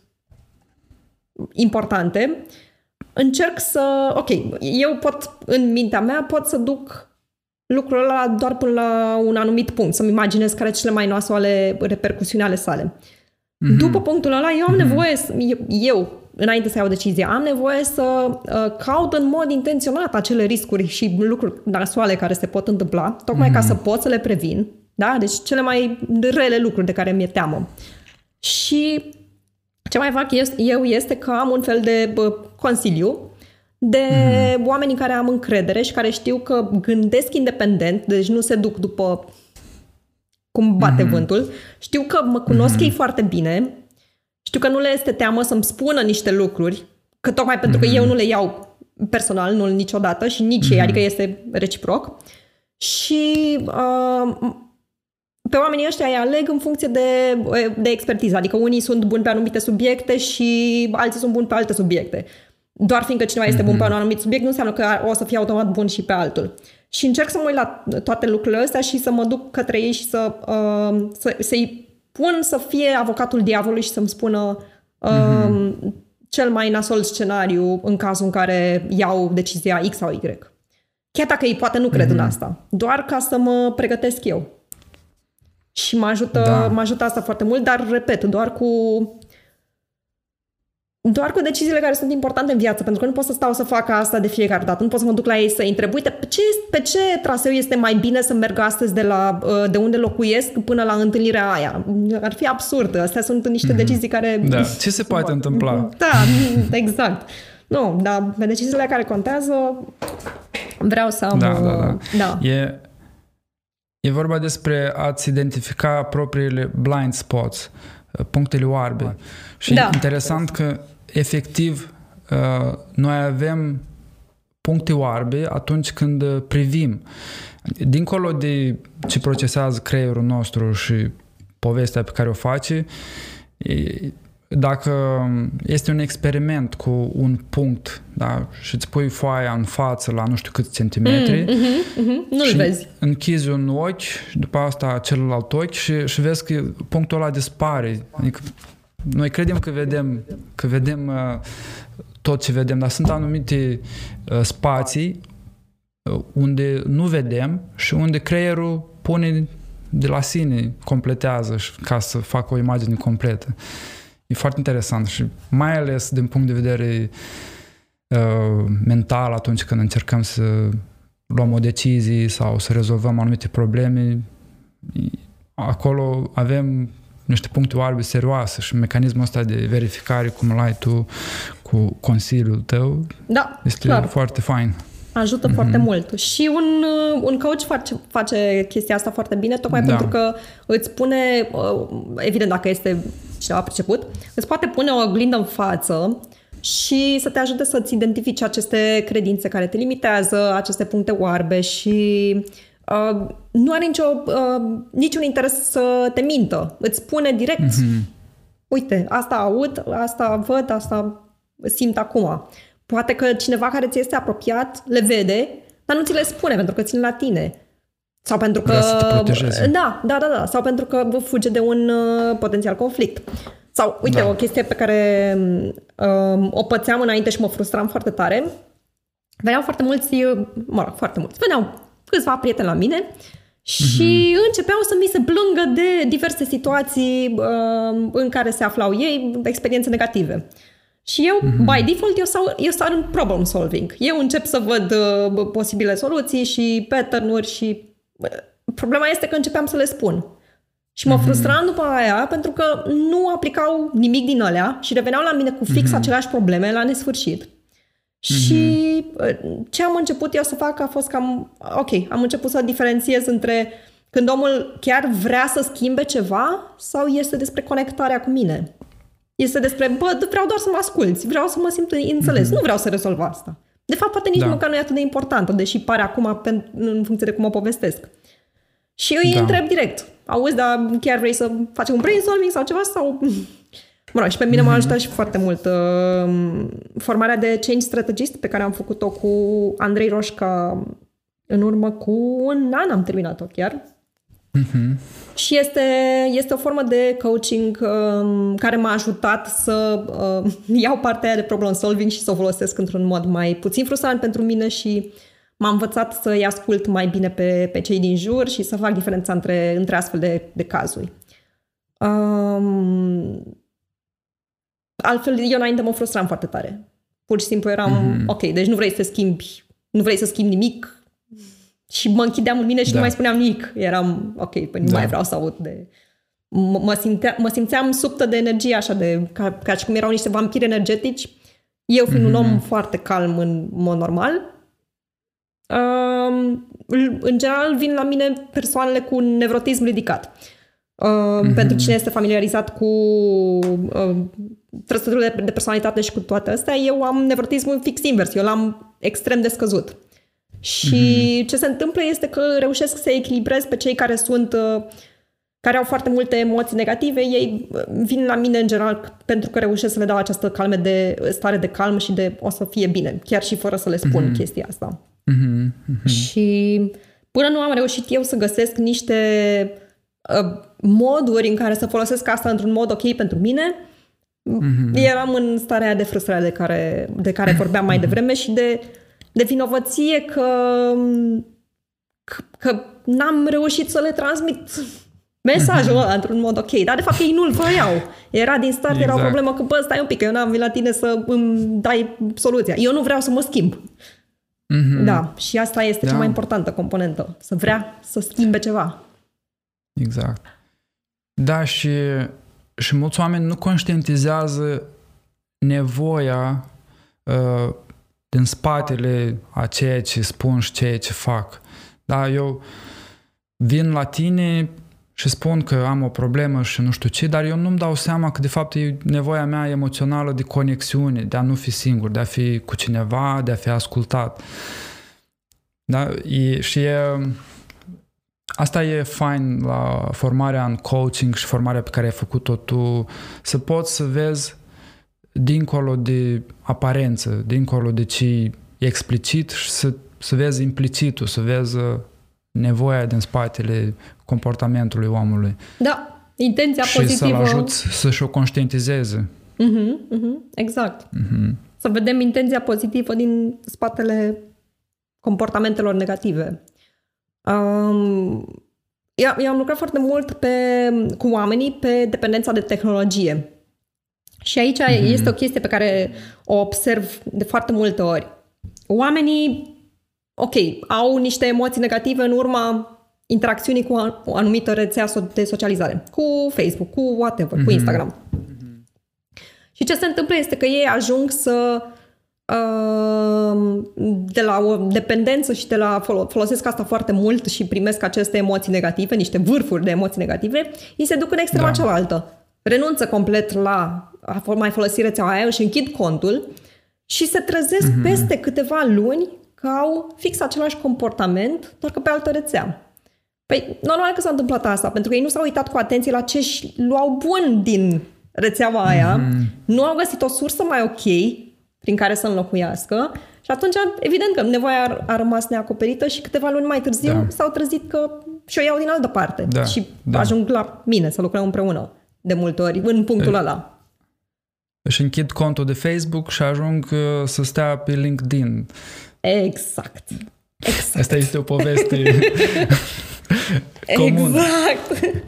importante, încerc să... Ok, eu pot, în mintea mea, pot să duc lucrul ăla doar până la un anumit punct, să-mi imaginez care cele mai nasoale repercusiuni ale sale. Mm-hmm. După punctul ăla, eu am mm-hmm. nevoie, să, eu, eu, înainte să iau decizie, am nevoie să uh, caut în mod intenționat acele riscuri și lucruri nasoale care se pot întâmpla, tocmai mm-hmm. ca să pot să le previn. Da? Deci cele mai rele lucruri de care mi-e teamă. Și... ce mai fac eu este că am un fel de consiliu de mm. oamenii care am încredere și care știu că gândesc independent, deci nu se duc după cum bate mm. vântul. Știu că mă cunosc mm. ei foarte bine, știu că nu le este teamă să-mi spună niște lucruri, că tocmai pentru mm. că eu nu le iau personal, nu niciodată și nici mm. ei, adică este reciproc. Și uh, pe oamenii ăștia îi aleg în funcție de, de expertiză, adică unii sunt buni pe anumite subiecte și alții sunt buni pe alte subiecte. Doar fiindcă cineva este bun pe un anumit subiect, nu înseamnă că o să fie automat bun și pe altul. Și încerc să mă uit la toate lucrurile astea și să mă duc către ei și să, uh, să, să-i pun să fie avocatul diavolului și să-mi spună uh, uh-huh. cel mai nasol scenariu în cazul în care iau decizia X sau Y. Chiar dacă ei poate nu cred uh-huh. în asta, doar ca să mă pregătesc eu. Și mă ajută, da. mă ajută asta foarte mult, dar, repet, doar cu... Doar cu deciziile care sunt importante în viață, pentru că nu pot să stau să fac asta de fiecare dată. Nu pot să mă duc la ei să-i întreb, uite, pe ce, pe ce traseu este mai bine să merg astăzi de, la, de unde locuiesc până la întâlnirea aia? Ar fi absurd. Astea sunt niște mm-hmm. decizii care... Da. Ce se poate întâmpla? Da, exact. Nu, dar pe deciziile care contează vreau să am... Da, da, da. da. E, e vorba despre a-ți identifica propriile blind spots, punctele oarbe. Și da. interesant că efectiv noi avem puncte oarbe atunci când privim. Dincolo de ce procesează creierul nostru și povestea pe care o face, dacă este un experiment cu un punct, da, și îți pui foaia în față la nu știu câți centimetri, mm, mm-hmm, mm-hmm. nu-l vezi. Închizi un ochi și după asta celălalt ochi și, și vezi că punctul ăla dispare. Adică noi credem că vedem, că vedem uh, tot ce vedem, dar sunt anumite uh, spații uh, unde nu vedem și unde creierul pune de la sine, completează ca să facă o imagine completă. E foarte interesant și mai ales din punct de vedere uh, mental, atunci când încercăm să luăm o decizie sau să rezolvăm anumite probleme, acolo avem niște puncte oarbe serioase și mecanismul ăsta de verificare, cum l-ai tu cu consiliul tău, da, este clar. Foarte fain. Ajută mm-hmm. foarte mult. Și un, un coach face, face chestia asta foarte bine, tocmai da. pentru că îți pune, evident dacă este cineva priceput, îți poate pune o oglindă în față și să te ajute să-ți identifici aceste credințe care te limitează, aceste puncte oarbe și... Uh, nu are nicio, uh, niciun interes să te mintă. Îți spune direct, mm-hmm. uite, asta aud, asta văd, asta simt acum. Poate că cineva care ți este apropiat le vede, dar nu ți le spune pentru că țin la tine. Sau pentru că... Da, da, da, da. Sau pentru că fuge de un uh, potențial conflict. Sau, uite, da. o chestie pe care uh, o pățeam înainte și mă frustram foarte tare. Veneau foarte mulți, mă rog, foarte mulți, veneau câțiva prieteni la mine și mm-hmm. începeau să mi se plângă de diverse situații uh, în care se aflau ei, experiențe negative. Și eu, mm-hmm. by default, eu sar, eu sar în problem solving. Eu încep să văd uh, posibile soluții și pattern-uri și... Uh, problema este că începeam să le spun. Și mă mm-hmm. frustram după aia pentru că nu aplicau nimic din alea și reveneau la mine cu fix mm-hmm. aceleași probleme la nesfârșit. Și ce am început eu să fac a fost că am, ok, am început să diferențiez între când omul chiar vrea să schimbe ceva sau este despre conectarea cu mine. Este despre, bă, vreau doar să mă asculți, vreau să mă simt înțeles, mm-hmm. nu vreau să rezolv asta. De fapt, poate nici da. măcar nu e atât de importantă, deși pare acum în funcție de cum o povestesc. Și eu îi da. întreb direct, auzi, dar chiar vrei să facem un brainstorming sau ceva sau... Mă rog, și pe mine m-a ajutat și foarte mult uh, formarea de Change Strategist pe care am făcut-o cu Andrei Roșca în urmă cu un an am terminat-o chiar. Uh-huh. Și este, este o formă de coaching uh, care m-a ajutat să uh, iau partea de problem solving și să o folosesc într-un mod mai puțin frustrant pentru mine și m-a învățat să-i ascult mai bine pe, pe cei din jur și să fac diferența între, între astfel de, de cazuri. Um, Altfel, eu înainte mă frustram foarte tare. Pur și simplu eram, mm-hmm. ok, deci nu vrei să schimbi, nu vrei să schimbi nimic și mă închideam în mine și da. nu mai spuneam nimic. Eram, ok, păi nu da. mai vreau să aud de... Mă simțeam, mă simțeam subtă de energie, așa de... Ca, ca și cum erau niște vampiri energetici Eu fiind mm-hmm. un om foarte calm în mod normal, uh, în general vin la mine persoanele cu un nevrotism ridicat. Uh, mm-hmm. Pentru cine este familiarizat cu uh, trăsăturile de, de personalitate și cu toate astea, eu am nevrotismul fix invers. Eu l-am extrem de scăzut. Și mm-hmm. ce se întâmplă este că reușesc să echilibrez pe cei care sunt... Uh, care au foarte multe emoții negative, ei vin la mine în general pentru că reușesc să le dau această calme de, stare de calm și de o să fie bine, chiar și fără să le spun mm-hmm. chestia asta. Mm-hmm. Mm-hmm. Și până nu am reușit eu să găsesc niște uh, moduri în care să folosesc asta într-un mod ok pentru mine, mm-hmm. eram în starea aia de frustrare de care, de care vorbeam mai devreme și de, de vinovăție că, că, că n-am reușit să le transmit mesajul ăla într-un mod ok, dar de fapt ei nu-l voiau. Era din start, exact. Era o problemă că bă, stai un pic, eu n-am venit la tine să îmi dai soluția. Eu nu vreau să mă schimb. Mm-hmm. Da, și asta este da. cea mai importantă componentă, să vrea să schimbe ceva. Exact. Da, și, și mulți oameni nu conștientizează nevoia uh, din spatele a ceea ce spun și ceea ce fac. Da, eu vin la tine... și spun că am o problemă și nu știu ce, dar eu nu-mi dau seama că de fapt e nevoia mea emoțională de conexiune, de a nu fi singur, de a fi cu cineva, de a fi ascultat. Da? E, și e, asta e fain la formarea în coaching și formarea pe care ai făcut-o tu, să poți să vezi dincolo de aparență, dincolo de ce e explicit și să, să vezi implicitul, să vezi nevoia din spatele comportamentului omului. Da, intenția și pozitivă. Și să-l ajuți să-și o conștientizeze. Uh-huh, uh-huh, exact. Uh-huh. Să vedem intenția pozitivă din spatele comportamentelor negative. Um, eu, eu am lucrat foarte mult pe, cu oamenii pe dependența de tehnologie. Și aici uh-huh. este o chestie pe care o observ de foarte multe ori. Oamenii ok, au niște emoții negative în urma interacțiunii cu o anumită rețea de socializare. Cu Facebook, cu whatever, mm-hmm. cu Instagram. Mm-hmm. Și ce se întâmplă este că ei ajung să uh, de la o dependență și de la folosesc asta foarte mult și primesc aceste emoții negative, niște vârfuri de emoții negative, ei se duc în extrema da. cealaltă. Renunță complet la a mai folosi rețeaua aia și închid contul și se trezesc mm-hmm. peste câteva luni că au fix același comportament, doar că pe altă rețea. Păi, normal că s-a întâmplat asta, pentru că ei nu s-au uitat cu atenție la ce își luau bun din rețeaua aia, mm-hmm. nu au găsit o sursă mai ok prin care să înlocuiască și atunci, evident că nevoia a rămas neacoperită și câteva luni mai târziu da. s-au trezit că și-o iau din altă parte da. și da. ajung la mine să lucrăm împreună de multe ori, în punctul e. ăla. Își închid contul de Facebook și ajung să stea pe LinkedIn. Exact. Exact. Asta este o poveste comună. Exact.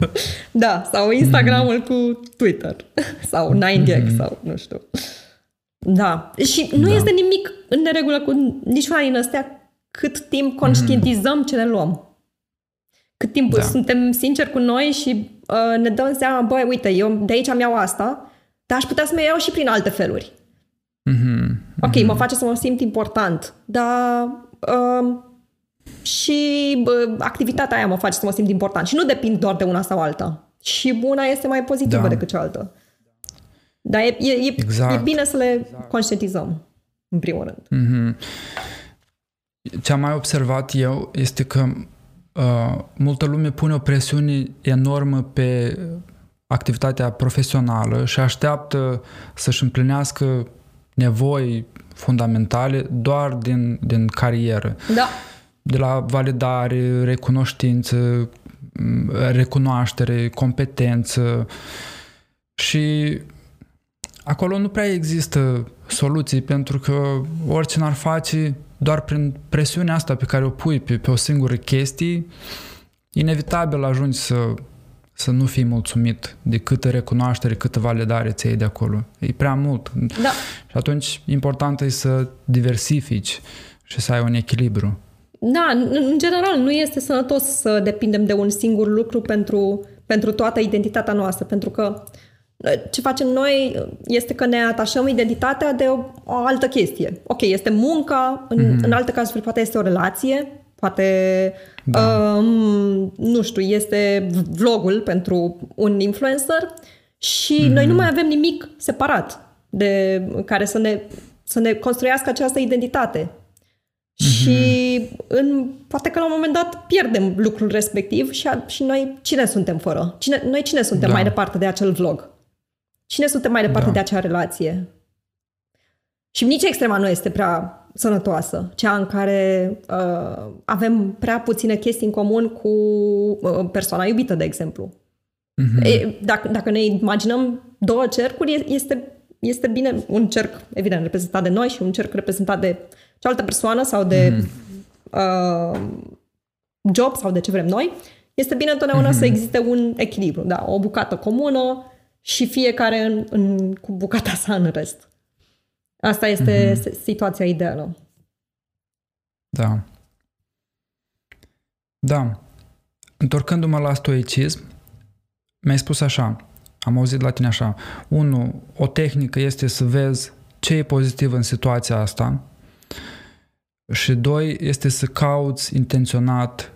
Da, sau Instagram-ul mm-hmm. cu Twitter. Sau nine gag mm-hmm. sau nu știu. Da. Și nu da. este nimic în neregulă cu niciuna din astea cât timp conștientizăm mm-hmm. ce ne luăm. Cât timp da. suntem sinceri cu noi și uh, ne dăm seama, băi, uite, eu de aici am iau asta, dar aș putea să mă iau și prin alte feluri. Mm-hmm. Ok, mm-hmm. mă face să mă simt important, dar uh, și uh, activitatea aia mă face să mă simt important și nu depind doar de una sau alta. Și una este mai pozitivă da. decât cealaltă. Dar e, e, e, exact. e bine să le exact. conștientizăm, în primul rând. Mm-hmm. Ce am mai observat eu este că uh, multă lume pune o presiune enormă pe activitatea profesională și așteaptă să-și împlinească nevoi fundamentale doar din, din carieră. Da. De la validare, recunoștință, recunoaștere, competență și acolo nu prea există soluții pentru că oricine ar face doar prin presiunea asta pe care o pui pe, pe o singură chestie, inevitabil ajungi să să nu fii mulțumit de câtă recunoaștere, câtă validare ți-ai de acolo. E prea mult. Da. Și atunci important e să diversifici și să ai un echilibru. Da, în general nu este sănătos să depindem de un singur lucru pentru, pentru toată identitatea noastră, pentru că ce facem noi este că ne atașăm identitatea de o, o altă chestie. Ok, este munca, în, mm-hmm. în alte cazuri poate este o relație, poate, da. um, nu știu, este vlogul pentru un influencer și mm-hmm. noi nu mai avem nimic separat de care să ne, să ne construiască această identitate. Și în, poate că la un moment dat pierdem lucrul respectiv și, a, și noi cine suntem fără? Cine, noi cine suntem da. mai departe de acel vlog? Cine suntem mai departe da. de acea relație? Și nici extrema nu este prea sănătoasă, cea în care uh, avem prea puține chestii în comun cu uh, persoana iubită, de exemplu. Mm-hmm. E, dacă, dacă ne imaginăm două cercuri, este, este bine un cerc, evident, reprezentat de noi și un cerc reprezentat de cealaltă persoană sau de mm. uh, job sau de ce vrem noi, este bine întotdeauna mm-hmm. să existe un echilibru, da, o bucată comună și fiecare în, în, cu bucata sa în rest. Asta este mm-hmm. situația ideală. Da. Da. Întorcându-mă la stoicism, mi-ai spus așa, am auzit la tine așa, unu, o tehnică este să vezi ce e pozitiv în situația asta, și doi, este să cauți intenționat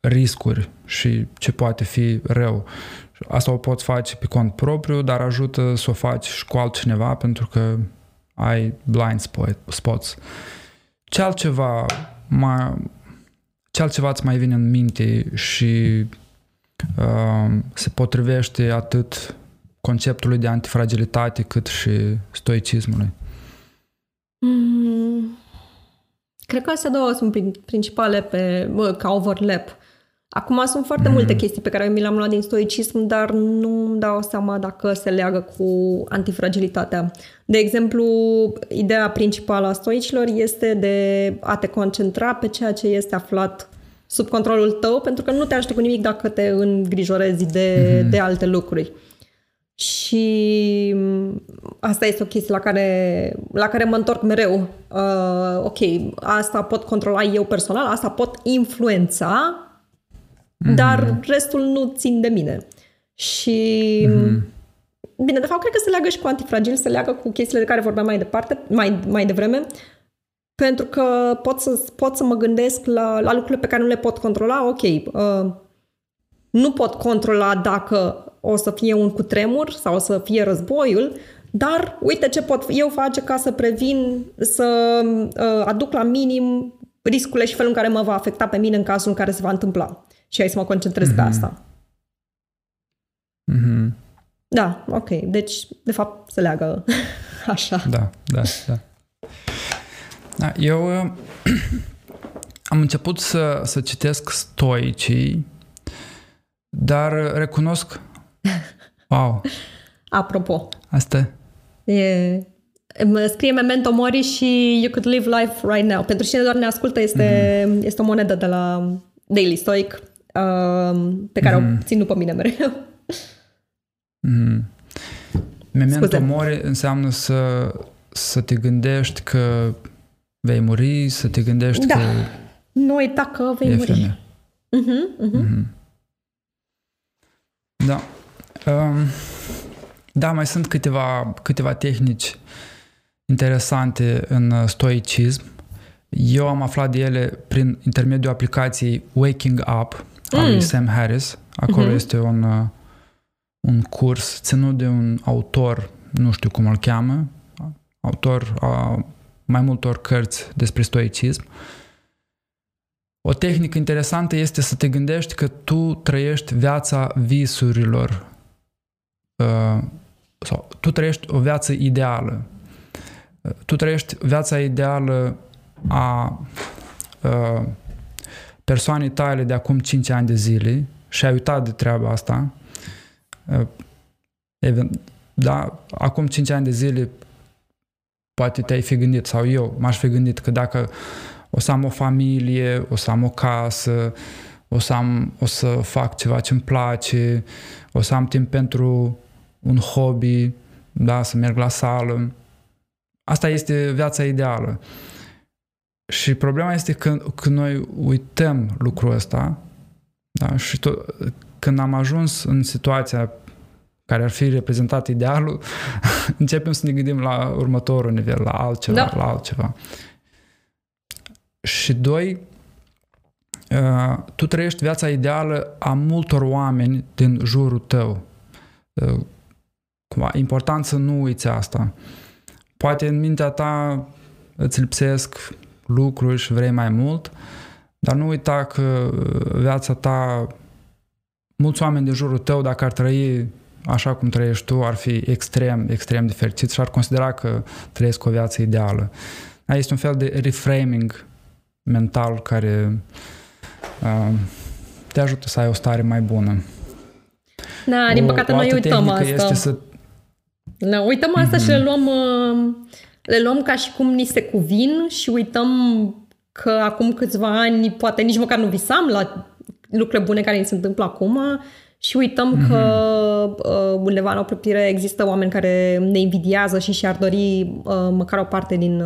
riscuri și ce poate fi rău. Asta o poți face pe cont propriu, dar ajută să o faci și cu altcineva pentru că ai blind spots. Ce altceva, mai, ce altceva îți mai vine în minte și uh, se potrivește atât conceptului de antifragilitate cât și stoicismului? Mm. Cred că astea două sunt principale pe, bă, ca overlap. Acum sunt foarte mm-hmm. multe chestii pe care mi le-am luat din stoicism, dar nu îmi dau seama dacă se leagă cu antifragilitatea. De exemplu, ideea principală a stoicilor este de a te concentra pe ceea ce este aflat sub controlul tău, pentru că nu te ajută cu nimic dacă te îngrijorezi de, mm-hmm. de alte lucruri. Și asta este o chestie la care, la care mă întorc mereu. Uh, ok, asta pot controla eu personal, asta pot influența, mm-hmm. dar restul nu țin de mine. Și, mm-hmm. bine, de fapt, cred că se leagă și cu antifragil, se leagă cu chestiile de care vorbeam mai departe, mai, mai devreme, pentru că pot să, pot să mă gândesc la, la lucrurile pe care nu le pot controla. Ok, uh, nu pot controla dacă o să fie un cutremur sau o să fie războiul, dar uite ce pot eu face ca să previn, să uh, aduc la minim riscurile și felul în care mă va afecta pe mine în cazul în care se va întâmpla. Și hai să mă concentrez mm-hmm. pe asta. Mm-hmm. Da, ok. Deci, de fapt, se leagă așa. Da, da, da. da eu uh, am început să, să citesc stoicii, dar recunosc. Wow. Apropo. Asta e. Mă scrie Memento Mori și You Could Live Life Right Now. Pentru cine doar ne ascultă, este, mm-hmm. este o monedă de la Daily Stoic uh, pe care mm-hmm. o țin după mine mereu. Mm-hmm. Memento Scuze. Mori înseamnă să, să te gândești că vei muri, să te gândești da. că... Nu uita că vei muri. Mm-hmm, mm-hmm. Mm-hmm. Da. Da, mai sunt câteva, câteva tehnici interesante în stoicism. Eu am aflat de ele prin intermediul aplicației Waking Up mm. al lui Sam Harris. Acolo mm-hmm. este un, un curs ținut de un autor, nu știu cum îl cheamă, autor a mai multor cărți despre stoicism. O tehnică interesantă este să te gândești că tu trăiești viața visurilor. Uh, sau, tu trăiești o viață ideală. Uh, tu trăiești viața ideală a uh, persoanei tale de acum cinci ani de zile și ai uitat de treaba asta. Uh, even, da, acum cinci ani de zile poate te-ai fi gândit, sau eu m-aș fi gândit că dacă o să am o familie, o să am o casă, o să, am, o să fac ceva ce îmi place, o să am timp pentru un hobby, da, să merg la sală. Asta este viața ideală. Și problema este că, că noi uităm lucrul ăsta, da? Și tot, când am ajuns în situația care ar fi reprezentat idealul, începem să ne gândim la următorul nivel, la altceva, da. la altceva. Și doi, tu trăiești viața ideală a multor oameni din jurul tău. Cumva, important să nu uiți asta. Poate în mintea ta îți lipsesc lucruri și vrei mai mult, dar nu uita că viața ta, mulți oameni din jurul tău, dacă ar trăi așa cum trăiești tu, ar fi extrem, extrem diferiți și ar considera că trăiesc o viață ideală. Este un fel de reframing mental care uh, te ajută să ai o stare mai bună. Da, din păcate noi uităm asta. Este să... da, uităm asta mm-hmm. și le luăm, le luăm ca și cum ni se cuvin și uităm că acum câțiva ani poate nici măcar nu visam la lucrurile bune care ni se întâmplă acum și uităm mm-hmm. că undeva în apropiere există oameni care ne invidiază și și-ar dori măcar o parte din,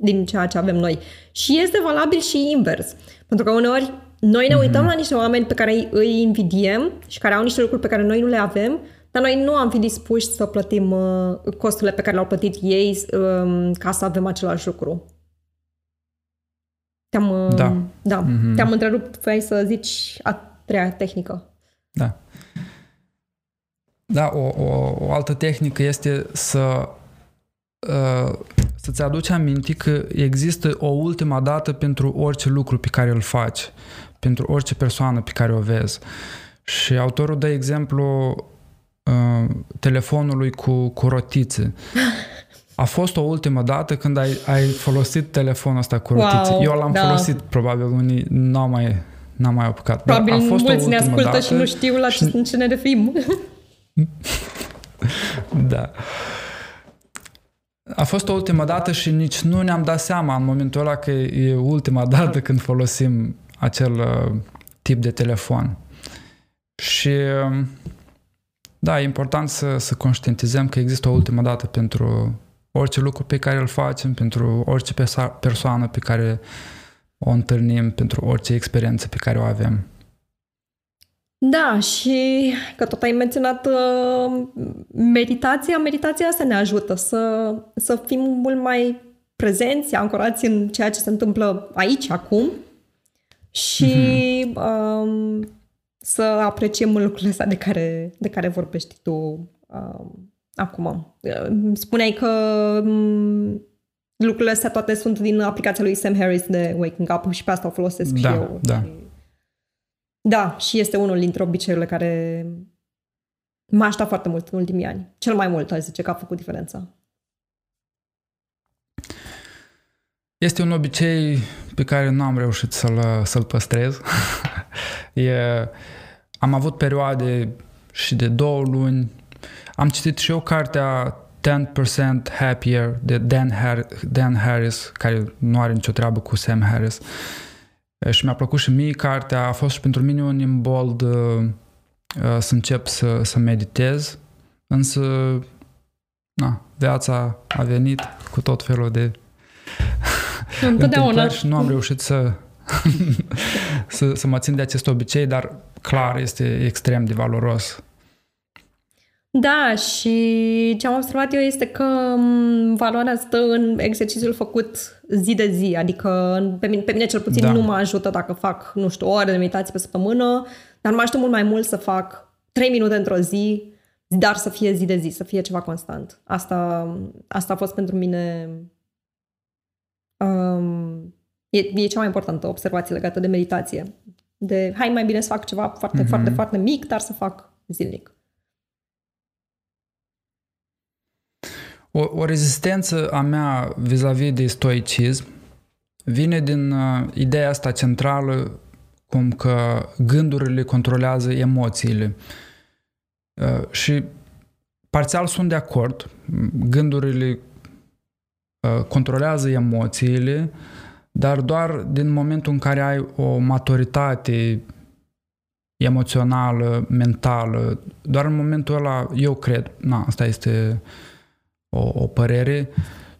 din ceea ce avem noi. Și este valabil și invers. Pentru că uneori noi ne uităm mm-hmm. la niște oameni pe care îi invidiem și care au niște lucruri pe care noi nu le avem, dar noi nu am fi dispuși să plătim costurile pe care le-au plătit ei ca să avem același lucru. Te-am, da. Da, mm-hmm. te-am întrerupt, vrei să zici a treia tehnică. Da. Da, o, o, o altă tehnică este să, să-ți aduci aminte că există o ultimă dată pentru orice lucru pe care îl faci, pentru orice persoană pe care o vezi. Și autorul dă exemplu telefonului cu, cu rotițe. A fost o ultimă dată când ai, ai folosit telefonul ăsta cu rotițe. Wow, eu l-am da. folosit, probabil unii n-au mai, n-au mai apucat. Probabil dar a fost mulți ne ascultă și nu știu la și... ce ne referim. Da. A fost o ultimă dată și nici nu ne-am dat seama în momentul ăla că e ultima dată când folosim acel uh, tip de telefon. Și uh, da, e important să, să conștientizăm că există o ultimă dată pentru orice lucru pe care îl facem, pentru orice persoană pe care o întâlnim, pentru orice experiență pe care o avem. Da, și că tot ai menționat meditația, meditația asta ne ajută să, să fim mult mai prezenți, ancorați în ceea ce se întâmplă aici, acum și... Mm-hmm. Um, să apreciem lucrurile astea de care, de care vorbești tu uh, acum. Spuneai că um, lucrurile astea toate sunt din aplicația lui Sam Harris de Waking Up și pe asta o folosesc da, și eu. Da. Și... da, și este unul dintre obiceiurile care m-a ajutat foarte mult în ultimii ani. Cel mai mult, aș zice, că a făcut diferența. Este un obicei pe care nu am reușit să-l, să-l păstrez. E, am avut perioade și de două luni. Am citit și eu cartea ten percent Happier de Dan, Har- Dan Harris, care nu are nicio treabă cu Sam Harris. E, și mi-a plăcut și mie cartea. A fost și pentru mine un imbold uh, uh, să încep să, să meditez. Însă, na, viața a venit cu tot felul de întâmplări și nu am reușit să... să, să mă țin de acest obicei, dar clar este extrem de valoros. Da, și ce am observat eu este că valoarea stă în exercițiul făcut zi de zi, adică pe mine, pe mine cel puțin da. nu mă ajută dacă fac, nu știu, o oră de meditație pe săptămână, dar mă ajută mult mai mult să fac trei minute într-o zi, dar să fie zi de zi, să fie ceva constant. Asta, asta a fost pentru mine... Um, E, e cea mai importantă observație legată de meditație. De, hai, mai bine să fac ceva foarte, mm-hmm. foarte, foarte mic, dar să fac zilnic. O, o rezistență a mea vis-a-vis de stoicism vine din uh, ideea asta centrală, cum că gândurile controlează emoțiile. Uh, și parțial sunt de acord. Gândurile uh, controlează emoțiile, dar doar din momentul în care ai o maturitate emoțională, mentală, doar în momentul ăla, eu cred, na, asta este o, o părere,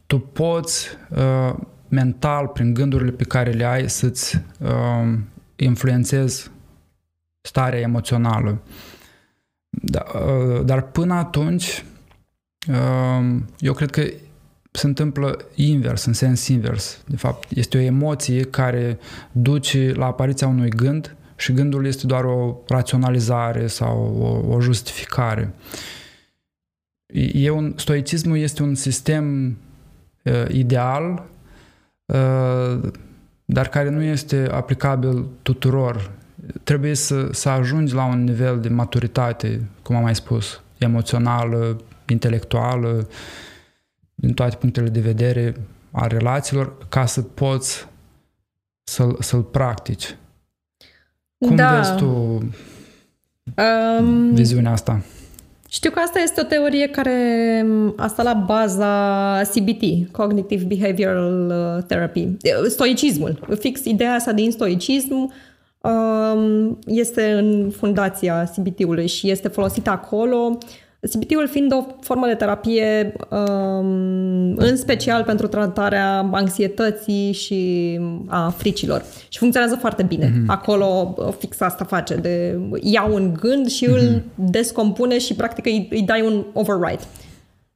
tu poți uh, mental, prin gândurile pe care le ai, să-ți uh, influențezi starea emoțională. Da, dar până atunci, eu cred că se întâmplă invers, în sens invers. De fapt, este o emoție care duce la apariția unui gând și gândul este doar o raționalizare sau o, o justificare. E un, stoicismul este un sistem uh, ideal, uh, dar care nu este aplicabil tuturor. Trebuie să, să ajungi la un nivel de maturitate, cum am mai spus, emoțională, intelectuală, din toate punctele de vedere a relațiilor, ca să poți să-l, să-l practici. Cum da. vezi tu um, viziunea asta? Știu că asta este o teorie care a stat la baza C B T, Cognitive Behavioral Therapy, stoicismul. Fix ideea asta din stoicism um, este în fundația C B T-ului și este folosită acolo. C B T-ul fiind o formă de terapie um, în special pentru tratarea anxietății și a fricilor. Și funcționează foarte bine. Mm-hmm. Acolo fix asta face. De, ia un gând și mm-hmm. îl descompune și practic îi, îi dai un override.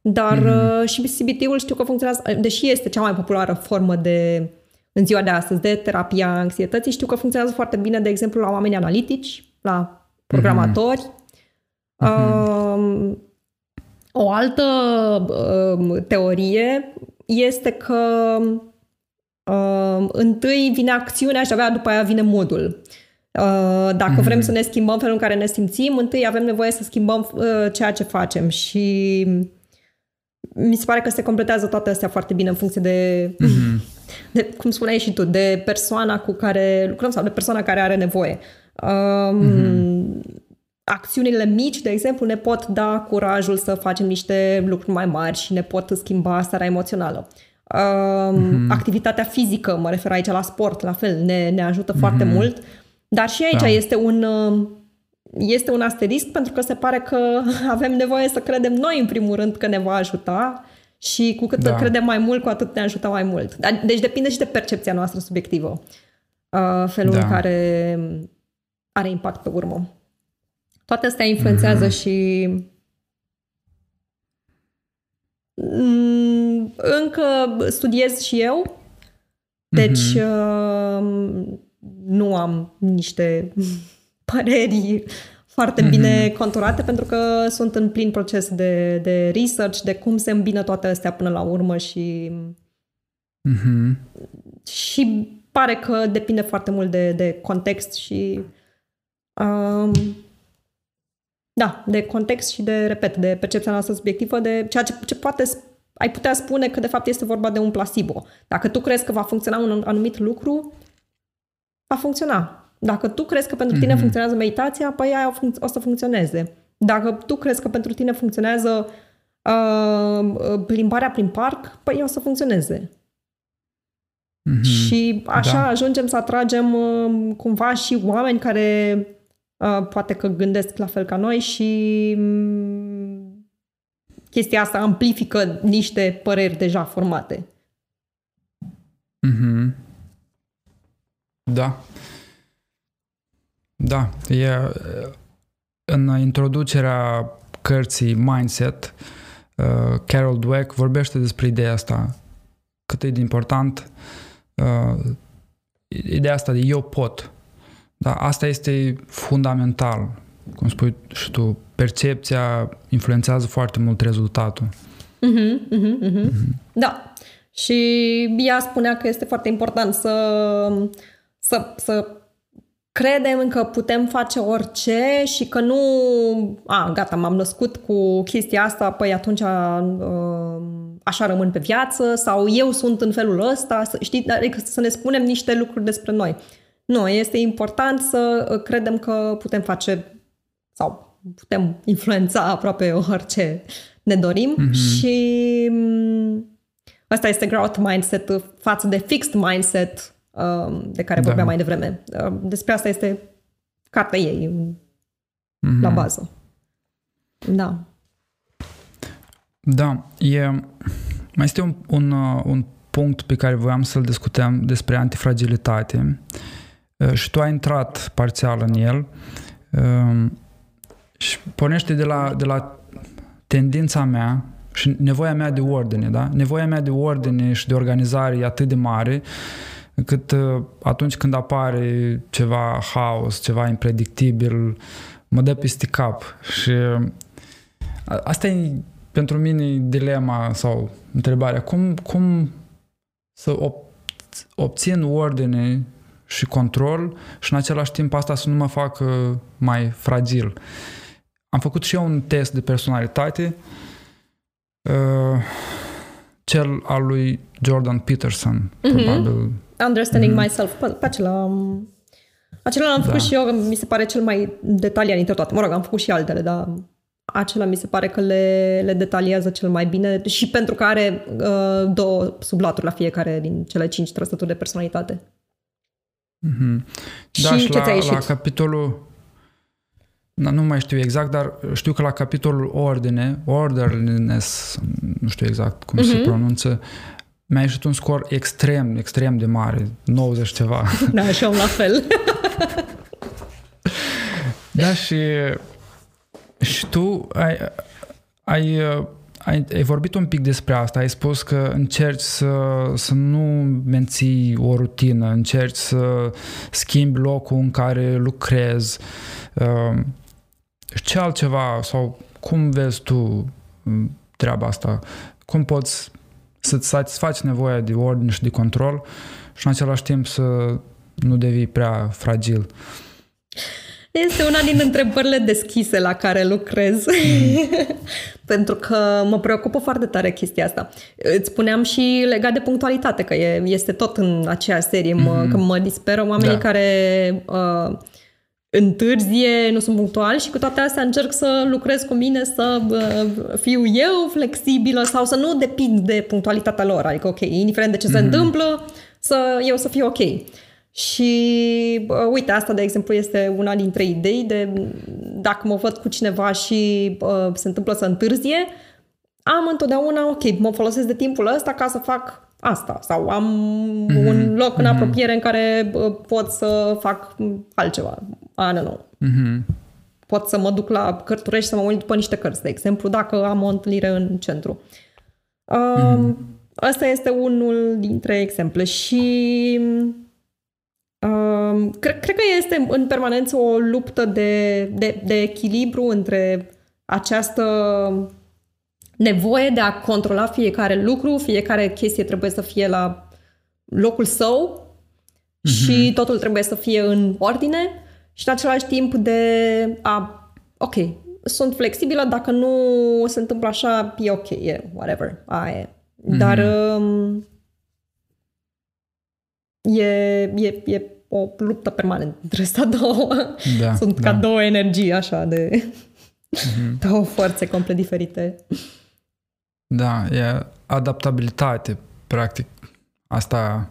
Dar mm-hmm. uh, și C B T-ul știu că funcționează, deși este cea mai populară formă de, în ziua de astăzi, de terapia anxietății, știu că funcționează foarte bine, de exemplu, la oameni analitici, la programatori. Mm-hmm. Uh-huh. O altă uh, teorie este că uh, întâi vine acțiunea și abia după aia vine modul. Uh, dacă uh-huh. vrem să ne schimbăm felul în care ne simțim, întâi avem nevoie să schimbăm uh, ceea ce facem și mi se pare că se completează toate astea foarte bine în funcție de, uh-huh. de cum spuneai și tu, de persoana cu care lucrăm sau de persoana care are nevoie. Uh, uh-huh. Acțiunile mici, de exemplu, ne pot da curajul să facem niște lucruri mai mari și ne pot schimba starea emoțională. Uh, mm-hmm. Activitatea fizică, mă refer aici la sport, la fel, ne, ne ajută mm-hmm. foarte mult. Dar și aici da. este un, este un asterisc, pentru că se pare că avem nevoie să credem noi, în primul rând, că ne va ajuta și cu cât da. credem mai mult, cu atât ne ajută mai mult. Deci depinde și de percepția noastră subiectivă, uh, felul da. în care are impact pe urmă. Toate astea influențează mm-hmm. și încă studiez și eu, deci mm-hmm. nu am niște păreri foarte mm-hmm. bine conturate, pentru că sunt în plin proces de, de research, de cum se îmbină toate astea până la urmă și, mm-hmm. și pare că depinde foarte mult de, de context și... Um, Da, de context și de, repet, de percepția noastră subiectivă, de ceea ce, ce poate ai putea spune că de fapt este vorba de un placebo. Dacă tu crezi că va funcționa un anumit lucru, va funcționa. Dacă tu crezi că pentru tine mm-hmm. funcționează meditația, păi aia o, func- o să funcționeze. Dacă tu crezi că pentru tine funcționează uh, plimbarea prin parc, păi o să funcționeze. Mm-hmm. Și așa da. ajungem să atragem uh, cumva și oameni care... Uh, poate că gândesc la fel ca noi și um, chestia asta amplifică niște păreri deja formate. Mm-hmm. Da. Da. E, în introducerea cărții Mindset, uh, Carol Dweck vorbește despre ideea asta. Cât e de important uh, ideea asta de eu pot. Da, asta este fundamental. Cum spui și tu, percepția influențează foarte mult rezultatul. Uh-huh, uh-huh, uh-huh. Uh-huh. Da. Și ea spunea că este foarte important să, să, să credem că putem face orice și că nu... A, gata, m-am născut cu chestia asta, păi atunci a, așa rămân pe viață sau eu sunt în felul ăsta, știi? Adică să ne spunem niște lucruri despre noi. Nu, este important să credem că putem face sau putem influența aproape orice ne dorim mm-hmm. și ăsta este growth mindset față de fixed mindset de care vorbeam da. mai devreme. Despre asta este cartea ei mm-hmm. la bază. Da. Da, e, mai este un, un, un punct pe care voiam să-l discutăm despre antifragilitate. Și tu ai intrat parțial în el Și pornește de la, de la tendința mea și nevoia mea de ordine, da? Nevoia mea de ordine și de organizare e atât de mare încât atunci când apare ceva haos, ceva impredictibil, mă dă peste cap. Și asta e pentru mine dilema sau întrebarea. Cum, cum să obțin ordine și control și în același timp asta să nu mă facă mai fragil? Am făcut și eu un test de personalitate, uh, cel al lui Jordan Peterson, mm-hmm. probabil. Understanding mm-hmm. myself. Pe acela, acela l-am făcut da. și eu, mi se pare cel mai detaliat dintre toate. Mă rog, am făcut și altele, dar acela mi se pare că le, le detaliază cel mai bine și pentru că are uh, două sublaturi la fiecare din cele cinci trăsături de personalitate. Mm-hmm. Da, și, și la, la capitolul... Nu mai știu exact, dar știu că la capitolul ordine, orderliness, nu știu exact cum uh-huh. se pronunță, mi-a ieșit un scor extrem, extrem de mare, nouăzeci ceva. Da, și eu la fel. Da, și, și tu ai, ai, ai, ai vorbit un pic despre asta, ai spus că încerci să, să nu menții o rutină, încerci să schimbi locul în care lucrezi. Uh, Ce altceva sau cum vezi tu treaba asta? Cum poți să-ți satisfaci nevoia de ordine și de control și în același timp să nu devii prea fragil? Este una din întrebările deschise la care lucrez. Mm. Pentru că mă preocupă foarte tare chestia asta. Îți spuneam și legat de punctualitate, că e, este tot în aceea serie, mă, mm. că mă disperă oamenii da. care... Uh, întârzie, nu sunt punctual și cu toate astea încerc să lucrez cu mine, să fiu eu flexibilă sau să nu depind de punctualitatea lor. Adică, ok, indiferent de ce mm-hmm. se întâmplă, să, eu să fiu ok. Și, uh, uite, asta, de exemplu, este una dintre idei de dacă mă văd cu cineva și uh, se întâmplă să întârzie, am întotdeauna, ok, mă folosesc de timpul ăsta ca să fac asta. Sau am mm-hmm. un loc în mm-hmm. apropiere în care pot să fac altceva. I don't know. Mm-hmm. Pot să mă duc la Cărturești să mă uit după niște cărți, de exemplu, dacă am o întâlnire în centru. Mm-hmm. Uh, asta este unul dintre exemple și uh, cred, cred că este în permanență o luptă de, de, de echilibru între această nevoie de a controla fiecare lucru, fiecare chestie trebuie să fie la locul său mm-hmm. și totul trebuie să fie în ordine și în același timp de a, ok, sunt flexibilă, dacă nu se întâmplă așa, e ok, e whatever, aia e. Dar mm-hmm. um, e, e, e o luptă permanentă între astea două. Da, sunt da. ca două energii așa de mm-hmm. două forțe complet diferite. Da, e adaptabilitate, practic. Asta,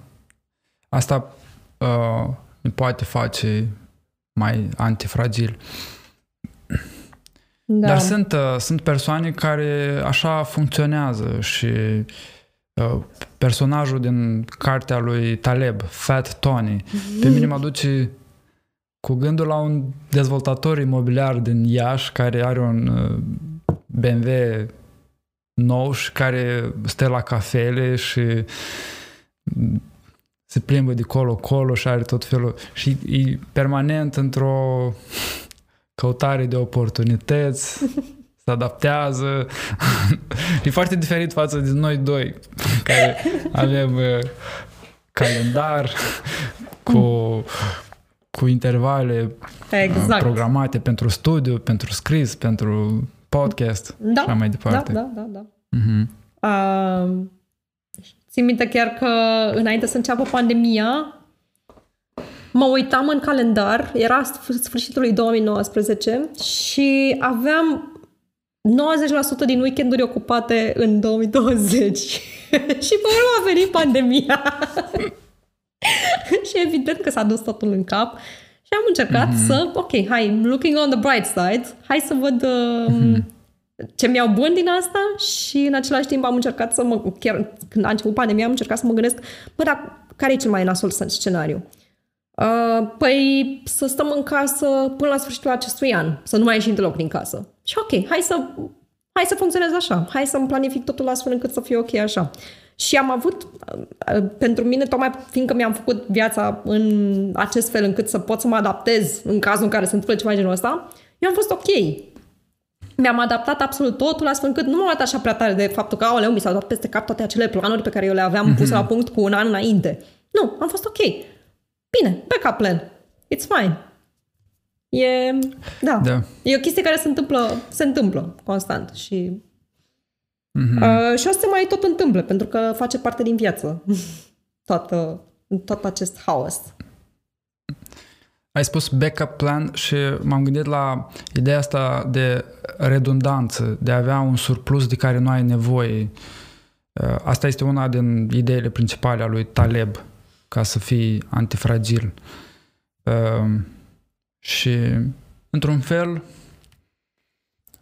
asta uh, ne poate face mai antifragil. Da. Dar sunt, uh, sunt persoane care așa funcționează și uh, personajul din cartea lui Taleb, Fat Tony, mm-hmm. pe mine mă duce cu gândul la un dezvoltator imobiliar din Iași care are un uh, B M W nou și care stă la cafele și se plimbă de colo-colo și are tot felul... Și e permanent într-o căutare de oportunități, se adaptează. E foarte diferit față de noi doi, care avem calendar cu, cu intervale exact. programate pentru studiu, pentru scris, pentru... podcast da, și mai departe. Da, da, da. Uh-huh. Uh, țin minte chiar că înainte să înceapă pandemia mă uitam în calendar, era sfârșitul lui două mii nouăsprezece și aveam nouăzeci la sută din weekenduri ocupate în două mii douăzeci și pe urmă a venit pandemia și evident că s-a dus totul în cap. Și am încercat mm-hmm. să, ok, hai, looking on the bright side, hai să văd uh, mm-hmm. ce mi-au bun din asta și în același timp am încercat să mă, chiar când a început pandemia, am încercat să mă gândesc, bă, dar care e cel mai nasol scenariu? Uh, păi să stăm în casă până la sfârșitul acestui an, să nu mai ieșim deloc din casă. Și ok, hai să, hai să funcționez așa, hai să-mi planific totul astfel încât să fie ok așa. Și am avut, uh, pentru mine, tocmai fiindcă mi-am făcut viața în acest fel încât să pot să mă adaptez în cazul în care se întâmplă ceva genul ăsta, eu am fost ok. Mi-am adaptat absolut totul astfel încât nu m-am atașat prea tare de faptul că, aoleu, mi s-au dat peste cap toate acele planuri pe care eu le aveam puse la punct cu un an înainte. Nu, am fost ok. Bine, backup plan. It's fine. E, da. Da. E o chestie care se întâmplă, se întâmplă constant și, mm-hmm. uh, și o să se mai tot întâmple, pentru că face parte din viață toată, tot acest haos. Ai spus backup plan și m-am gândit la ideea asta de redundanță, de a avea un surplus de care nu ai nevoie. Uh, asta este una din ideile principale a lui Taleb, ca să fii antifragil. Uh, și, într-un fel,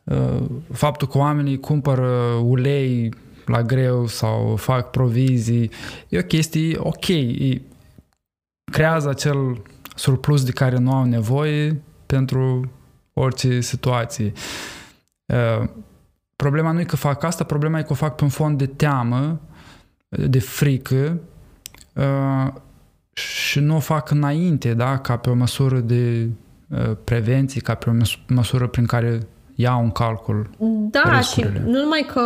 uh, faptul că oamenii cumpără ulei la greu sau fac provizii, e o chestie ok. E, creează acel surplus de care nu au nevoie pentru orice situație. Uh, problema nu e că fac asta, problema e că o fac pe un fond de teamă, de frică, Uh, și nu o fac înainte, da? Ca pe o măsură de uh, prevenție, ca pe o măsură prin care iau în calcul da, riscurile. Și nu numai că,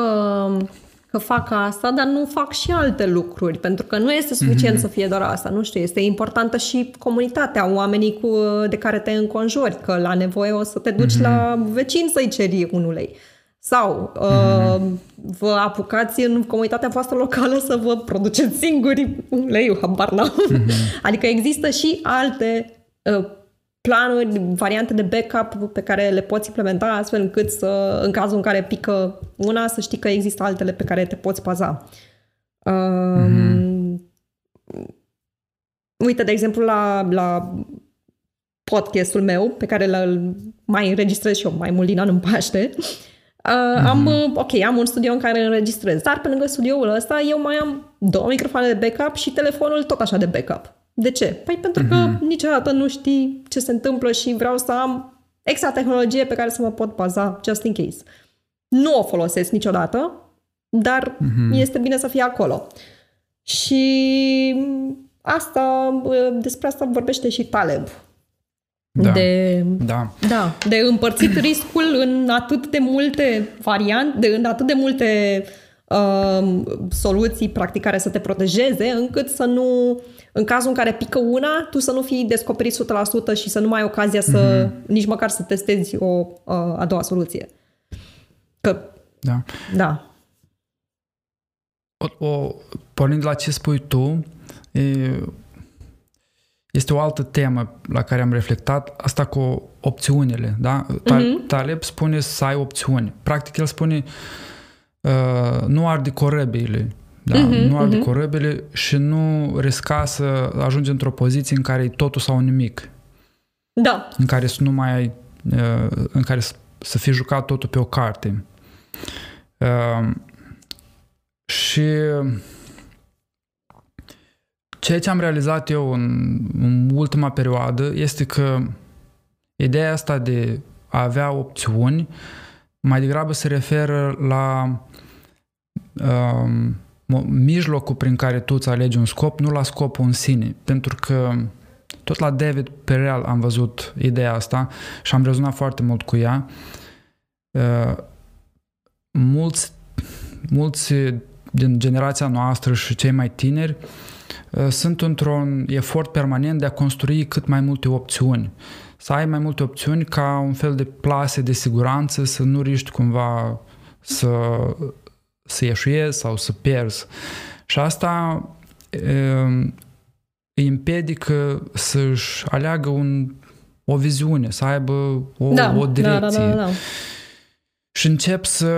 că fac asta, dar nu fac și alte lucruri, pentru că nu este suficient mm-hmm. să fie doar asta, nu știu, este importantă și comunitatea, oamenii cu, de care te înconjuri, că la nevoie o să te duci mm-hmm. la vecin să-i ceri un ulei. Sau uh, vă apucați în comunitatea voastră locală să vă produceți singuri uleiul, habar n-am. Uh-huh. Adică există și alte uh, planuri, variante de backup pe care le poți implementa astfel încât să, în cazul în care pică una, să știi că există altele pe care te poți baza. Uh, uh-huh. Uite, de exemplu, la, la podcastul meu, pe care îl mai înregistrez și eu mai mult din an în Paște, Uh, am, mm-hmm. ok, am un studio în care înregistrez, dar pe lângă studioul ăsta eu mai am două microfoane de backup și telefonul tot așa de backup. De ce? Păi pentru mm-hmm. că niciodată nu știi ce se întâmplă și vreau să am extra tehnologie pe care să mă pot baza just in case. Nu o folosesc niciodată, dar mm-hmm. este bine să fie acolo. Și asta, despre asta vorbește și Taleb. Da. De, da. Da, de împărțit riscul în atât de multe variante, în atât de multe uh, soluții practic care să te protejeze, încât să nu, în cazul în care pică una, tu să nu fii descoperit o sută la sută și să nu mai ai ocazia să, mm-hmm. nici măcar să testezi o uh, a doua soluție. Că, da. da. O, o, pornind la ce spui tu, e... este o altă temă la care am reflectat, asta cu opțiunile, da? Uh-huh. Taleb spune să ai opțiuni. Practic el spune uh, nu arde corăbiile, da? Uh-huh, nu arde uh-huh. corăbiile și nu risca să ajungi într-o poziție în care e totul sau nimic. Da. În care să nu mai ai, uh, în care să, să fii jucat totul pe o carte. Uh, și ceea ce am realizat eu în, în ultima perioadă este că ideea asta de a avea opțiuni mai degrabă se referă la uh, mijlocul prin care tu îți alegi un scop, nu la scopul în sine. Pentru că tot la David Perell am văzut ideea asta și am rezonat foarte mult cu ea. Uh, mulți, mulți din generația noastră și cei mai tineri sunt într-un efort permanent de a construi cât mai multe opțiuni. Să ai mai multe opțiuni ca un fel de plase de siguranță, să nu riști cumva să, să ieșuiezi sau să pierzi. Și asta e, îi împiedică să-și aleagă un, o viziune, să aibă o, da, o direcție. Da, da, da, da. Și încep să...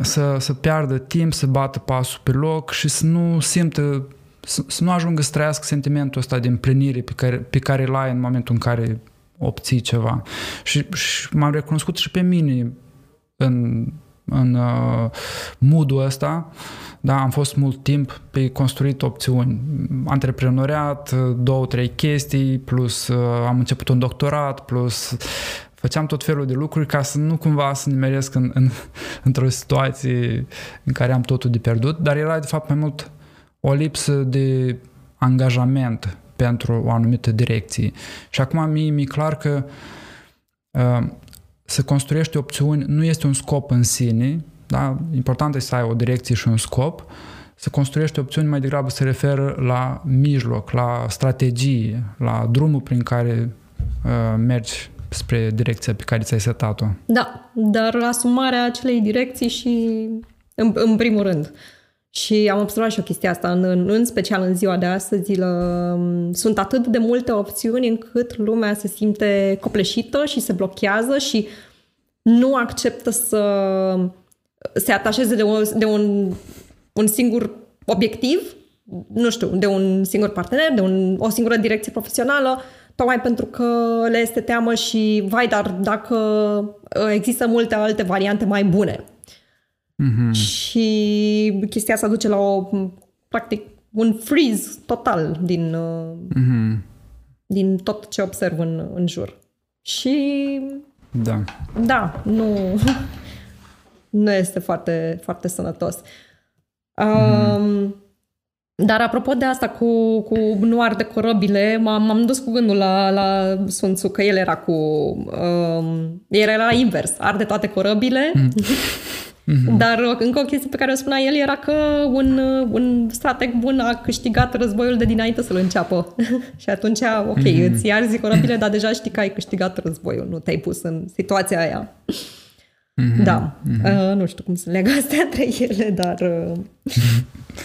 Să, să piardă timp, să bată pasul pe loc și să nu simtă, să, să nu ajungă să trăiască sentimentul ăsta de împlinire pe care, pe care îl ai în momentul în care obții ceva. Și, și m-am recunoscut și pe mine în în uh, mood-ul ăsta, da, am fost mult timp pe construit opțiuni. Antreprenoriat, două, trei chestii, plus uh, am început un doctorat, plus făceam tot felul de lucruri ca să nu cumva să ne meresc în, în, într-o situație în care am totul de pierdut, dar era de fapt mai mult o lipsă de angajament pentru o anumită direcție. Și acum mie mi-e clar că uh, să construiești opțiuni nu este un scop în sine, da? Important este să ai o direcție și un scop. Să construiești opțiuni mai degrabă se referă la mijloc, la strategie, la drumul prin care uh, mergi spre direcția pe care ți-ai setat-o. Da, dar asumarea acelei direcții și în, în primul rând. Și am observat și o chestie asta, în, în special în ziua de astăzi, la, sunt atât de multe opțiuni încât lumea se simte copleșită și se blochează și nu acceptă să se atașeze de, un, de un, un singur obiectiv, nu știu, de un singur partener, de un, o singură direcție profesională, tocmai pentru că le este teamă și, vai, dar dacă există multe alte variante mai bune. Mm-hmm. Și chestia asta duce la o, practic, un freeze total din, mm-hmm. din tot ce observ în, în jur. Și da, da nu, nu este foarte, foarte sănătos. Mm-hmm. Um, Dar apropo de asta cu, cu nu arde corăbile, m-am, m-am dus cu gândul la, la Sun Tzu, că el era cu... Um, era invers, arde toate corăbile, mm-hmm. dar încă o chestie pe care o spunea el era că un, un strateg bun a câștigat războiul de dinainte să-l înceapă. Și atunci, ok, mm-hmm. îți arzi corăbile, dar deja știi că ai câștigat războiul, nu te-ai pus în situația aia. Mm-hmm. Da, mm-hmm. Uh, nu știu cum să leg astea între ele, dar... Uh...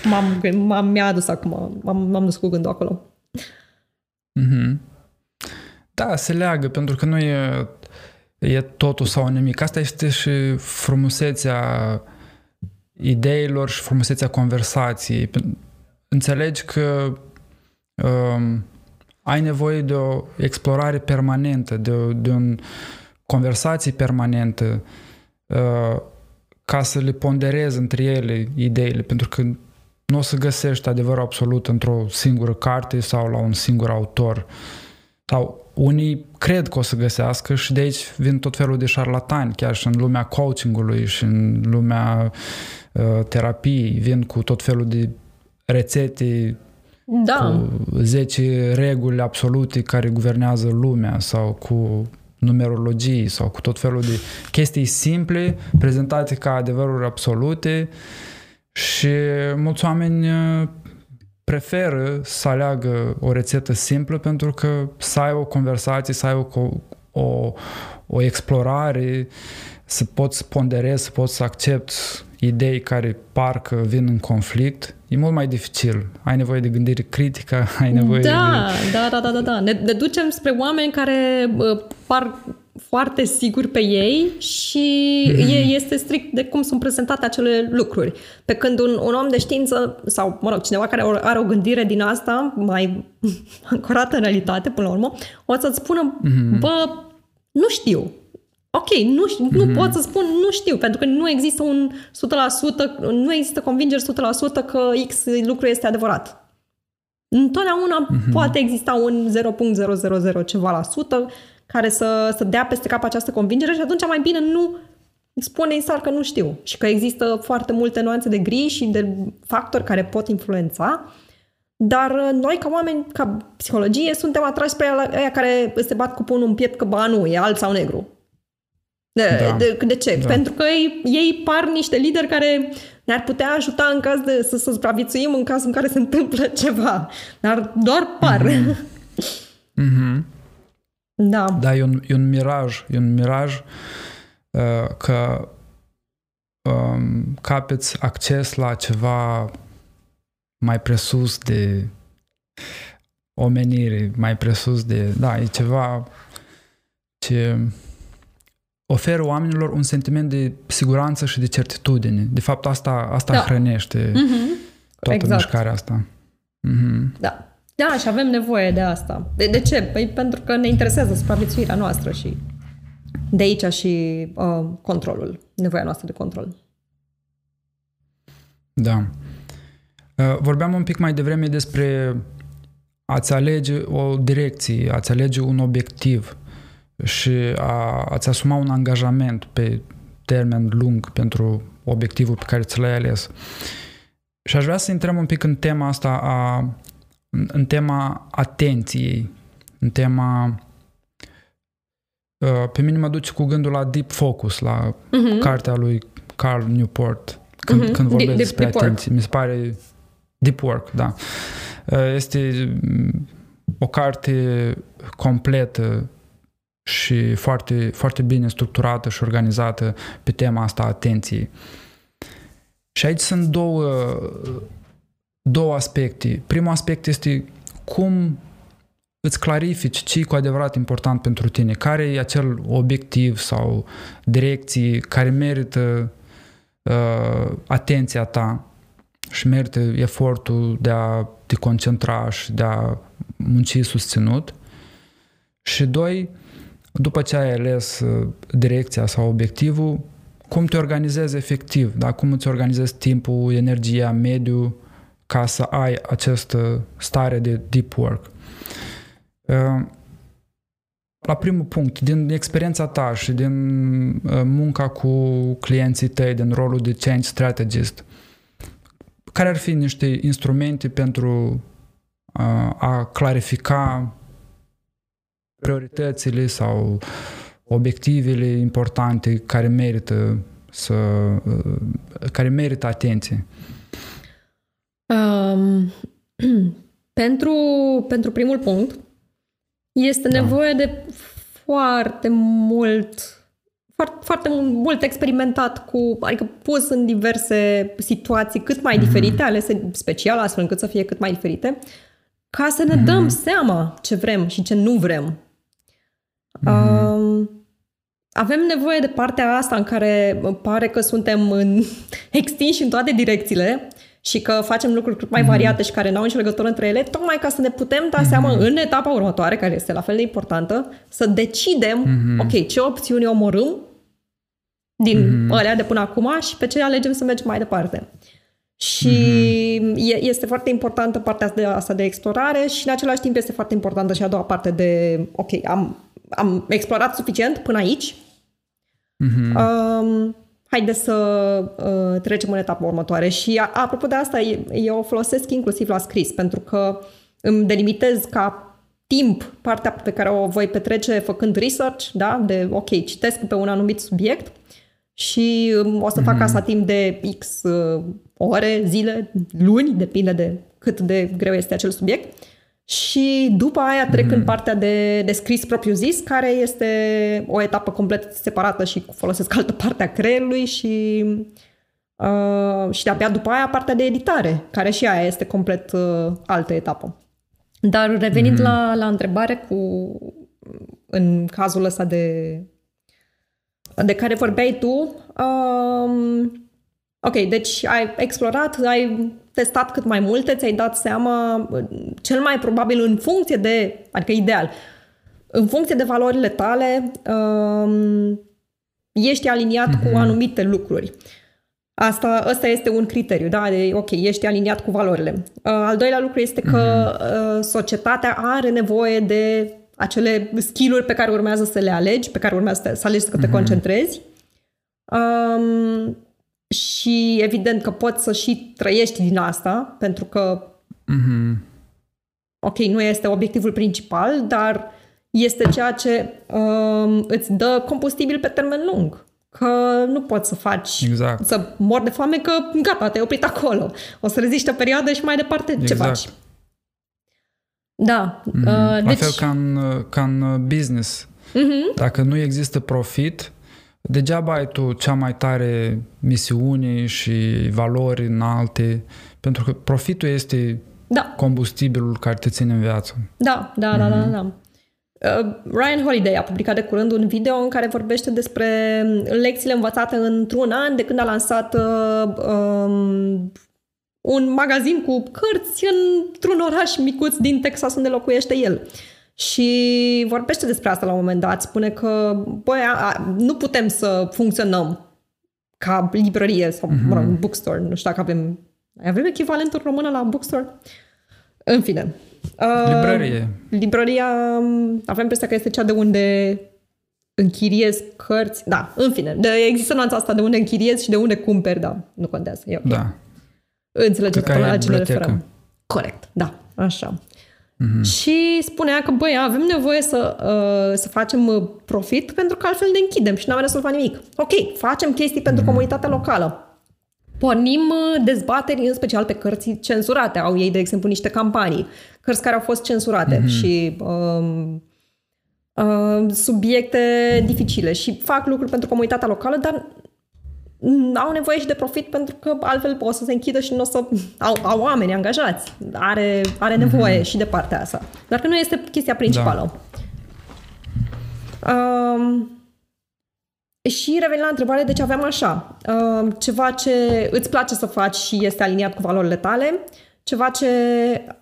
M-am, m-am, mi-a adus acum, m-am, m-am dus cu gândul acolo. Mm-hmm. Da, se leagă, pentru că nu e, e totul sau nimic. Asta este și frumusețea ideilor și frumusețea conversației. Înțelegi că um, ai nevoie de o explorare permanentă, de o, de o conversație permanentă, uh, ca să le ponderezi între ele ideile, pentru că nu o să găsești adevărul absolut într-o singură carte sau la un singur autor. Sau unii cred că o să găsească și de aici vin tot felul de șarlatani, chiar și în lumea coachingului și în lumea uh, terapiei, vin cu tot felul de rețete, da, cu zece reguli absolute care guvernează lumea sau cu numerologii sau cu tot felul de chestii simple prezentate ca adevăruri absolute. Și mulți oameni preferă să aleagă o rețetă simplă pentru că să ai o conversație, să ai o, o, o explorare, să poți să ponderezi, să poți să accepti idei care parcă vin în conflict, e mult mai dificil. Ai nevoie de gândire critică, ai nevoie da, de... Da, da, da, da, da. Ne, ne ducem spre oameni care uh, par foarte siguri pe ei și e, este strict de cum sunt prezentate acele lucruri. Pe când un, un om de știință sau, mă rog, cineva care are o gândire din asta mai ancorată în realitate, până la urmă, o să-ți spună, mm-hmm. bă, nu știu. Ok, nu, nu mm-hmm. pot să spun nu știu, pentru că nu există un o sută la sută, nu există convingeri o sută la sută că X lucru este adevărat. Întotdeauna mm-hmm. poate exista un zero virgulă zero zero zero ceva la sută care să, să dea peste cap această convingere și atunci mai bine nu spune-i sar că nu știu și că există foarte multe nuanțe de gri și de factori care pot influența. Dar noi, ca oameni, ca psihologie, suntem atrași spre aia care se bat cu pumnul în piept că ba nu, e alb sau negru. De, da. de, de ce? Da. Pentru că ei, ei par niște lideri care ne-ar putea ajuta în caz de să, să supraviețuim în cazul în care se întâmplă ceva. Dar doar par. Mm-hmm. Mm-hmm. Da. Da, e un, e un miraj. E un miraj uh, că um, capeți acces la ceva mai presus de omenire, mai presus de... Da, e ceva ce... oferă oamenilor un sentiment de siguranță și de certitudine. De fapt, asta, asta da. hrănește mm-hmm. toată exact. mișcarea asta. Mm-hmm. Da. Da, și avem nevoie de asta. De, de ce? Păi pentru că ne interesează supraviețuirea noastră și de aici și uh, controlul nevoia noastră de control. Da. Vorbeam un pic mai devreme despre a-ți alege o direcție, a-ți alege un obiectiv și a, a-ți asuma un angajament pe termen lung pentru obiectivul pe care ți l-ai ales. Și aș vrea să intrăm un pic în tema asta, a, în tema atenției, în tema... Pe mine mă duce cu gândul la deep focus, la uh-huh. cartea lui Cal Newport, când, uh-huh. când vorbesc deep, despre deep atenție. Work. Mi se pare... Deep Work, da. Este o carte completă și foarte, foarte bine structurată și organizată pe tema asta atenției. Și aici sunt două, două aspecte. Primul aspect este cum îți clarifici ce e cu adevărat important pentru tine, care e acel obiectiv sau direcții care merită uh, atenția ta și merită efortul de a te concentra și de a munci susținut. Și doi, după ce ai ales direcția sau obiectivul, cum te organizezi efectiv, da? Cum îți organizezi timpul, energia, mediul, ca să ai această stare de deep work. La primul punct, din experiența ta și din munca cu clienții tăi, din rolul de change strategist, care ar fi niște instrumente pentru a clarifica prioritățile sau obiectivele importante care merită, să, care merită atenție? Um, pentru, pentru primul punct, este nevoie da. de foarte mult... Foarte, foarte mult experimentat cu, adică pus în diverse situații cât mai diferite, alese special astfel încât să fie cât mai diferite, ca să ne mm-hmm. dăm seama ce vrem și ce nu vrem. Mm-hmm. Uh, avem nevoie de partea asta în care pare că suntem în, extinși în toate direcțiile și că facem lucruri cât mai mm-hmm. variate și care n-au nicio legătură între ele, tocmai ca să ne putem da mm-hmm. seama în etapa următoare, care este la fel de importantă, să decidem, mm-hmm. ok, ce opțiuni omorâm din alea de până acum și pe ce alegem să mergem mai departe. Și mm-hmm. este foarte importantă partea de asta de explorare și în același timp este foarte importantă și a doua parte de ok, am, am explorat suficient până aici. Mm-hmm. Um, haideți să uh, trecem în etapa următoare. Și a, apropo de asta, eu o folosesc inclusiv la scris, pentru că îmi delimitez ca timp partea pe care o voi petrece făcând research, da? De ok, citesc pe un anumit subiect și o să fac asta timp de X ore, zile, luni, depinde de cât de greu este acel subiect. Și după aia trec mm. în partea de, de scris propriu-zis, care este o etapă complet separată și folosesc altă parte a creierului și, uh, și de-abia după aia partea de editare, care și aia este complet uh, altă etapă. Dar revenind mm. la, la întrebare cu, în cazul ăsta de... de care vorbeai tu, um, ok, deci ai explorat, ai testat cât mai multe, ți-ai dat seama, cel mai probabil în funcție de, adică ideal, în funcție de valorile tale, um, ești aliniat mm-hmm. cu anumite lucruri. Asta, asta este un criteriu, da? De, ok, ești aliniat cu valorile. Uh, al doilea lucru este că uh, societatea are nevoie de acele skill-uri pe care urmează să le alegi, pe care urmează să alegi să te concentrezi. Um, și evident că poți să și trăiești din asta, pentru că uh-huh. ok, nu este obiectivul principal, dar este ceea ce um, îți dă combustibil pe termen lung. Că nu poți să faci, exact. Să mori de foame, că gata, te-ai oprit acolo. O să reziști o perioadă și mai departe exact. Ce faci? Da. Mm-hmm. Uh, La deci... fel ca în, ca în business. Mm-hmm. Dacă nu există profit, degeaba ai tu cea mai tare misiune și valori înalte, pentru că profitul este da. combustibilul care te ține în viață. Da, da, mm-hmm. da, da, da. Uh, Ryan Holiday a publicat de curând un video în care vorbește despre lecțiile învățate într-un an de când a lansat uh, um, un magazin cu cărți într-un oraș micuț din Texas unde locuiește el. Și vorbește despre asta la un moment dat. Spune că bă, a, nu putem să funcționăm ca librărie sau, mm-hmm. mă rog, bookstore. Nu știu dacă avem... Avem echivalentul română la bookstore? În fine. Librărie. Uh, librăria... Avem impresia că este cea de unde închiriez cărți. Da, în fine. De, există nuanța asta de unde închiriez și de unde cumperi, da. Nu contează. E okay. Da. Înțelegeți că la ce ne referăm. Corect, da. Așa. Mm-hmm. Și spunea că, băi, avem nevoie să, uh, să facem profit pentru că altfel ne închidem și n-am rezolvat nimic. Ok, facem chestii pentru mm-hmm. comunitatea locală. Pornim dezbateri, în special pe cărți cenzurate. Au ei, de exemplu, niște campanii. Cărți care au fost cenzurate mm-hmm. și um, uh, subiecte mm-hmm. dificile. Și fac lucruri pentru comunitatea locală, dar au nevoie și de profit pentru că altfel o să se închidă și nu o să... Au, au oameni angajați. Are, are nevoie mm-hmm. și de partea asta. Dar că nu este chestia principală. Da. Um, și revenind la întrebare, deci aveam așa. Um, ceva ce îți place să faci și este aliniat cu valorile tale. Ceva ce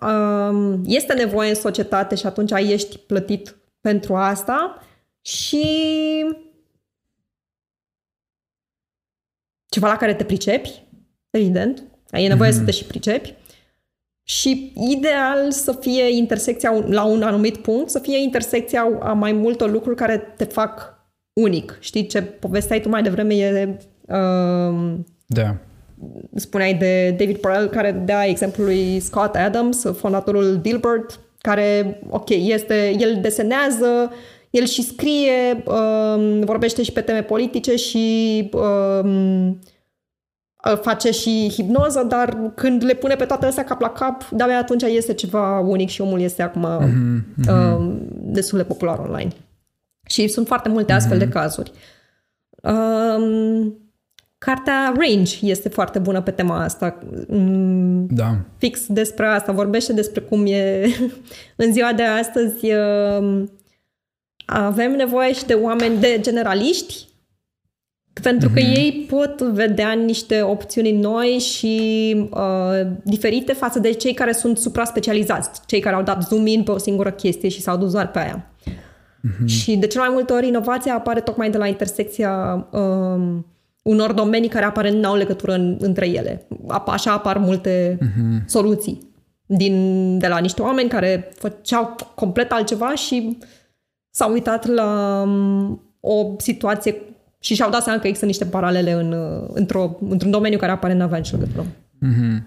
um, este nevoie în societate și atunci ești plătit pentru asta. Și... ceva la care te pricepi, evident. E nevoie mm-hmm. să te și pricepi. Și ideal să fie intersecția, la un anumit punct, să fie intersecția a mai multor lucruri care te fac unic. Știi ce povesteai tu mai devreme? E, uh, da. Spuneai de David Perell, care dea exemplul lui Scott Adams, fondatorul Dilbert, care, ok, este, el desenează, el și scrie, um, vorbește și pe teme politice și um, face și hipnoză, dar când le pune pe toate astea cap la cap, de-abia atunci este ceva unic și omul este acum mm-hmm. um, destul de popular online. Și sunt foarte multe astfel mm-hmm. de cazuri. Um, cartea Range este foarte bună pe tema asta. Um, da. Fix despre asta. Vorbește despre cum e în ziua de astăzi... Um, avem nevoie și de oameni, de generaliști, pentru că mm-hmm. ei pot vedea niște opțiuni noi și uh, diferite față de cei care sunt supra-specializați, cei care au dat zoom-in pe o singură chestie și s-au dus doar pe aia. Mm-hmm. Și de cel mai multe ori inovația apare tocmai de la intersecția uh, unor domenii care apare n-au legătură în, între ele. Așa apar multe mm-hmm. soluții din, de la niște oameni care făceau complet altceva și s-au uitat la o situație și și-au dat seama că există niște paralele în, într-o, într-un domeniu care apare în avansul gătului. Mm-hmm.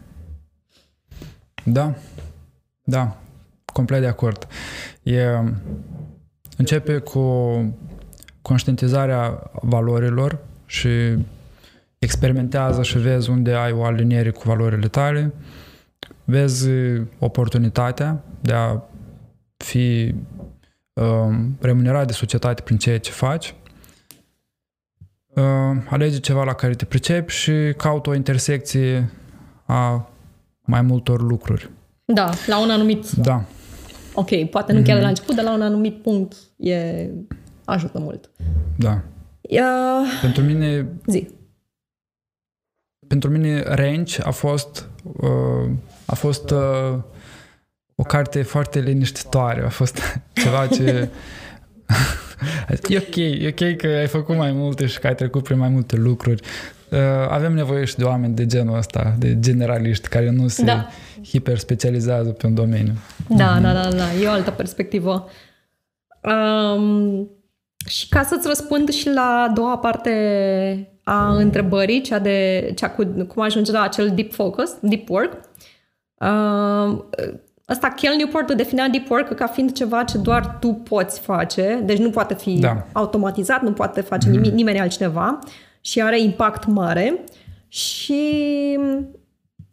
Da. Da. Complet de acord. E, începe cu conștientizarea valorilor și experimentează și vezi unde ai o aliniere cu valorile tale. Vezi oportunitatea de a fi remunerat de societate prin ceea ce faci, alege ceva la care te pricepi și caută o intersecție a mai multor lucruri. Da, la un anumit... Da. Ok, poate nu chiar de la început, dar la un anumit punct e... ajută mult. Da. Uh... Pentru mine... Zi. Pentru mine Range a fost a fost o carte foarte liniștitoare. A fost ceva ce... e ok, e ok că ai făcut mai multe și că ai trecut prin mai multe lucruri. Avem nevoie și de oameni de genul ăsta, de generaliști, care nu se da. hiperspecializează pe un domeniu. Da, mm-hmm. da, da, da. E o altă perspectivă. Um, și ca să-ți răspund și la a doua parte a întrebării, cea de cea cu, cum ajunge la acel deep focus, deep work, um, asta, Cal Newport definea deep work ca fiind ceva ce doar tu poți face, deci nu poate fi da. automatizat, nu poate face nimic, nimeni altcineva și are impact mare și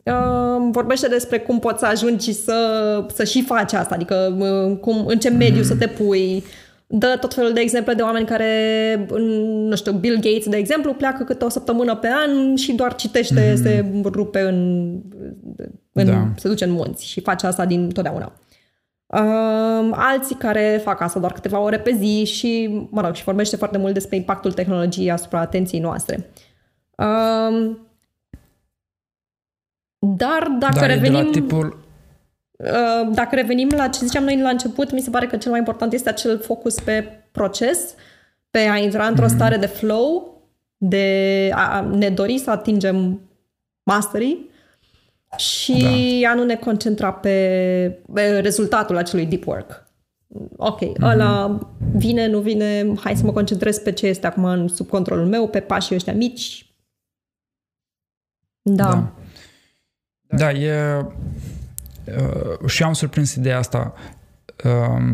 uh, vorbește despre cum poți să ajungi să, să și faci asta, adică uh, cum, în ce mediu mm. să te pui. Dă tot felul de exemple de oameni care, nu știu, Bill Gates, de exemplu, pleacă câte o săptămână pe an și doar citește, mm-hmm. se rupe în... în da. se duce în munți și face asta din totdeauna. Um, alții care fac asta doar câteva ore pe zi și, mă rog, și vorbește foarte mult despre impactul tehnologiei asupra atenției noastre. Um, dar dacă dar revenim... Dacă revenim la ce ziceam noi la început, mi se pare că cel mai important este acel focus pe proces, pe a intra într-o stare de flow de a ne dori să atingem mastery și da. a nu ne concentra pe rezultatul acelui deep work. Ok, mm-hmm. ăla vine, nu vine, hai să mă concentrez pe ce este acum în sub controlul meu, pe pașii ăștia mici. Da. Da, da e... Uh, și eu am surprins ideea asta. Uh,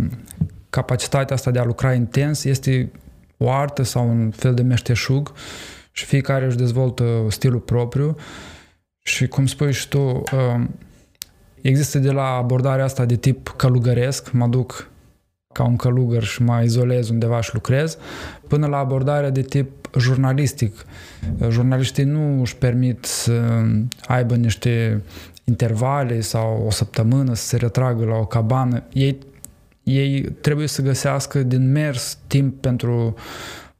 capacitatea asta de a lucra intens este o artă sau un fel de meșteșug și fiecare își dezvoltă stilul propriu și, cum spui și tu, uh, există de la abordarea asta de tip călugăresc, mă duc ca un călugăr și mă izolez undeva și lucrez, până la abordarea de tip jurnalistic. Uh, jurnaliștii nu își permit să aibă niște intervale sau o săptămână să se retragă la o cabană. Ei, ei trebuie să găsească din mers timp pentru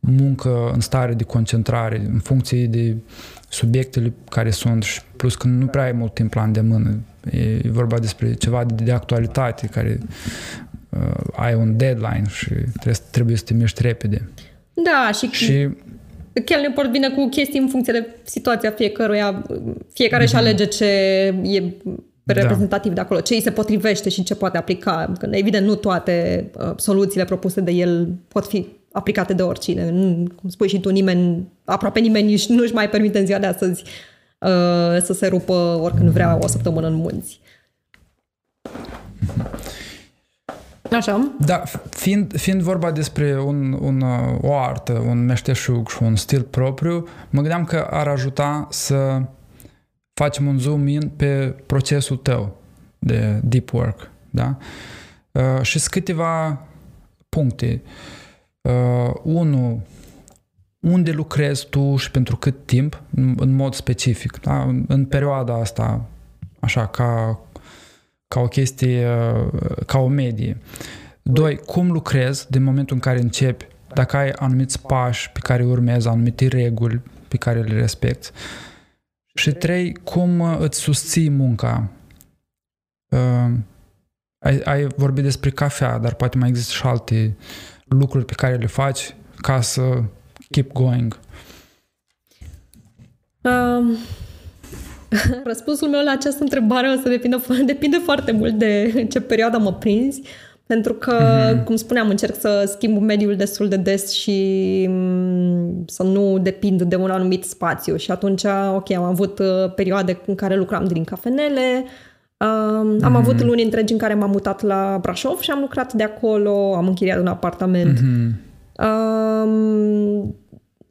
muncă în stare de concentrare, în funcție de subiectele care sunt și plus că nu prea ai mult timp la îndemână. E vorba despre ceva de, de actualitate care uh, ai un deadline și trebuie, trebuie să te miști repede. Da, și... și Cal Newport vine cu chestii în funcție de situația fiecăruia. Fiecare își alege ce e reprezentativ da. de acolo, ce îi se potrivește și ce poate aplica. Că, evident, nu toate uh, soluțiile propuse de el pot fi aplicate de oricine. Nu, cum spui și tu, nimeni, aproape nimeni nu își mai permite în ziua de astăzi uh, să se rupă oricând vrea o săptămână în munți. Așa. Da, fiind, fiind vorba despre un, un, o artă, un meșteșug și un stil propriu, mă gândeam că ar ajuta să facem un zoom in pe procesul tău de deep work, da? Uh, și câteva puncte. Uh, unu, unde lucrezi tu și pentru cât timp, în, în mod specific, da? În, în perioada asta, așa, ca... ca o chestie, ca o medie. Doi, cum lucrezi din momentul în care începi, dacă ai anumiți pași pe care urmezi, anumite reguli pe care le respecti. Și trei, cum îți susții munca. Uh, ai, ai vorbit despre cafea, dar poate mai există și alte lucruri pe care le faci ca să keep going. Um. Răspunsul meu la această întrebare o să depindă, depinde foarte mult de ce perioadă mă prinzi, pentru că, mm-hmm. cum spuneam, încerc să schimb mediul destul de des și să nu depind de un anumit spațiu. Și atunci, ok, am avut perioade în care lucram din cafenele, am mm-hmm. avut luni întregi în care m-am mutat la Brașov și am lucrat de acolo, am închiriat un apartament. Mm-hmm. Um,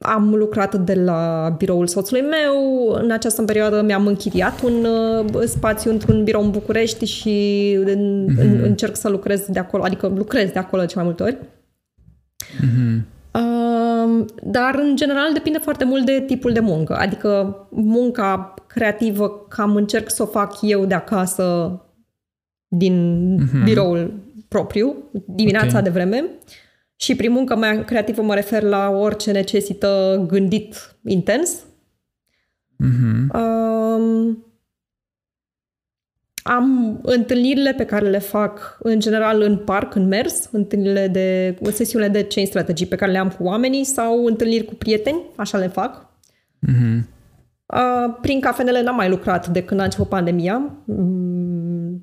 Am lucrat de la biroul soțului meu. În această perioadă mi-am închiriat un uh, spațiu într-un birou în București și în, mm-hmm. în, încerc să lucrez de acolo, adică lucrez de acolo cel mai multe ori. Mm-hmm. Uh, dar, în general, depinde foarte mult de tipul de muncă. Adică munca creativă cam încerc să o fac eu de acasă din mm-hmm. biroul propriu, dimineața okay. de vreme. Și prin muncă mea creativă mă refer la orice necesită gândit intens. Mm-hmm. Um, am întâlnirile pe care le fac în general în parc, în mers, întâlnirile de sesiunile de change strategy pe care le am cu oamenii sau întâlniri cu prieteni, așa le fac. Mm-hmm. Uh, prin cafenele n-am mai lucrat de când a început pandemia.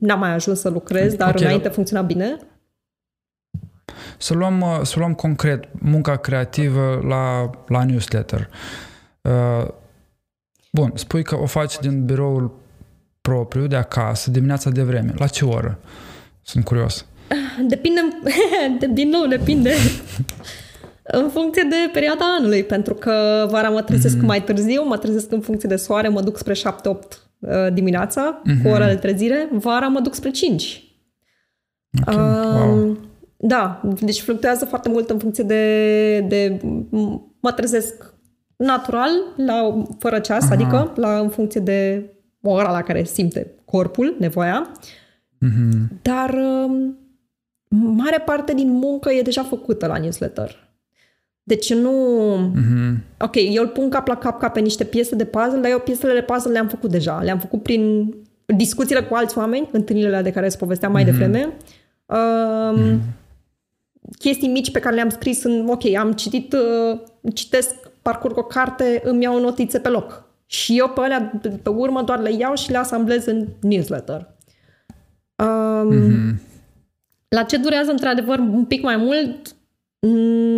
N-am mai ajuns să lucrez, dar okay. înainte funcționa bine. Să luăm, să luăm concret munca creativă la, la newsletter. Bun, spui că o faci din biroul propriu, de acasă, dimineața de vreme. La ce oră? Sunt curios. Depinde, din nou depinde, în funcție de perioada anului, pentru că vara mă trezesc mm-hmm. mai târziu, mă trezesc în funcție de soare, mă duc spre șapte opt dimineața, mm-hmm. cu ora de trezire, vara mă duc spre cinci. Okay. Uh, wow. Da, deci fluctuează foarte mult în funcție de... de mă trezesc natural, la, fără ceas, Aha. adică la, în funcție de ora la care simte corpul, nevoia. Mm-hmm. Dar mare parte din muncă e deja făcută la newsletter. Deci nu... Mm-hmm. Ok, eu îl pun cap la cap ca pe niște piese de puzzle, dar eu piesele de puzzle le-am făcut deja. Le-am făcut prin discuțiile cu alți oameni, întâlnirile de care îți povesteam mai mm-hmm. devreme. Uh, mm. Chestii mici pe care le-am scris în, ok, am citit uh, citesc parcurg o carte, îmi iau notițe pe loc. Și eu pe alea, pe urmă, doar le iau și le asamblez în newsletter. Um, mm-hmm. La ce durează, într-adevăr, un pic mai mult,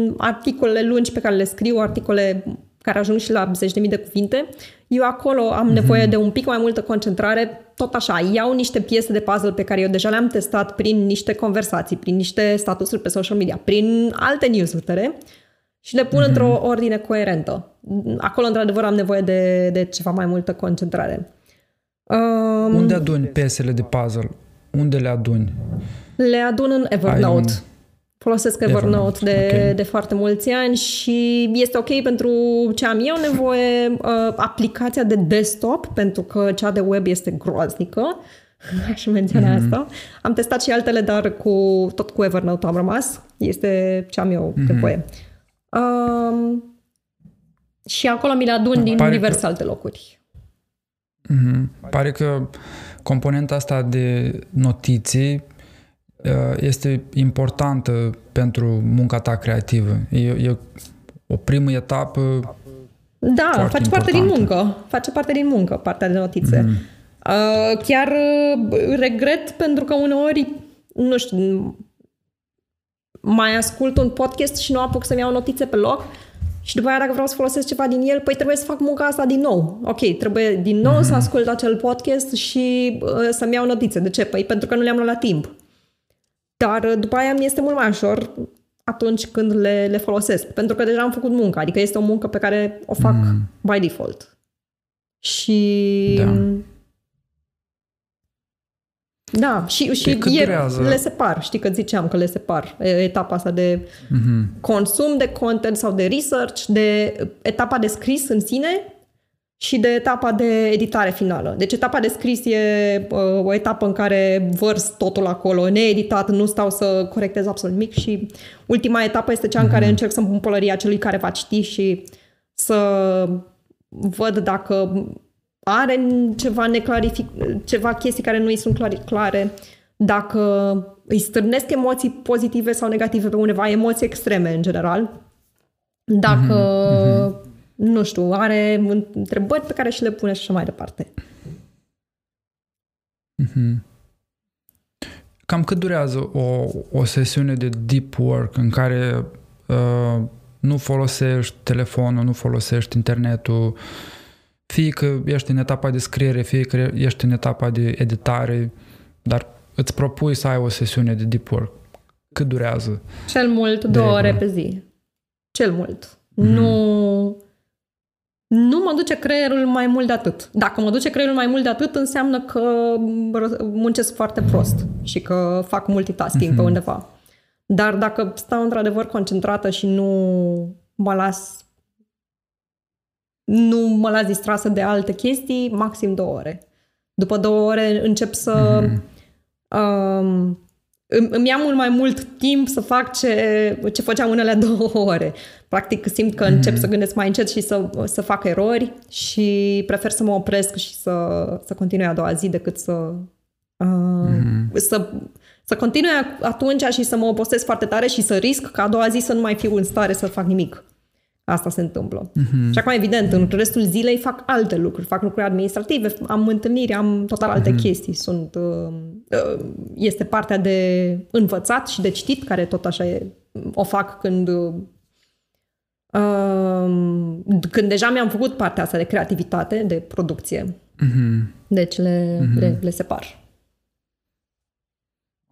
m- articole lungi pe care le scriu, articole care ajung și la zece de mii de cuvinte, eu acolo am mm-hmm. nevoie de un pic mai multă concentrare, tot așa, iau niște piese de puzzle pe care eu deja le-am testat prin niște conversații, prin niște statusuri pe social media, prin alte newslettere și le pun mm-hmm. într-o ordine coerentă. Acolo, într-adevăr, am nevoie de, de ceva mai multă concentrare. Um, Unde aduni piesele de puzzle? Unde le aduni? Le adun în Evernote. Un... Folosesc Evernote de, okay. de foarte mulți ani și este ok pentru ce am eu nevoie. Aplicația de desktop, pentru că cea de web este groaznică. Aș menționa mm-hmm. asta. Am testat și altele, dar cu, tot cu Evernote am rămas. Este ce am eu mm-hmm. nevoie. Um, și acolo mi le adun da, din diverse că... alte locuri. Mm-hmm. Pare că componenta asta de notiții este importantă pentru munca ta creativă. E, e o primă etapă. Da, foarte face importantă. parte din muncă. Face parte din muncă, partea de notițe. Mm. Chiar regret pentru că uneori, nu știu, mai ascult un podcast și nu apuc să-mi iau notițe pe loc și după aia dacă vreau să folosesc ceva din el, păi trebuie să fac munca asta din nou. Ok, trebuie din nou mm-hmm. să ascult acel podcast și să-mi iau notițe. De ce? Păi pentru că nu le-am luat la timp. Dar după aia mi este mult mai ușor atunci când le, le folosesc. Pentru că deja am făcut munca. Adică este o muncă pe care o fac mm. by default. Și... Da. Da. Și, și e, le separ. Știi că ziceam că le separ. Etapa asta de mm-hmm. consum, de content sau de research, de etapa de scris în sine și de etapa de editare finală. Deci etapa de scris e uh, o etapă în care vărs totul acolo, needitat, nu stau să corectez absolut nimic și ultima etapă este cea în care încerc să-mi pun pălăria celui care va citi și să văd dacă are ceva neclarific- ceva chestii care nu îi sunt clar- clare, dacă îi stârnesc emoții pozitive sau negative pe undeva, emoții extreme în general. Dacă... Mm-hmm. Nu știu, are întrebări pe care și le pune și așa mai departe. Mm-hmm. Cam cât durează o, o sesiune de deep work în care uh, nu folosești telefonul, nu folosești internetul, fie că ești în etapa de scriere, fie că ești în etapa de editare, dar îți propui să ai o sesiune de deep work. Cât durează? Cel mult două ore pe zi. Cel mult. Mm-hmm. Nu... Nu mă duce creierul mai mult de atât. Dacă mă duce creierul mai mult de atât, înseamnă că muncesc foarte prost și că fac multitasking mm-hmm. pe undeva. Dar dacă stau într-adevăr concentrată și nu mă las nu mă las distrasă de alte chestii, maxim două ore. După două ore încep să... Mm-hmm. Um, Îmi ia mult mai mult timp să fac ce, ce făceam în alea două ore. Practic simt că încep mm-hmm. să gândesc mai încet și să, să fac erori și prefer să mă opresc și să, să continui a doua zi decât să, uh, mm-hmm. să, să continui atunci și să mă obosesc foarte tare și să risc că a doua zi să nu mai fiu în stare să fac nimic. Asta se întâmplă. Mm-hmm. Și acum, evident, în restul zilei fac alte lucruri. Fac lucruri administrative, am întâlniri, am total alte mm-hmm. chestii. Sunt, este partea de învățat și de citit, care tot așa e, o fac când, când deja mi-am făcut partea asta de creativitate, de producție. Mm-hmm. Deci le, mm-hmm. le, le separ.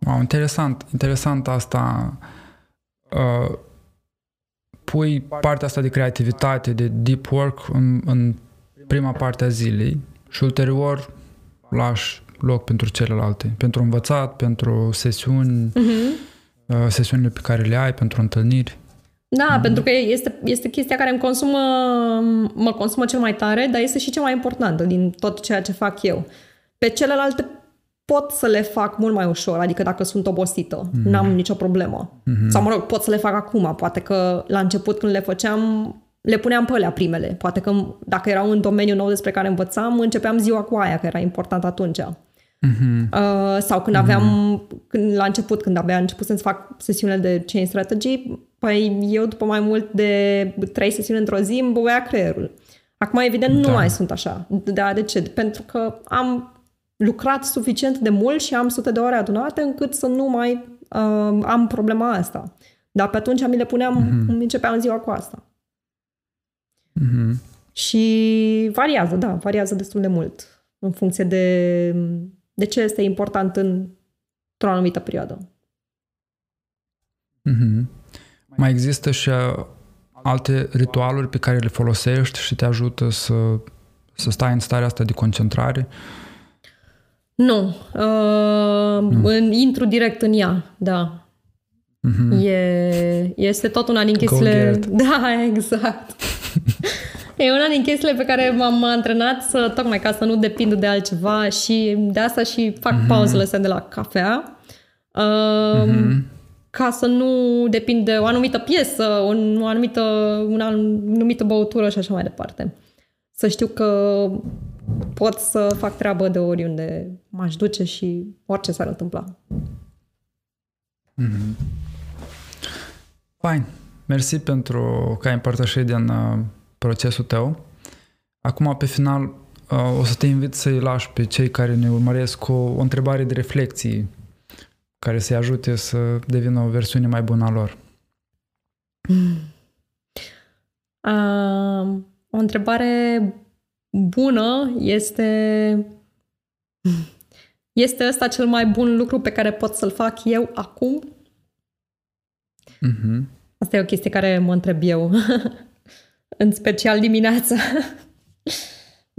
Wow, interesant. Interesant asta... Uh... Pui partea asta de creativitate, de deep work în, în prima parte a zilei și ulterior lași loc pentru celelalte, pentru învățat, pentru sesiuni, uh-huh. sesiunile pe care le ai, pentru întâlniri. Da, mm. pentru că este, este chestia care îmi consumă, mă consumă cel mai tare, dar este și cea mai importantă din tot ceea ce fac eu. Pe celelalte pot să le fac mult mai ușor, adică dacă sunt obosită, mm. n-am nicio problemă. Mm-hmm. Sau mă rog, pot să le fac acum, poate că la început când le făceam, le puneam pe alea primele. Poate că dacă era un domeniu nou despre care învățam, începeam ziua cu aia, că era important atunci. Mm-hmm. Uh, sau când aveam, mm-hmm. când, la început, când abia început să-mi fac sesiunile de change strategy, Păi eu, după mai mult de trei sesiuni într-o zi, îmi băuia creierul. Acum, evident, nu da. mai sunt așa. Da, de ce? Pentru că am lucrat suficient de mult și am sute de ore adunate încât să nu mai uh, am problema asta. Dar pe atunci mi le puneam, mm-hmm. îmi începeam ziua cu asta. Mm-hmm. Și variază, da, variază destul de mult în funcție de, de ce este important într-o anumită perioadă. Mm-hmm. Mai există și alte ritualuri pe care le folosești și te ajută să, să stai în starea asta de concentrare? Nu. Uh, nu. În, intru direct în ea, da. Uh-huh. E, este tot una din chestiile... Da, exact. E una din chestiile pe care m-am antrenat să, tocmai ca să nu depind de altceva și de asta și fac uh-huh. pauzele astea de la cafea. Uh, uh-huh. Ca să nu depind de o anumită piesă, o anumită, o anumită băutură și așa mai departe. Să știu că pot să fac treabă de oriunde m-aș duce și orice s-ar întâmpla. Mm-hmm. Fain. Mersi pentru că ai împărtășit din uh, procesul tău. Acum, pe final, uh, o să te invit să-i lași pe cei care ne urmăresc cu o întrebare de reflexie care să-i ajute să devină o versiune mai bună a lor. Uh, o întrebare bună este este ăsta cel mai bun lucru pe care pot să-l fac eu acum? Uh-huh. Asta e o chestie care mă întreb eu. În special dimineața.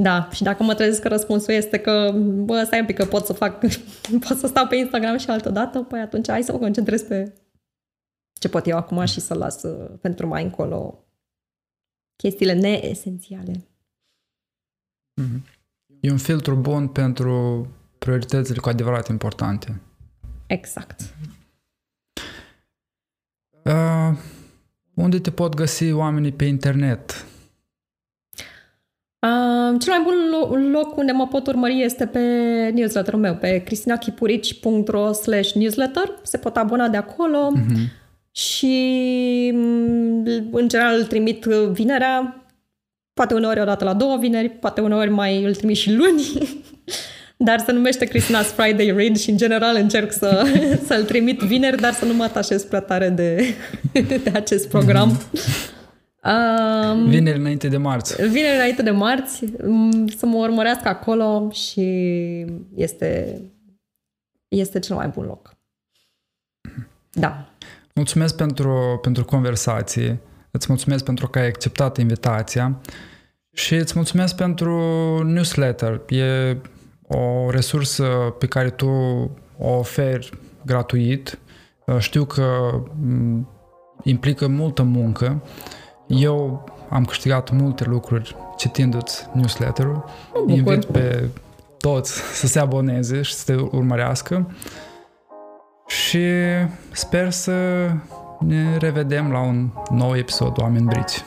Da, și dacă mă trezesc că răspunsul este că, bă, stai un pic că pot să fac, pot să stau pe Instagram și altădată, păi atunci hai să mă concentrez pe ce pot eu acum și să las pentru mai încolo chestiile neesențiale. E un filtru bun pentru prioritățile cu adevărat importante. Exact. Uh, unde te pot găsi oamenii pe internet? Uh, cel mai bun loc unde mă pot urmări este pe newsletterul meu, pe cristina chipurici punct ro slash newsletter. Se pot abona de acolo. Uh-huh. Și în general îl trimit vinerea, poate uneori odată la două vineri, poate uneori mai îl trimit și luni, dar se numește Cristina's Friday Read și în general încerc să, să-l trimit vineri, dar să nu mă atașez prea tare de, de acest program. Uh-huh. Um, vineri înainte de marți. Vineri înainte de marți, să mă urmărească acolo și este, este cel mai bun loc. Da. Mulțumesc pentru, pentru conversație, îți mulțumesc pentru că ai acceptat invitația și îți mulțumesc pentru newsletter. E o resursă pe care tu o oferi gratuit. Știu că implică multă muncă. Eu am câștigat multe lucruri citindu-ți newsletter-ul. Invit pe toți să se aboneze și să te urmărească. Și sper să ne revedem la un nou episod Oameni Brici.